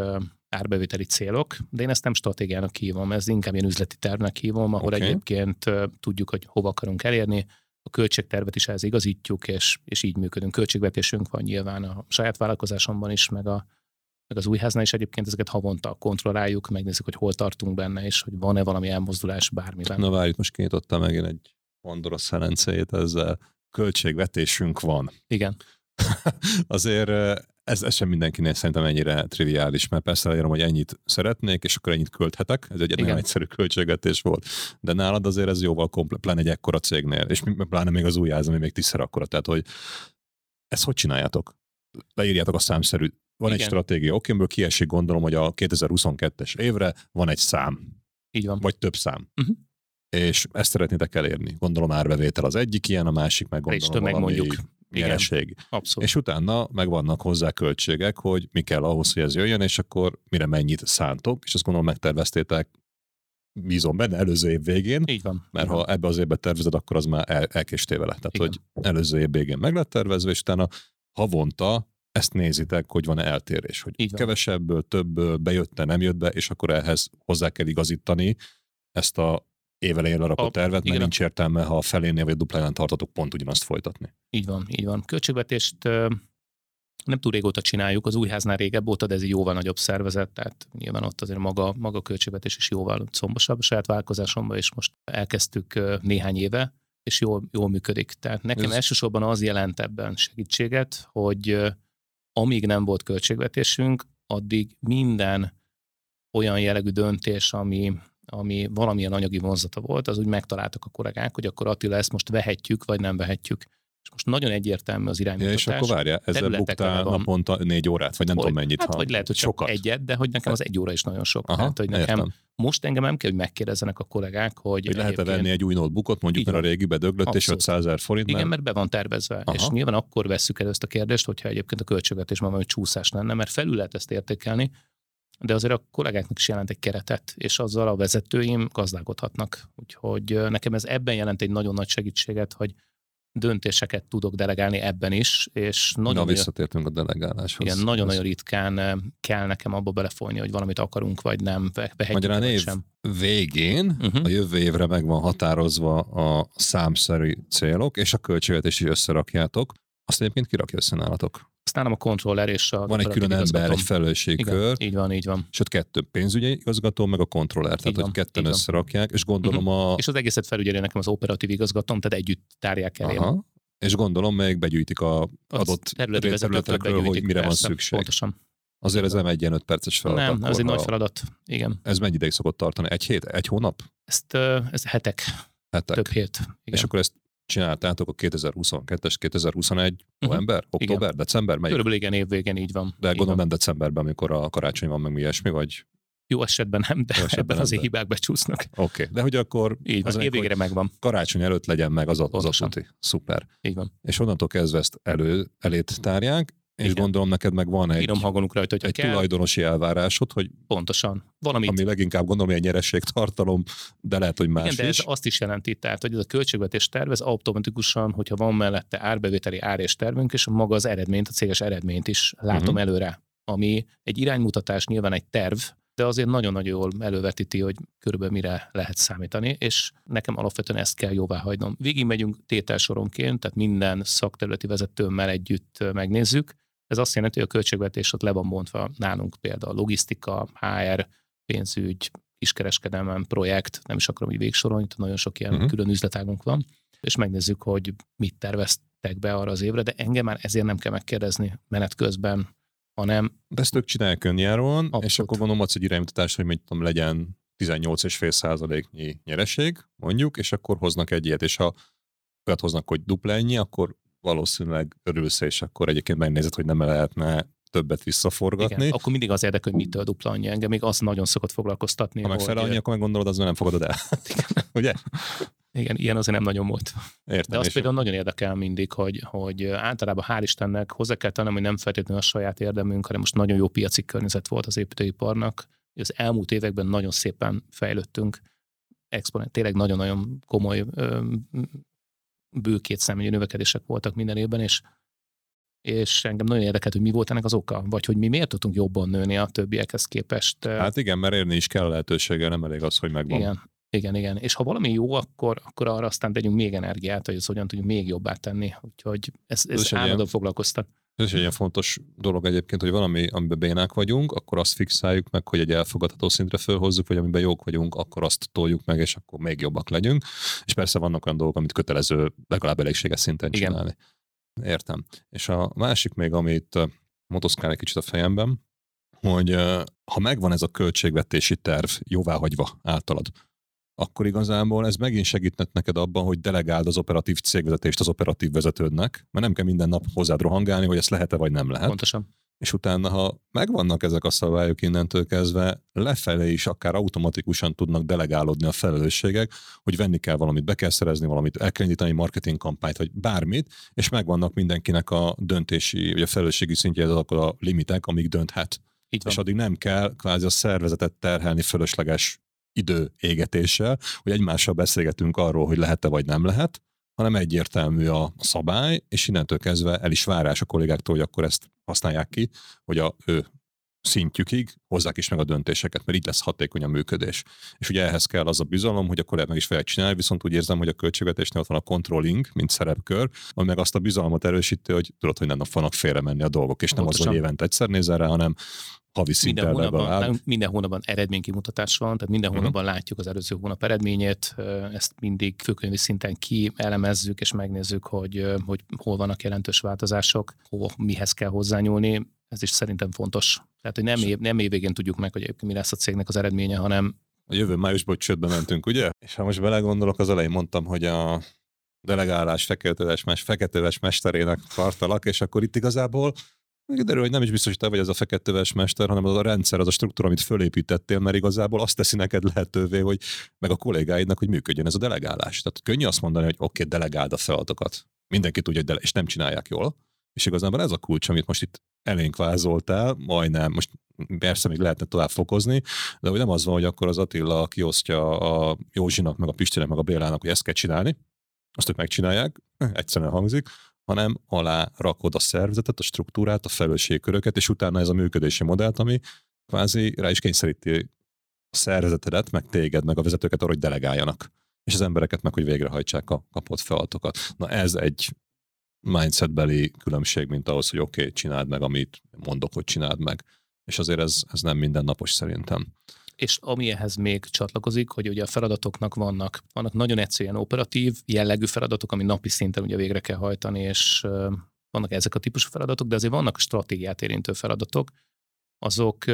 árbevételi célok, de én ezt nem stratégiának hívom, ez inkább ilyen üzleti tervnek hívom, ahol okay. egyébként tudjuk, hogy hova akarunk elérni, a költségtervet is ehhez igazítjuk, és, és így működünk. Költségvetésünk van nyilván a saját vállalkozásomban is, meg a meg az Újháznál is egyébként ezeket havonta kontrolláljuk, megnézzük, hogy hol tartunk benne, és hogy van-e valami elmozdulás bármiben. Na várjuk, most kinyitottál megint egy Pandora szelencéjét, ezzel költségvetésünk van. Igen. Azért ez, ez sem mindenkinél szerintem ennyire triviális, mert persze leírom, hogy ennyit szeretnék, és akkor ennyit költhetek, ez egy nagyon egyszerű költségvetés volt. De nálad azért ez jóval komplet, pláne egy ekkora cégnél, és pláne még az Újház, ami még tízszer akkora, tehát hogy ezt hogy csináljátok? Leírjátok a számszerű. Van igen. egy stratégia, oké, amiből kiesik, gondolom, hogy a kétezer-huszonkettes évre van egy szám. Így van. Vagy több szám. Uh-huh. És ezt szeretnétek elérni. Gondolom árbevétel az egyik ilyen, a másik meg gondolom valami nyereség. És utána megvannak hozzá költségek, hogy mi kell ahhoz, hogy ez jöjjön, és akkor mire mennyit szántok, és azt gondolom megterveztétek, bízom benne, előző év végén. Így van. Mert ha ebbe az évbe tervezed, akkor az már el, elkésté vele. Tehát, igen. hogy előző év végén meg lett tervezve, és utána havonta ezt nézitek, hogy van-e eltérés, hogy kevesebből, többből, bejött-e, nem jött be, és akkor ehhez hozzá kell igazítani ezt a évelején lerakott tervet, mert nincs értelme, ha a felénél vagy a dupláján tartatok, pont ugyanazt folytatni. Így van, így van. Költségvetést nem túl régóta csináljuk, az Újháznál régebb óta, de ez egy jóval nagyobb szervezet, tehát nyilván ott azért maga, maga a költségvetés is jóval szombasabb a saját vállalkozásomban, és most elkezdtük néhány éve, és jól, jól működik. Tehát nekem ez... elsősorban az jelent ebben segítséget, hogy amíg nem volt költségvetésünk, addig minden olyan jellegű döntés, ami, ami valamilyen anyagi vonzata volt, az úgy megtaláltak a kollégák, hogy akkor Attila, ezt most vehetjük, vagy nem vehetjük. És most nagyon egyértelmű az iránymutatás. Ja, és akkor várjál, ezzel buktál naponta négy órát, vagy nem hogy, tudom mennyit. Hát, ha, vagy lehet, hogy sokat. Egyet, de hogy nekem az egy óra is nagyon sok. Aha, tehát, hogy nekem értem. Most engem nem kell, hogy megkérdezzenek a kollégák, hogy... hogy lehet-e venni egy új notebookot, mondjuk, mert a régibe döglött, és ötszázezer forint. Igen, mert be van tervezve. Aha. És nyilván akkor vesszük el ezt a kérdést, hogyha egyébként a költségvetésben valami csúszás lenne, mert felül lehet ezt értékelni, de azért a kollégáknak is jelent egy keretet, és azzal a vezetőim gazdálkodhatnak. Úgyhogy nekem ez ebben jelent egy nagyon nagy segítséget, hogy döntéseket tudok delegálni ebben is, és nagyon... Na, visszatértünk a delegáláshoz. Igen, nagyon-nagyon ritkán kell nekem abba belefolyni, hogy valamit akarunk, vagy nem. Magyarán év sem. Végén uh-huh. a jövő évre meg van határozva a számszerű célok, és a költségvetés is összerakjátok. Azt egyébként kirakja össze nálatok. Azt nálam a kontroller és a... Van egy külön ember, egy felelősségkör. Így van, így van. Sőt, kettő pénzügyi igazgató, meg a kontroller. Tehát, van, hogy ketten összerakják, és gondolom uh-huh. a... És az egészet felügyeli nekem az operatív igazgatóm, tehát együtt tárják el. Aha. És gondolom még begyűjtik a adott területekről, hogy mire persze, van szükség. Pontosan. Azért ez nem egy ilyen öt perces feladat. Nem, ez egy nagy feladat. Igen. Ez mennyi ideig szokott tartani? Egy hét? Egy hónap? Ezt, ez hetek. Hetek. Több hét. Igen. És akkor ezt csináltátok a kétezer-huszonkettes, kétezer-huszonegy november, uh-huh. október, igen. december, melyik? Körülbelül igen, évvégén így van. De így gondolom van. Nem decemberben, amikor a karácsony van, meg mi ilyesmi, vagy? Jó esetben nem, de esetben ebben azért hibák becsúsznak. Oké, okay. De hogy akkor így van, évvégére megvan. Karácsony előtt legyen meg az a, az a tuti. Szuper. Így van. És onnantól kezdve ezt elő, elét tárják, és igen. gondolom neked meg van egy, rajta, egy tulajdonosi elvárásod, hogy pontosan. Valamit. Ami leginkább gondolom ilyen nyereségtartalom, de lehet, hogy más igen, de ez is. Azt is jelenti, tehát, hogy ez a költségvetés terv, ez automatikusan, hogyha van mellette árbevételi ár és tervünk, és maga az eredményt, a céges eredményt is látom uh-huh. előre, ami egy iránymutatás, nyilván egy terv, de azért nagyon-nagyon jól elővetíti, hogy körülbelül mire lehet számítani, és nekem alapvetően ezt kell jóvá hagynom. Végig megyünk tételsoronként, tehát minden szakterületi vezetőmmel együtt megnézzük. Ez azt jelenti, hogy a költségvetés ott le van bontva nálunk például logisztika, há er, pénzügy, kiskereskedelem, projekt, nem is akarom így végsorolni, nagyon sok ilyen uh-huh. külön üzletágunk van, és megnézzük, hogy mit terveztek be arra az évre, de engem már ezért nem kell megkérdezni menet közben, hanem... De ezt ők csinálják önjáróan, és akkor gondolom adsz egy irányítást, hogy mit tudom, legyen tizennyolc egész öt százaléknyi nyereség, mondjuk, és akkor hoznak egy ilyet, és ha olyat hoznak, hogy dupla ennyi, akkor valószínűleg örülsz, és akkor egyébként megnézed, hogy nem lehetne többet visszaforgatni. Igen, akkor mindig az érdekel, hogy mitől dupla annyi. Engem még azt nagyon szokott foglalkoztatni. Ha meg fele annyi, akkor meggondolod, azon nem fogadod el. Igen. Ugye? Igen, ilyen azért nem nagyon volt. Értem, de azt például nagyon érdekel mindig, hogy, hogy általában hál' Istennek hozzá kell tennem, hogy nem feltétlenül a saját érdemünk, hanem most nagyon jó piaci környezet volt az építőiparnak. Az elmúlt években nagyon szépen fejlődtünk. Exponent, tényleg nagyon-nagyon komoly, bő kétszámjegyű növekedések voltak minden évben, és és engem nagyon érdekelt, hogy mi volt ennek az oka, vagy hogy mi miért tudtunk jobban nőni a többiekhez képest. Hát igen, mert érni is kell a lehetőséggel, nem elég az, hogy megvan. Igen, igen, igen. És ha valami jó, akkor, akkor arra aztán tegyünk még energiát, hogy ezt hogyan tudjuk még jobbá tenni. Úgyhogy ez, ez, ez állandóan foglalkoztat. Ez is egy ilyen fontos dolog egyébként, hogy valami, amiben bénák vagyunk, akkor azt fixáljuk meg, hogy egy elfogadható szintre fölhozzuk, vagy amiben jók vagyunk, akkor azt toljuk meg, és akkor még jobbak legyünk. És persze vannak olyan dolgok, amit kötelező legalább elégséges szinten csinálni. Értem. És a másik még, amit motoszkál egy kicsit a fejemben, hogy ha megvan ez a költségvetési terv jóváhagyva általad, akkor igazából ez megint segített neked abban, hogy delegáld az operatív cégvezetést az operatív vezetődnek, mert nem kell minden nap hozzád rohangálni, hogy ezt lehet-e vagy nem lehet. Pontosan. És utána, ha megvannak ezek a szabályok innentől kezdve, lefelé is akár automatikusan tudnak delegálódni a felelősségek, hogy venni kell valamit, be kell szerezni valamit, el kell indítani marketing kampányt, vagy bármit, és megvannak mindenkinek a döntési, vagy a felelősségi szintje, ez akkor a limitek, amíg dönthet. És addig nem kell kvázi a szervezetet terhelni fölösleges idő égetéssel, hogy egymással beszélgetünk arról, hogy lehet-e vagy nem lehet, hanem egyértelmű a szabály, és innentől kezdve el is várás a kollégáktól, hogy akkor ezt használják ki, hogy a ő szintjükig hozzák is meg a döntéseket, mert így lesz hatékony a működés. És ugye ehhez kell az a bizalom, hogy a kollégák meg is fel csinálni, viszont úgy érzem, hogy a költségvetésnél ott van a controlling, mint szerepkör, ami meg azt a bizalmat erősíti, hogy tudod, hogy nem fognak félre menni a dolgok, és nem Pontosan. Az, hogy évente egyszer nézel rá, hanem havi szinten minden hónapban, minden hónapban eredménykimutatás van, tehát minden hónapban uh-huh. látjuk az előző hónap eredményét, ezt mindig főkönyvi szinten kielemezzük, és megnézzük, hogy, hogy hol vannak jelentős változások, hol, mihez kell hozzányúlni. Ez is szerintem fontos. Tehát, hogy nem, év, nem évvégén tudjuk meg, hogy mi lesz a cégnek az eredménye, hanem... A jövő májusban csődbe mentünk, ugye? És ha most belegondolok, az elején mondtam, hogy a delegálás feketőves, más feketőves mesterének tartalak, és akkor itt igazából megderül, hogy nem is biztos, hogy te vagy az a feketőves mester, hanem az a rendszer, az a struktúra, amit fölépítettél, mert igazából azt teszi neked lehetővé, hogy meg a kollégáidnak, hogy működjön ez a delegálás. Tehát könnyű azt mondani, hogy oké, okay, delegáld a feladatokat. Mindenki tudja, dele- és nem csinálják jól. És igazából ez a kulcs, amit most itt elénk vázoltál, majdnem, most persze még lehetne tovább fokozni, de hogy nem az van, hogy akkor az Attila kiosztja a Józsinak, meg a Pistinek, meg a Bélának, hogy ezt kell csinálni, azt ők megcsinálják, egyszerűen hangzik, hanem alá rakod a szervezetet, a struktúrát, a felelősségköröket, és utána ez a működési modellt, ami kvázi rá is kényszeríti a szervezetedet, meg téged, meg a vezetőket arra, hogy delegáljanak, és az embereket meg, hogy végrehajtsák a kapott feladatokat. Na ez egy mindsetbeli különbség, mint ahhoz, hogy oké, okay, csináld meg, amit mondok, hogy csináld meg. És azért ez, ez nem mindennapos szerintem. És ami ehhez még csatlakozik, hogy ugye a feladatoknak vannak, vannak nagyon egyszerűen operatív jellegű feladatok, ami napi szinten ugye végre kell hajtani, és vannak ezek a típusú feladatok, de azért vannak stratégiát érintő feladatok, azok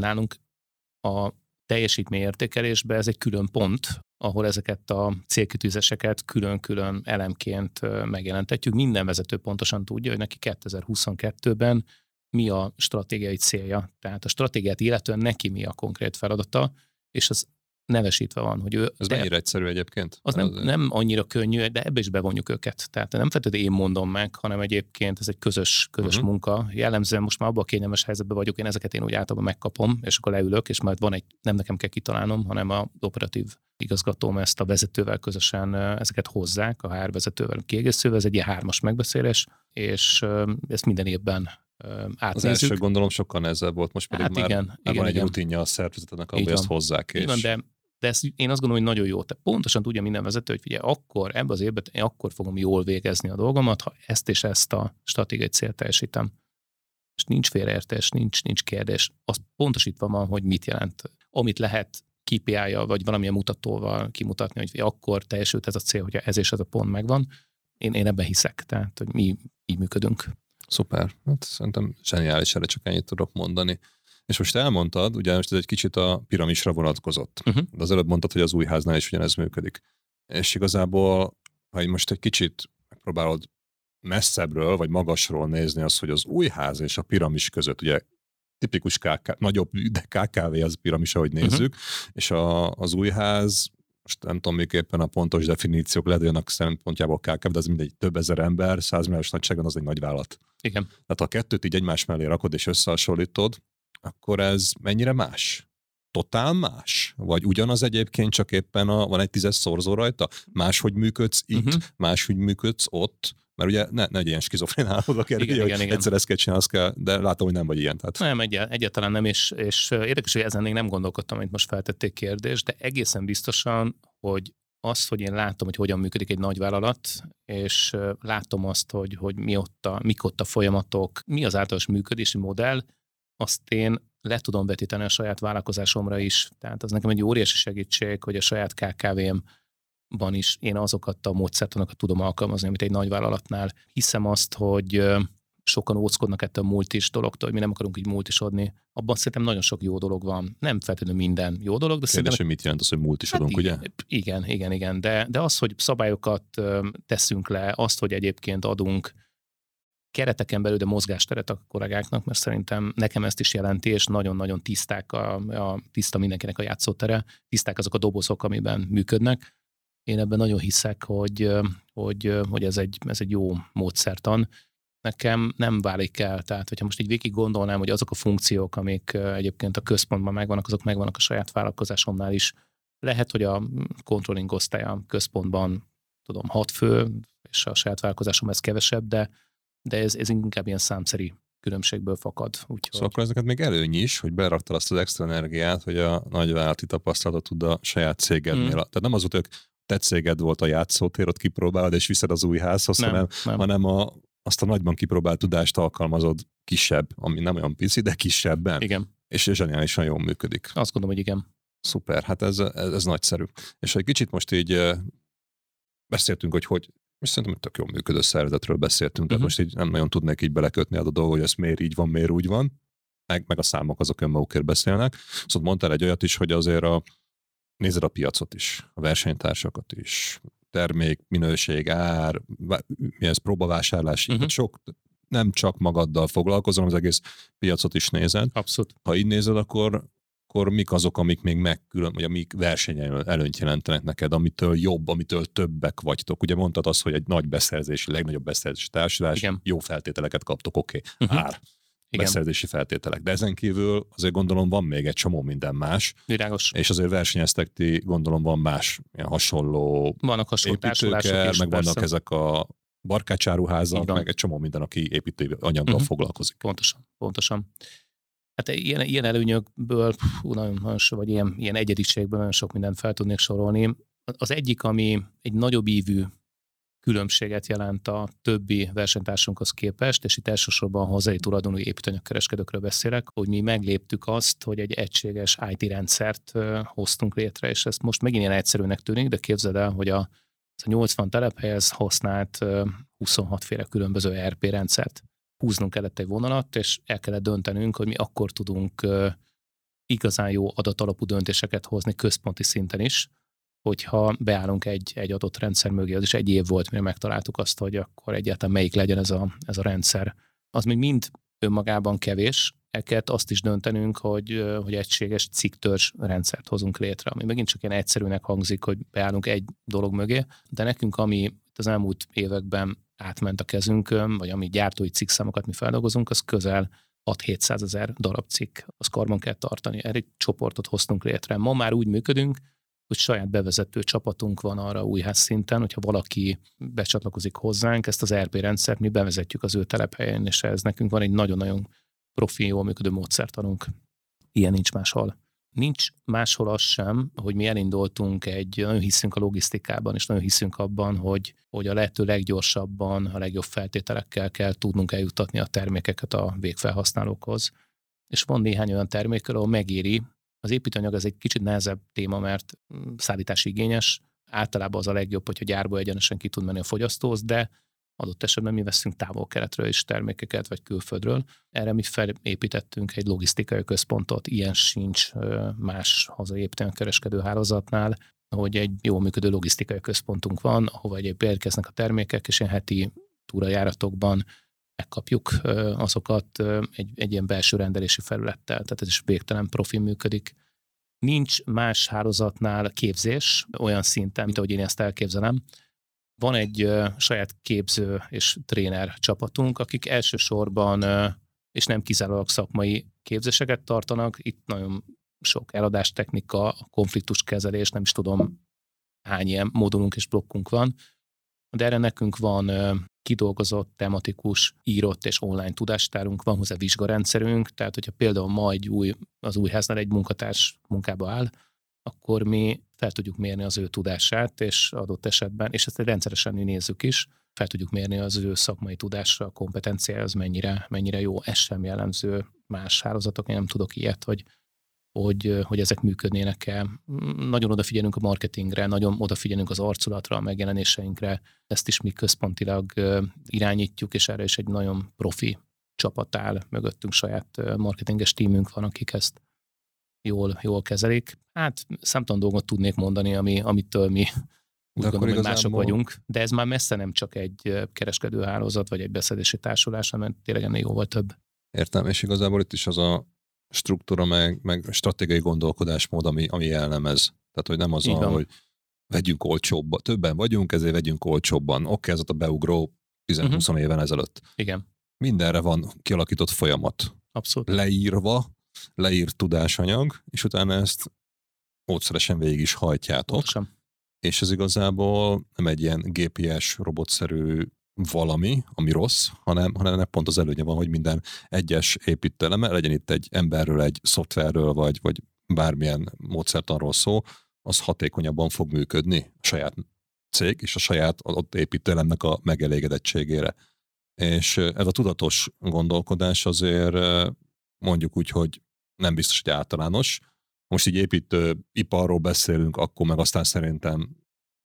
nálunk a teljesítményértékelésben ez egy külön pont, ahol ezeket a célkitűzéseket külön-külön elemként megjelentetjük. Minden vezető pontosan tudja, hogy neki kétezer-huszonkettőben mi a stratégiai célja. Tehát a stratégiát illetően neki mi a konkrét feladata, és az nevesítve van, hogy ő... Ez mennyire egyszerű egyébként? Az nem, nem annyira könnyű, de ebbe is bevonjuk őket. Tehát nem feltétlenül én mondom meg, hanem egyébként ez egy közös, közös uh-huh. munka. Jellemzően most már abban a kényelmes helyzetben vagyok, én ezeket én úgy általában megkapom, és akkor leülök, és majd van egy, nem nekem kell kitalálnom, hanem az operatív igazgatóm ezt a vezetővel közösen ezeket hozzák, a há er vezetővel kiegészülve, ez egy ilyen hármas megbeszélés, és ezt minden évben átnézzük. Az első gondolom sokkal nehezebb volt, most pedig hát már, igen, már igen, van egy igen. rutinja a szervezetnek, ahol ezt hozzák. És... Van, de, de ezt én azt gondolom, hogy nagyon jó. Te pontosan tudja minden vezető, hogy figyelj, akkor ebben az évben én akkor fogom jól végezni a dolgomat, ha ezt és ezt a stratégiai célt teljesítem. És nincs félreértés, nincs, nincs kérdés. Az pontosítva van, hogy mit jelent. Amit lehet ká pé í-jal, vagy valamilyen mutatóval kimutatni, hogy akkor teljesült ez a cél, hogyha ez és ez a pont megvan. Én, én ebben hiszek, tehát, hogy mi így működünk. Szuper, hát szerintem zseniális, erre csak ennyit tudok mondani. És most elmondtad, ugye most ez egy kicsit a piramisra vonatkozott. Uh-huh. De az előbb mondtad, hogy az Újháznál is ugyanez működik. És igazából, ha most egy kicsit megpróbálod messzebbről, vagy magasról nézni azt, hogy az Újház és a Piramis között, ugye tipikus ká ká, nagyobb, de ká ká vé az Piramis, ahogy nézzük, uh-huh. és a, az Újház, most nem tudom miképpen a pontos definíciók, lehet, hogy annak szempontjából ká ká vé, de az mindegy több ezer ember, százmilliós nagyságban az egy nagy vállalat. Igen. Tehát ha a kettőt így egymás mellé rakod és összehasonlítod, akkor ez mennyire más? Totál más? Vagy ugyanaz egyébként, csak éppen a, van egy tízes szorzó rajta? Máshogy működsz itt, uh-huh. máshogy működsz ott, mert ugye ne, ne egy ilyen skizofrén állapotnak érni, hogy egyszer ezt kell csinálni, kell, de látom, hogy nem vagy ilyen. Tehát. Nem, egy, egyáltalán nem, és, és érdekes, hogy ezen még nem gondolkodtam, amit most feltették kérdést, de egészen biztosan, hogy az, hogy én látom, hogy hogyan működik egy nagyvállalat, és látom azt, hogy, hogy mi ott a, mik ott a folyamatok, mi az általános működési modell, azt én le tudom vetíteni a saját vállalkozásomra is. Tehát az nekem egy óriási segítség, hogy a saját ká ká vém-ban is én azokat a módszertanokat tudom alkalmazni, amit egy nagyvállalatnál. Hiszem azt, hogy sokan óckodnak ettől a multis dologtól, hogy mi nem akarunk így multisodni. Abban szerintem nagyon sok jó dolog van. Nem feltétlenül minden jó dolog. De kérdés, szerintem... hogy mit jelent az, hogy multisodunk, hát, ugye? Igen, igen, igen. De, de az, hogy szabályokat teszünk le, azt, hogy egyébként adunk kereteken belül, de mozgásteret a kollégáknak, mert szerintem nekem ezt is jelenti, és nagyon-nagyon tiszták a, a tiszta mindenkinek a játszótere, tiszták azok a dobozok, amiben működnek. Én ebben nagyon hiszek, hogy, hogy, hogy ez, egy, ez egy jó módszertan. Nekem nem válik el, tehát hogyha most így végig gondolnám, hogy azok a funkciók, amik egyébként a központban megvannak, azok megvannak a saját vállalkozásomnál is. Lehet, hogy a controlling osztály a központban, tudom, hat fő, és a saját vállalkozásom ez kevesebb, de de ez, ez inkább ilyen számszerű különbségből fakad. Úgyhogy... Szóval akkor ez neked még előny is, hogy beraktad azt az extra energiát, hogy a nagyvállalati tapasztalatot tud a saját cégednél. Mm. Tehát nem az, hogy te céged volt a játszótér, ott kipróbálod és viszed az Újházhoz, nem, hanem, nem. hanem a, azt a nagyban kipróbált tudást alkalmazod kisebb, ami nem olyan pici, de kisebben. Igen. És zseniálisan jól működik. Azt gondolom, hogy igen. Szuper, hát ez, ez, ez nagyszerű. És egy kicsit most így beszéltünk, hogy hogy és szerintem egy tök jól működő szervezetről beszéltünk, tehát uh-huh. most így nem nagyon tudnék így belekötni a dolgot, hogy ez miért így van, miért úgy van, meg, meg a számok azok önmagukért beszélnek. Szóval mondtál egy olyat is, hogy azért a, nézed a piacot is, a versenytársakat is, termék, minőség, ár, mi ez, próbavásárlás, uh-huh. így sok, nem csak magaddal foglalkozom, az egész piacot is nézed. Abszolút. Ha így nézed, akkor, akkor mik azok, amik még megkülön, vagy amik versenyelőnyt jelentenek neked, amitől jobb, amitől többek vagytok. Ugye mondtad azt, hogy egy nagy beszerzési, legnagyobb beszerzési társulás, igen. jó feltételeket kaptok, oké, okay. uh-huh. ár, igen. beszerzési feltételek. De ezen kívül azért gondolom van még egy csomó minden más. Virágos. És azért versenyeztek ti, gondolom van más ilyen hasonló vannak hasonló társulások is, meg vannak persze. ezek a barkácsáruházak, meg egy csomó minden, aki építő anyaggal uh-huh. foglalkozik. Pontosan, pontosan. Hát ilyen, ilyen előnyökből, pú, nagyon, vagy ilyen, ilyen egyediségből nagyon sok mindent fel tudnék sorolni. Az egyik, ami egy nagyobb ívű különbséget jelent a többi versenytársunkhoz képest, és itt elsősorban a hazai tulajdonú építőanyagkereskedőkről beszélek, hogy mi megléptük azt, hogy egy egységes i té rendszert hoztunk létre, és ezt most megint ilyen egyszerűnek tűnik, de képzeld el, hogy a, a nyolcvan telephelyhez használt huszonhat féle különböző e er pé rendszert. Húznunk kellett egy vonalat, és el kellett döntenünk, hogy mi akkor tudunk igazán jó adatalapú döntéseket hozni központi szinten is, hogyha beállunk egy, egy adott rendszer mögé. Az is egy év volt, mire megtaláltuk azt, hogy akkor egyáltalán melyik legyen ez a, ez a rendszer. Az még mind önmagában kevés, el kellett azt is döntenünk, hogy, hogy egységes cikktörzs rendszert hozunk létre, ami megint csak ilyen egyszerűnek hangzik, hogy beállunk egy dolog mögé, de nekünk, ami az elmúlt években átment a kezünkön, vagy ami gyártói cikkszámokat mi feldolgozunk, az közel hat-hétszázezer darab cikk. Azt karban kell tartani. Erre egy csoportot hoztunk létre. Ma már úgy működünk, hogy saját bevezető csapatunk van arra Újház szinten, hogyha valaki becsatlakozik hozzánk, ezt az e er pé rendszert mi bevezetjük az ő telephelyen, és ez nekünk van egy nagyon-nagyon profi, jól működő módszertanunk. Ilyen nincs máshol. Nincs máshol az sem, hogy mi elindultunk egy, nagyon hiszünk a logisztikában, és nagyon hiszünk abban, hogy, hogy a lehető leggyorsabban, a legjobb feltételekkel kell tudnunk eljuttatni a termékeket a végfelhasználókhoz. És van néhány olyan termékkel, ahol megéri. Az építőanyag az egy kicsit nehezebb téma, mert szállítás igényes. Általában az a legjobb, hogyha gyárba egyenesen ki tud menni a fogyasztóhoz, de adott esetben mi veszünk távol-keletről is termékeket, vagy külföldről. Erre mi felépítettünk egy logisztikai központot, ilyen sincs más hazai építőkereskedő hálózatnál, hogy egy jó működő logisztikai központunk van, ahova egyéb érkeznek a termékek, és ilyen heti túrajáratokban megkapjuk azokat egy, egy ilyen belső rendelési felülettel, tehát ez is végtelen profi működik. Nincs más hálózatnál képzés olyan szinten, mint ahogy én ezt elképzelem. Van egy saját képző és tréner csapatunk, akik elsősorban, és nem kizárólag szakmai képzéseket tartanak, itt nagyon sok eladástechnika, konfliktuskezelés, nem is tudom hány ilyen modulunk és blokkunk van, de erre nekünk van kidolgozott, tematikus, írott és online tudástárunk, van hozzá vizsgarendszerünk, tehát hogyha például ma egy új, az Újháznál egy munkatárs munkába áll, akkor mi fel tudjuk mérni az ő tudását, és adott esetben, és ezt rendszeresen mi nézzük is, fel tudjuk mérni az ő szakmai tudásra, a kompetenciája az mennyire, mennyire jó, ez sem jellemző más hálózatok, én nem tudok ilyet, hogy Hogy, hogy ezek működnének-e. Nagyon odafigyelünk a marketingre, nagyon odafigyelünk az arculatra, a megjelenéseinkre. Ezt is mi központilag irányítjuk, és erre is egy nagyon profi csapat áll mögöttünk, saját marketinges tímünk van, akik ezt jól, jól kezelik. Hát számtalan dolgot tudnék mondani, ami, amitől mi úgy gondolom, hogy mások vagyunk, de ez már messze nem csak egy kereskedőhálózat, vagy egy beszedési társulás, hanem tényleg ennél jóval több. Értem, és igazából itt is az a struktúra, meg, meg stratégiai gondolkodásmód, ami, ami jellemez. Tehát, hogy nem az, a, hogy vegyünk olcsóbban. Többen vagyunk, ezért vegyünk olcsóbban. Oké, okay, ez ott a beugró tíz-húsz uh-huh. éven ezelőtt. Igen. Mindenre van kialakított folyamat. Abszolút. Leírva, leírt tudásanyag, és utána ezt módszeresen végig is hajtjátok. Módszem. És ez igazából nem egy ilyen gé pé es robotszerű valami, ami rossz, hanem, hanem ennek pont az előnye van, hogy minden egyes építőeleme, legyen itt egy emberről, egy szoftverről, vagy, vagy bármilyen módszertanról szó, az hatékonyabban fog működni a saját cég és a saját ott építőelemnek a megelégedettségére. És ez a tudatos gondolkodás azért mondjuk úgy, hogy nem biztos, hogy általános. Most így építőiparról beszélünk, akkor meg aztán szerintem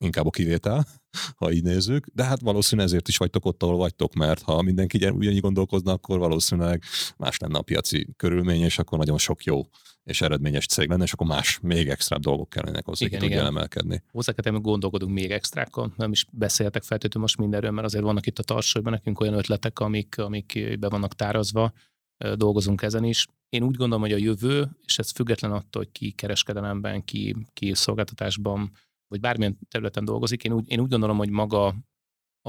inkább a kivétel, ha így nézzük, de hát valószínűleg ezért is vagytok ott, ahol vagytok, mert ha mindenki ugyanígy gondolkozna, akkor valószínűleg más lenne a piaci körülmény, és akkor nagyon sok jó és eredményes cég lenne, és akkor más, még extra dolgok kellenek hozzá, hogy tudja emelkedni. Hozzáketem, gondolkodunk még extrákkal, nem is beszéltek feltétlenül most mindenről, mert azért vannak itt a tartsajban nekünk olyan ötletek, amik, amik be vannak tárazva, dolgozunk ezen is. Én úgy gondolom, hogy a jövő, és ez független attól, hogy ki kereskedelemben, ki, ki szolgáltatásban, vagy bármilyen területen dolgozik, én úgy, én úgy gondolom, hogy maga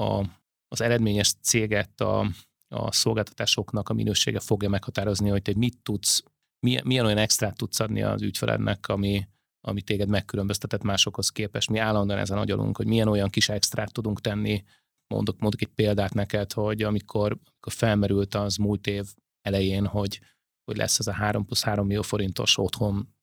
a, az eredményes céget a, a szolgáltatásoknak a minősége fogja meghatározni, hogy te mit tudsz, milyen, milyen olyan extrát tudsz adni az ügyfelednek, ami, ami téged megkülönböztetett másokhoz képest. Mi állandóan ezen agyalunk, hogy milyen olyan kis extrát tudunk tenni. Mondok, mondok egy példát neked, hogy amikor, amikor felmerült az múlt év elején, hogy, hogy lesz ez a három plusz három millió forintos otthon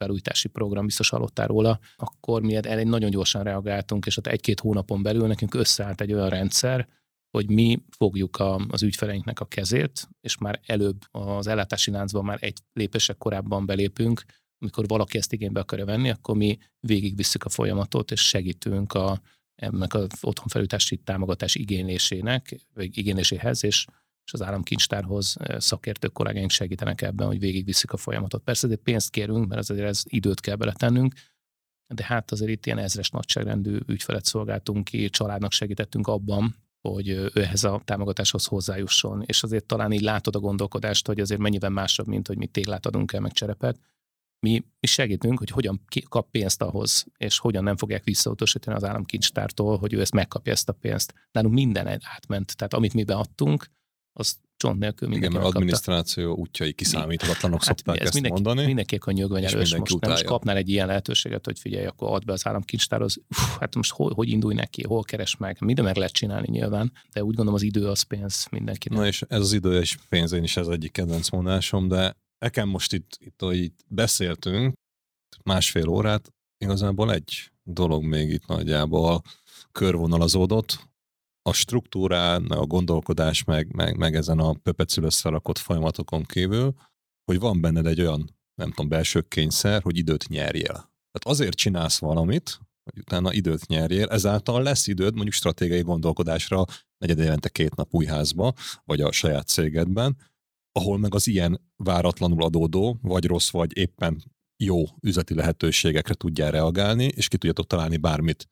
felújítási program, biztos hallottál róla, akkor mi erre nagyon gyorsan reagáltunk, és ott egy-két hónapon belül nekünk összeállt egy olyan rendszer, hogy mi fogjuk a, az ügyfeleinknek a kezét, és már előbb az ellátási láncban már egy lépések korábban belépünk, amikor valaki ezt igénybe akarja venni, akkor mi végigvisszük a folyamatot, és segítünk a, ennek az otthonfelújítási támogatás igénylésének, vagy igényléséhez, és és az államkincstárhoz szakértők kollégáink segítenek ebben, hogy végigviszik a folyamatot. Persze azért pénzt kérünk, mert azért ez időt kell beletennünk, de hát azért itt ilyen ezres nagyságrendű ügyfelet szolgáltunk ki, családnak segítettünk abban, hogy ő ehhez a támogatáshoz hozzájusson, és azért talán így látod a gondolkodást, hogy azért mennyiben másabb, mint hogy mi téglát adunk el, meg cserepet. Mi, mi segítünk, hogy hogyan kap pénzt ahhoz, és hogyan nem fogják visszautasítani az államkincstártól, hogy ő ezt megkapja, ezt a pénzt. Nálunk minden átment, tehát amit mi beadtunk, az csont nélkül mindenki megkapta. Igen, mert adminisztráció útjai kiszámíthatatlanok szokták hát, ezt mindenki, mondani. Mindenki a nyögvenyelős most. Utálja. Nem is kapnál egy ilyen lehetőséget, hogy figyelj, akkor add be az államkincstárhoz. Uff, hát most hol, hogy indulj neki, hol keres meg? Minden meg lehet csinálni nyilván, de úgy gondolom az idő az pénz mindenkinek. Na és ez az idő és pénz, én is ez egyik kedvenc mondásom, de nekem most itt, itt, ahogy beszéltünk másfél órát, igazából egy dolog még itt nagyjából körvonalazódott, a struktúrán, a gondolkodás, meg, meg, meg ezen a pöpecül összerakott folyamatokon kívül, hogy van benned egy olyan, nem tudom, belső kényszer, hogy időt nyerjél. Tehát azért csinálsz valamit, hogy utána időt nyerjél, ezáltal lesz időd mondjuk stratégiai gondolkodásra negyed évente két nap Újházba, vagy a saját cégedben, ahol meg az ilyen váratlanul adódó, vagy rossz, vagy éppen jó üzleti lehetőségekre tudjál reagálni, és ki tudjatok találni bármit.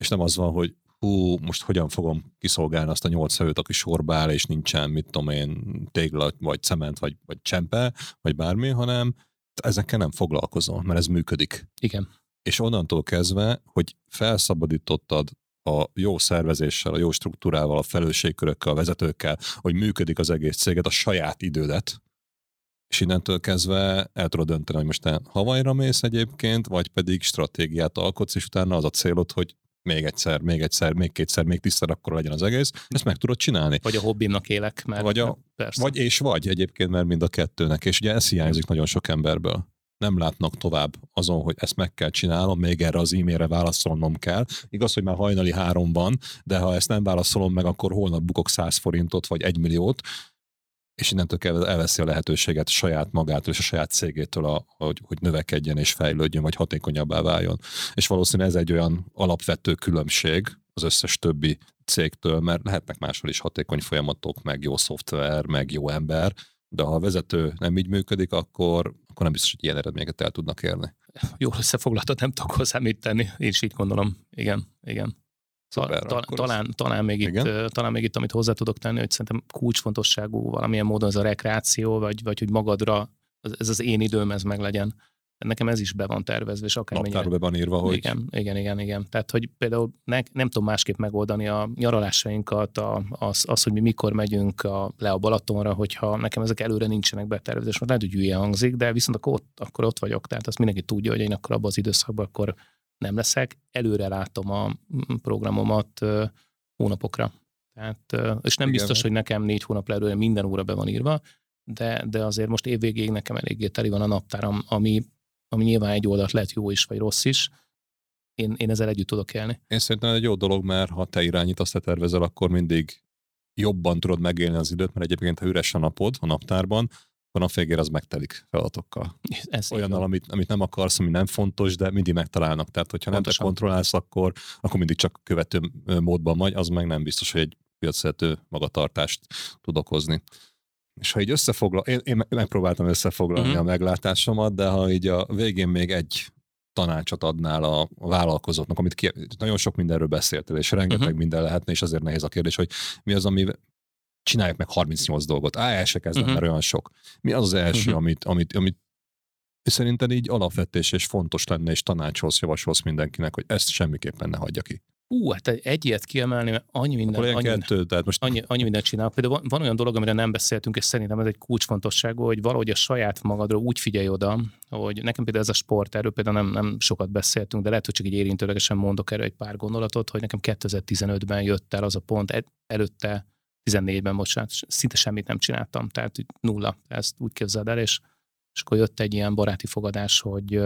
És nem az van, hogy hú, most hogyan fogom kiszolgálni azt a nyolc hőt, aki sorba áll, és nincsen, mit tudom én, tégla, vagy cement, vagy, vagy csempe, vagy bármi, hanem ezekkel nem foglalkozom, mert ez működik. Igen. És onnantól kezdve, hogy felszabadítottad a jó szervezéssel, a jó struktúrával, a felelősségkörökkel, a vezetőkkel, hogy működik az egész céget, a saját idődet, és innentől kezdve el tudod dönteni, hogy most te Hawaiira mész egyébként, vagy pedig stratégiát alkotsz, és utána az a célod, hogy még egyszer, még egyszer, még kétszer, még tisztel, akkor legyen az egész, ezt meg tudod csinálni. Vagy a hobbimnak élek, mert vagy, a, vagy és vagy egyébként, mert mind a kettőnek, és ugye ez hiányzik nagyon sok emberből. Nem látnak tovább azon, hogy ezt meg kell csinálnom, még erre az e-mailre válaszolnom kell. Igaz, hogy már hajnali három van, de ha ezt nem válaszolom meg, akkor holnap bukok száz forintot, vagy egy milliót, és innentől kell elveszi a lehetőséget saját magától és a saját cégétől, a, hogy, hogy növekedjen és fejlődjön, vagy hatékonyabbá váljon. És valószínűleg ez egy olyan alapvető különbség az összes többi cégtől, mert lehetnek máshol is hatékony folyamatok, meg jó szoftver, meg jó ember, de ha a vezető nem így működik, akkor, akkor nem biztos, hogy ilyen eredményeket el tudnak érni. Jól összefoglaltad, nem tudok hozzá mit tenni, én is így gondolom. Igen, igen. Szuper, Ta, talán, talán, még itt, talán még itt, amit hozzá tudok tenni, hogy szerintem kulcsfontosságú valamilyen módon ez a rekreáció, vagy, vagy hogy magadra, ez az én időm, ez meglegyen. Nekem ez is be van tervezve, és akármennyire. Naptárba be van írva, hogy... Igen, igen, igen, igen. Tehát, hogy például ne, nem tudom másképp megoldani a nyaralásainkat, a, az, az, hogy mi mikor megyünk a, le a Balatonra, hogyha nekem ezek előre nincsenek betervezve, és most lehet, hogy hülye hangzik, de viszont akkor ott, akkor ott vagyok. Tehát azt mindenki tudja, hogy én akkor abban az időszakban akkor nem leszek. Előre látom a programomat hónapokra. Tehát, és nem igen, biztos, hogy nekem négy hónap előre minden óra be van írva, de, de azért most évvégéig nekem eléggé teli van a naptáram, ami ami nyilván egy oldalt lehet jó is, vagy rossz is, én, én ezzel együtt tudok élni. Én szerintem egy jó dolog, mert ha te irányítasz, te tervezel, akkor mindig jobban tudod megélni az időt, mert egyébként ha üres a napod a naptárban, akkor a végére az megtelik feladatokkal. Olyannal, amit, amit nem akarsz, ami nem fontos, de mindig megtalálnak. Tehát, hogyha pontosan nem te kontrollálsz, akkor, akkor mindig csak követő módban vagy, az meg nem biztos, hogy egy piacvezető magatartást tud okozni. És ha így összefoglalom, én, én megpróbáltam összefoglalni uh-huh. a meglátásomat, de ha így a végén még egy tanácsot adnál a vállalkozóknak, amit ki, nagyon sok mindenről beszéltél, és rengeteg uh-huh. minden lehetne, és azért nehéz a kérdés, hogy mi az, ami csinálják meg harmincnyolc dolgot. Á, el se kezdem, uh-huh. mert olyan sok. Mi az az első, uh-huh. amit, amit, amit szerinted így alapvetés és fontos lenne, és tanácsolsz, javasolsz mindenkinek, hogy ezt semmiképpen ne hagyja ki. Hú, hát egy ilyet kiemelni, mert annyi minden, annyi, kettő, tehát most... annyi, annyi mindent csinál. Például van, van olyan dolog, amire nem beszéltünk, és szerintem ez egy kulcsfontosságú, hogy valahogy a saját magadról úgy figyelj oda, hogy nekem például ez a sport, erről például nem, nem sokat beszéltünk, de lehet, hogy csak így érintőlegesen mondok erre egy pár gondolatot, hogy nekem kétezer-tizenötben jött el az a pont, előtte tizennégyben, bocsánat, szinte semmit nem csináltam, tehát nulla, ezt úgy képzeld el, és, és akkor jött egy ilyen baráti fogadás, hogy...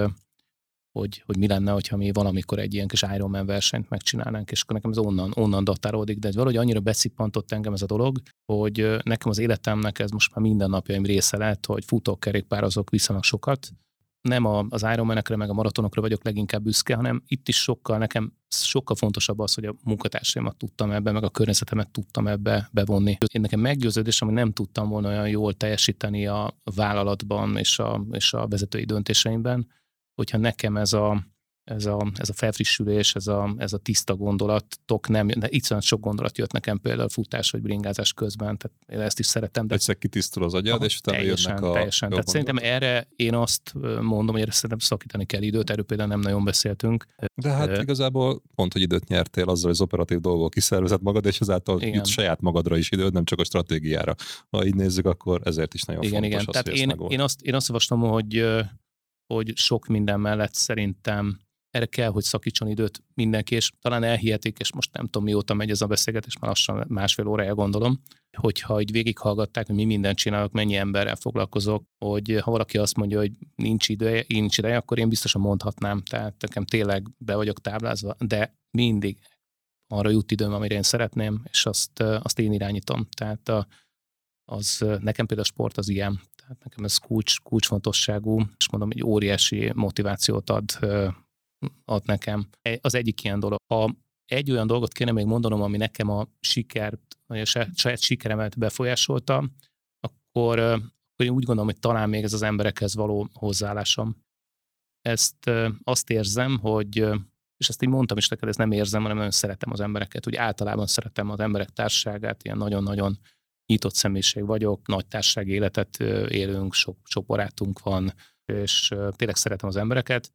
Hogy, hogy mi lenne, hogyha mi valamikor egy ilyen kis Ironman versenyt megcsinálnánk, és akkor nekem ez onnan, onnan datálódik, de valahogy annyira beszippantott engem ez a dolog, hogy nekem az életemnek ez most már minden napjaim része lett, hogy futok, kerékpározok viszonylag sokat. Nem az Ironmanekre, meg a maratonokra vagyok leginkább büszke, hanem itt is sokkal, nekem sokkal fontosabb az, hogy a munkatársaimat tudtam ebbe, meg a környezetemet tudtam ebbe bevonni. Én nekem meggyőződésem, hogy nem tudtam volna olyan jól teljesíteni a vállalatban és a, és a vezetői döntéseimben, hogyha nekem ez a, ez a, ez a felfrissülés, ez a, ez a tiszta gondolatok nem jön. De itt szóval sok gondolat jött nekem például futás vagy bringázás közben, tehát én ezt is szeretem. De... Egyszer kitisztul az agyad, aha, és utána teljesen, jönnek a... Teljesen, tehát gondolat. Szerintem erre én azt mondom, hogy erre szerintem szakítani kell időt, erről például nem nagyon beszéltünk. De hát uh, igazából pont, hogy időt nyertél azzal, hogy az operatív dolgok kiszervezed magad, és azáltal igen. jut saját magadra is időd, nem csak a stratégiára. Ha így nézzük, akkor ezért is nagyon igen, fontos igen. az, tehát én, én azt, én azt javaslom, hogy hogy sok minden mellett szerintem erre kell, hogy szakítson időt mindenki, és talán elhihetik, és most nem tudom mióta megy ez a beszélgetés, már lassan másfél órája gondolom, hogyha így végighallgatták, hogy mi mindent csinálok, mennyi emberrel foglalkozok, hogy ha valaki azt mondja, hogy nincs ideje, nincs ideje, akkor én biztosan mondhatnám, tehát nekem tényleg be vagyok táblázva, de mindig arra jut időm, amire én szeretném, és azt, azt én irányítom. Tehát a, az, nekem például a sport az ilyen. Hát nekem ez kulcs, kulcsfontosságú, és mondom, egy óriási motivációt ad ad nekem. Az egyik ilyen dolog. Ha egy olyan dolgot kéne még mondanom, ami nekem a sikert, vagy a saját sikeremet befolyásolta, akkor, akkor én úgy gondolom, hogy talán még ez az emberekhez való hozzáállásom. Ezt azt érzem, hogy, és ezt így mondtam is neked, ezt nem érzem, hanem nagyon szeretem az embereket, úgy általában szeretem az emberek társaságát, ilyen nagyon-nagyon nyitott személyiség vagyok, nagy társasági életet élünk, sok, sok barátunk van, és tényleg szeretem az embereket.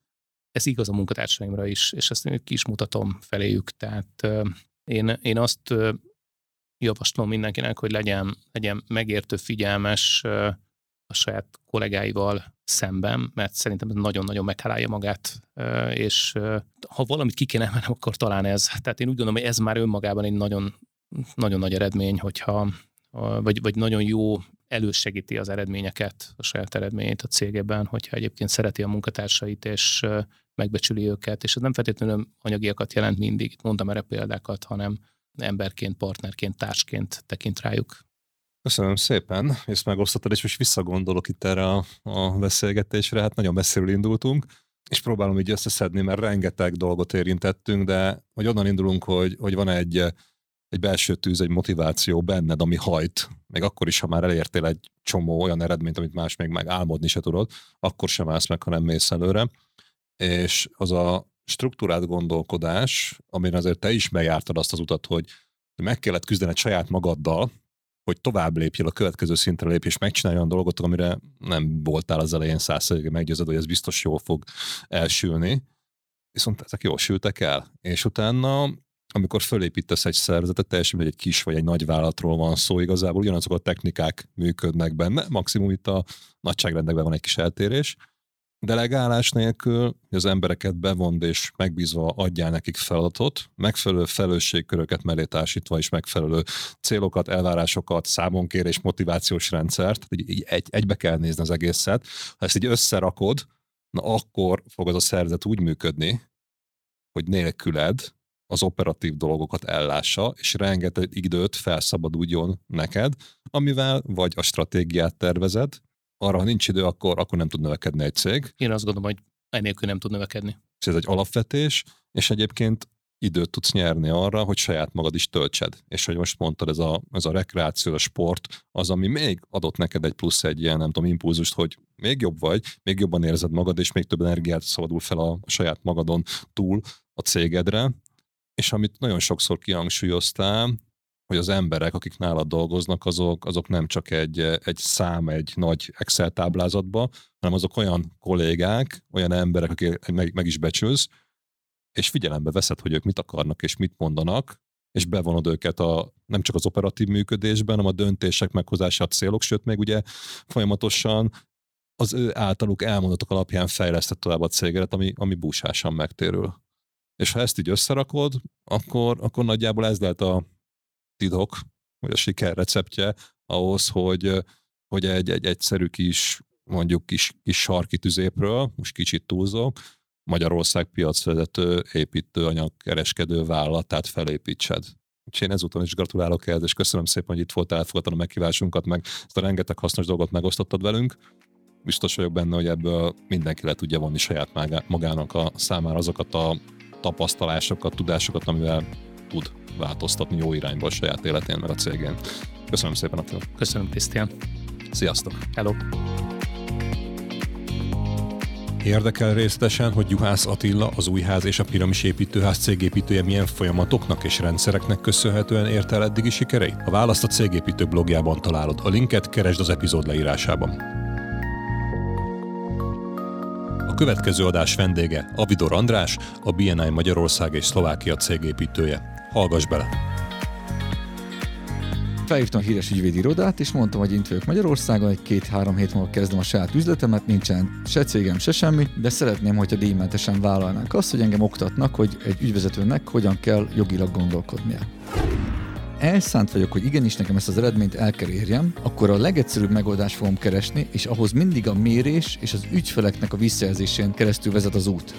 Ez igaz a munkatársaimra is, és ezt én ki is mutatom feléjük. Tehát én, én azt javaslom mindenkinek, hogy legyen, legyen megértő, figyelmes a saját kollégáival szemben, mert szerintem ez nagyon-nagyon meghálálja magát, és ha valamit ki kéne emelnem, akkor talán ez. Tehát én úgy gondolom, hogy ez már önmagában egy nagyon, nagyon nagy eredmény, hogyha, vagy, vagy nagyon jó elősegíti az eredményeket, a saját eredményét a cégében, hogyha egyébként szereti a munkatársait, és megbecsüli őket, és ez nem feltétlenül anyagiakat jelent mindig, mondtam erre példákat, hanem emberként, partnerként, társként tekint rájuk. Köszönöm szépen, és megosztottad, és most visszagondolok itt erre a, a beszélgetésre, hát nagyon messziről indultunk, és próbálom így összeszedni, mert rengeteg dolgot érintettünk, de hogy onnan indulunk, hogy, hogy van egy, egy belső tűz, egy motiváció benned, ami hajt, még akkor is, ha már elértél egy csomó olyan eredményt, amit más még meg álmodni se tudod, akkor sem állsz meg, ha nem mész előre, és az a struktúrált gondolkodás, amin azért te is megjártad azt az utat, hogy meg kellett küzdened saját magaddal, hogy tovább lépjél a következő szintre lépj, és megcsinálj olyan dolgot, amire nem voltál az elején száz százalékig meggyőződve, hogy ez biztos jól fog elsülni, viszont ezek jól sültek el. És utána, amikor fölépítesz egy szervezetet, teljesen egy kis vagy egy nagy vállalatról van szó, igazából ugyanazok a technikák működnek benne, maximum itt a nagyságrendekben van egy kis eltérés, delegálás nélkül, hogy az embereket bevond és megbízva adjál nekik feladatot, megfelelő felelősségköröket mellé társítva és megfelelő célokat, elvárásokat, számonkérés, motivációs rendszert, így egy, egybe kell nézni az egészet. Ha ezt így összerakod, na akkor fog az a szervezet úgy működni, hogy nélküled az operatív dolgokat ellássa, és rengeteg időt felszabaduljon neked, amivel vagy a stratégiát tervezed, arra, ha nincs idő, akkor, akkor nem tud növekedni egy cég. Én azt gondolom, hogy enélkül nem tud növekedni. És ez egy alapvetés, és egyébként időt tudsz nyerni arra, hogy saját magad is töltsed. És hogy most mondtad, ez a, ez a rekreáció, a sport, az, ami még adott neked egy plusz egy ilyen, nem tudom, impulzust, hogy még jobb vagy, még jobban érzed magad, és még több energiát szabadul fel a saját magadon túl a cégedre. És amit nagyon sokszor kihangsúlyoztál, hogy az emberek, akik nálad dolgoznak, azok, azok nem csak egy, egy szám, egy nagy Excel táblázatba, hanem azok olyan kollégák, olyan emberek, akik meg, meg is becsülsz, és figyelembe veszed, hogy ők mit akarnak és mit mondanak, és bevonod őket a, nem csak az operatív működésben, hanem a döntések meghozása, a célok, sőt még ugye folyamatosan az ő általuk elmondatok alapján fejlesztett tovább a cégedet, ami, ami búsásan megtérül. És ha ezt így összerakod, akkor, akkor nagyjából ez lehet a titok, vagy a siker receptje ahhoz, hogy, hogy egy, egy egyszerű kis, mondjuk kis, kis sarki tüzépről, most kicsit túlzok, Magyarország piacvezető, építő, anyagkereskedő vállalatát felépítsed. És én ezúton is gratulálok ehhez, és köszönöm szépen, hogy itt voltál, elfogadtad a meghívásunkat, meg ezt a rengeteg hasznos dolgot megosztottad velünk. Biztos vagyok benne, hogy ebből mindenki le tudja vonni saját magának a számára azokat a tapasztalásokat, tudásokat, amivel tud változtatni jó irányba a saját életén, meg a cégén. Köszönöm szépen, Attila. Köszönöm, Krisztián. Sziasztok. Hello. Érdekel részletesen, hogy Juhász Attila, az Újház és a Piramis Építőház cégépítője milyen folyamatoknak és rendszereknek köszönhetően ért el eddigi sikereit? A választ a Cégépítők blogjában találod. A linket keresd az epizód leírásában. A következő adás vendége Avidor András, a bé en i Magyarország és Szlovákia cégépítője. Hallgass bele! Felhívtam a híres ügyvédi irodát, és mondtam, hogy itt vagyok Magyarországon, egy két-három hét múlva kezdem a saját üzletemet, nincsen se cégem, se semmi, de szeretném, hogyha díjmentesen vállalnánk azt, hogy engem oktatnak, hogy egy ügyvezetőnek hogyan kell jogilag gondolkodnia. Elszánt vagyok, hogy igenis nekem ezt az eredményt el kell érjem, akkor a legegyszerűbb megoldást fogom keresni, és ahhoz mindig a mérés és az ügyfeleknek a visszajelzésén keresztül vezet az út.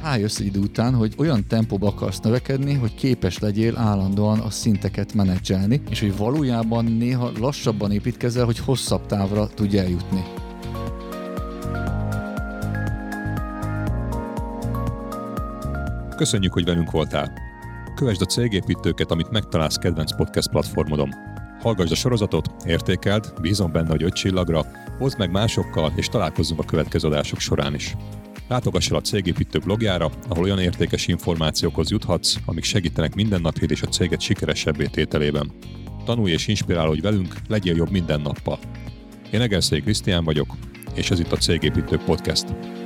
Rájössz egy idő után, hogy olyan tempóba akarsz növekedni, hogy képes legyél állandóan a szinteket menedzselni, és hogy valójában néha lassabban építkezel, hogy hosszabb távra tudj eljutni. Köszönjük, hogy velünk voltál! Kövesd a Cégépítőket, amit megtalálsz kedvenc podcast platformodon. Hallgasd a sorozatot, értékeld, bízom benne, hogy öt csillagra, hozd meg másokkal, és találkozzunk a következő adások során is. Látogass el a Cégépítő blogjára, ahol olyan értékes információkhoz juthatsz, amik segítenek mindennapjét és a céget sikeresebbé tételében. Tanulj és inspirálódj velünk, legyél jobb minden nappal. Én Egerszegi Krisztián vagyok, és ez itt a Cégépítők Podcast.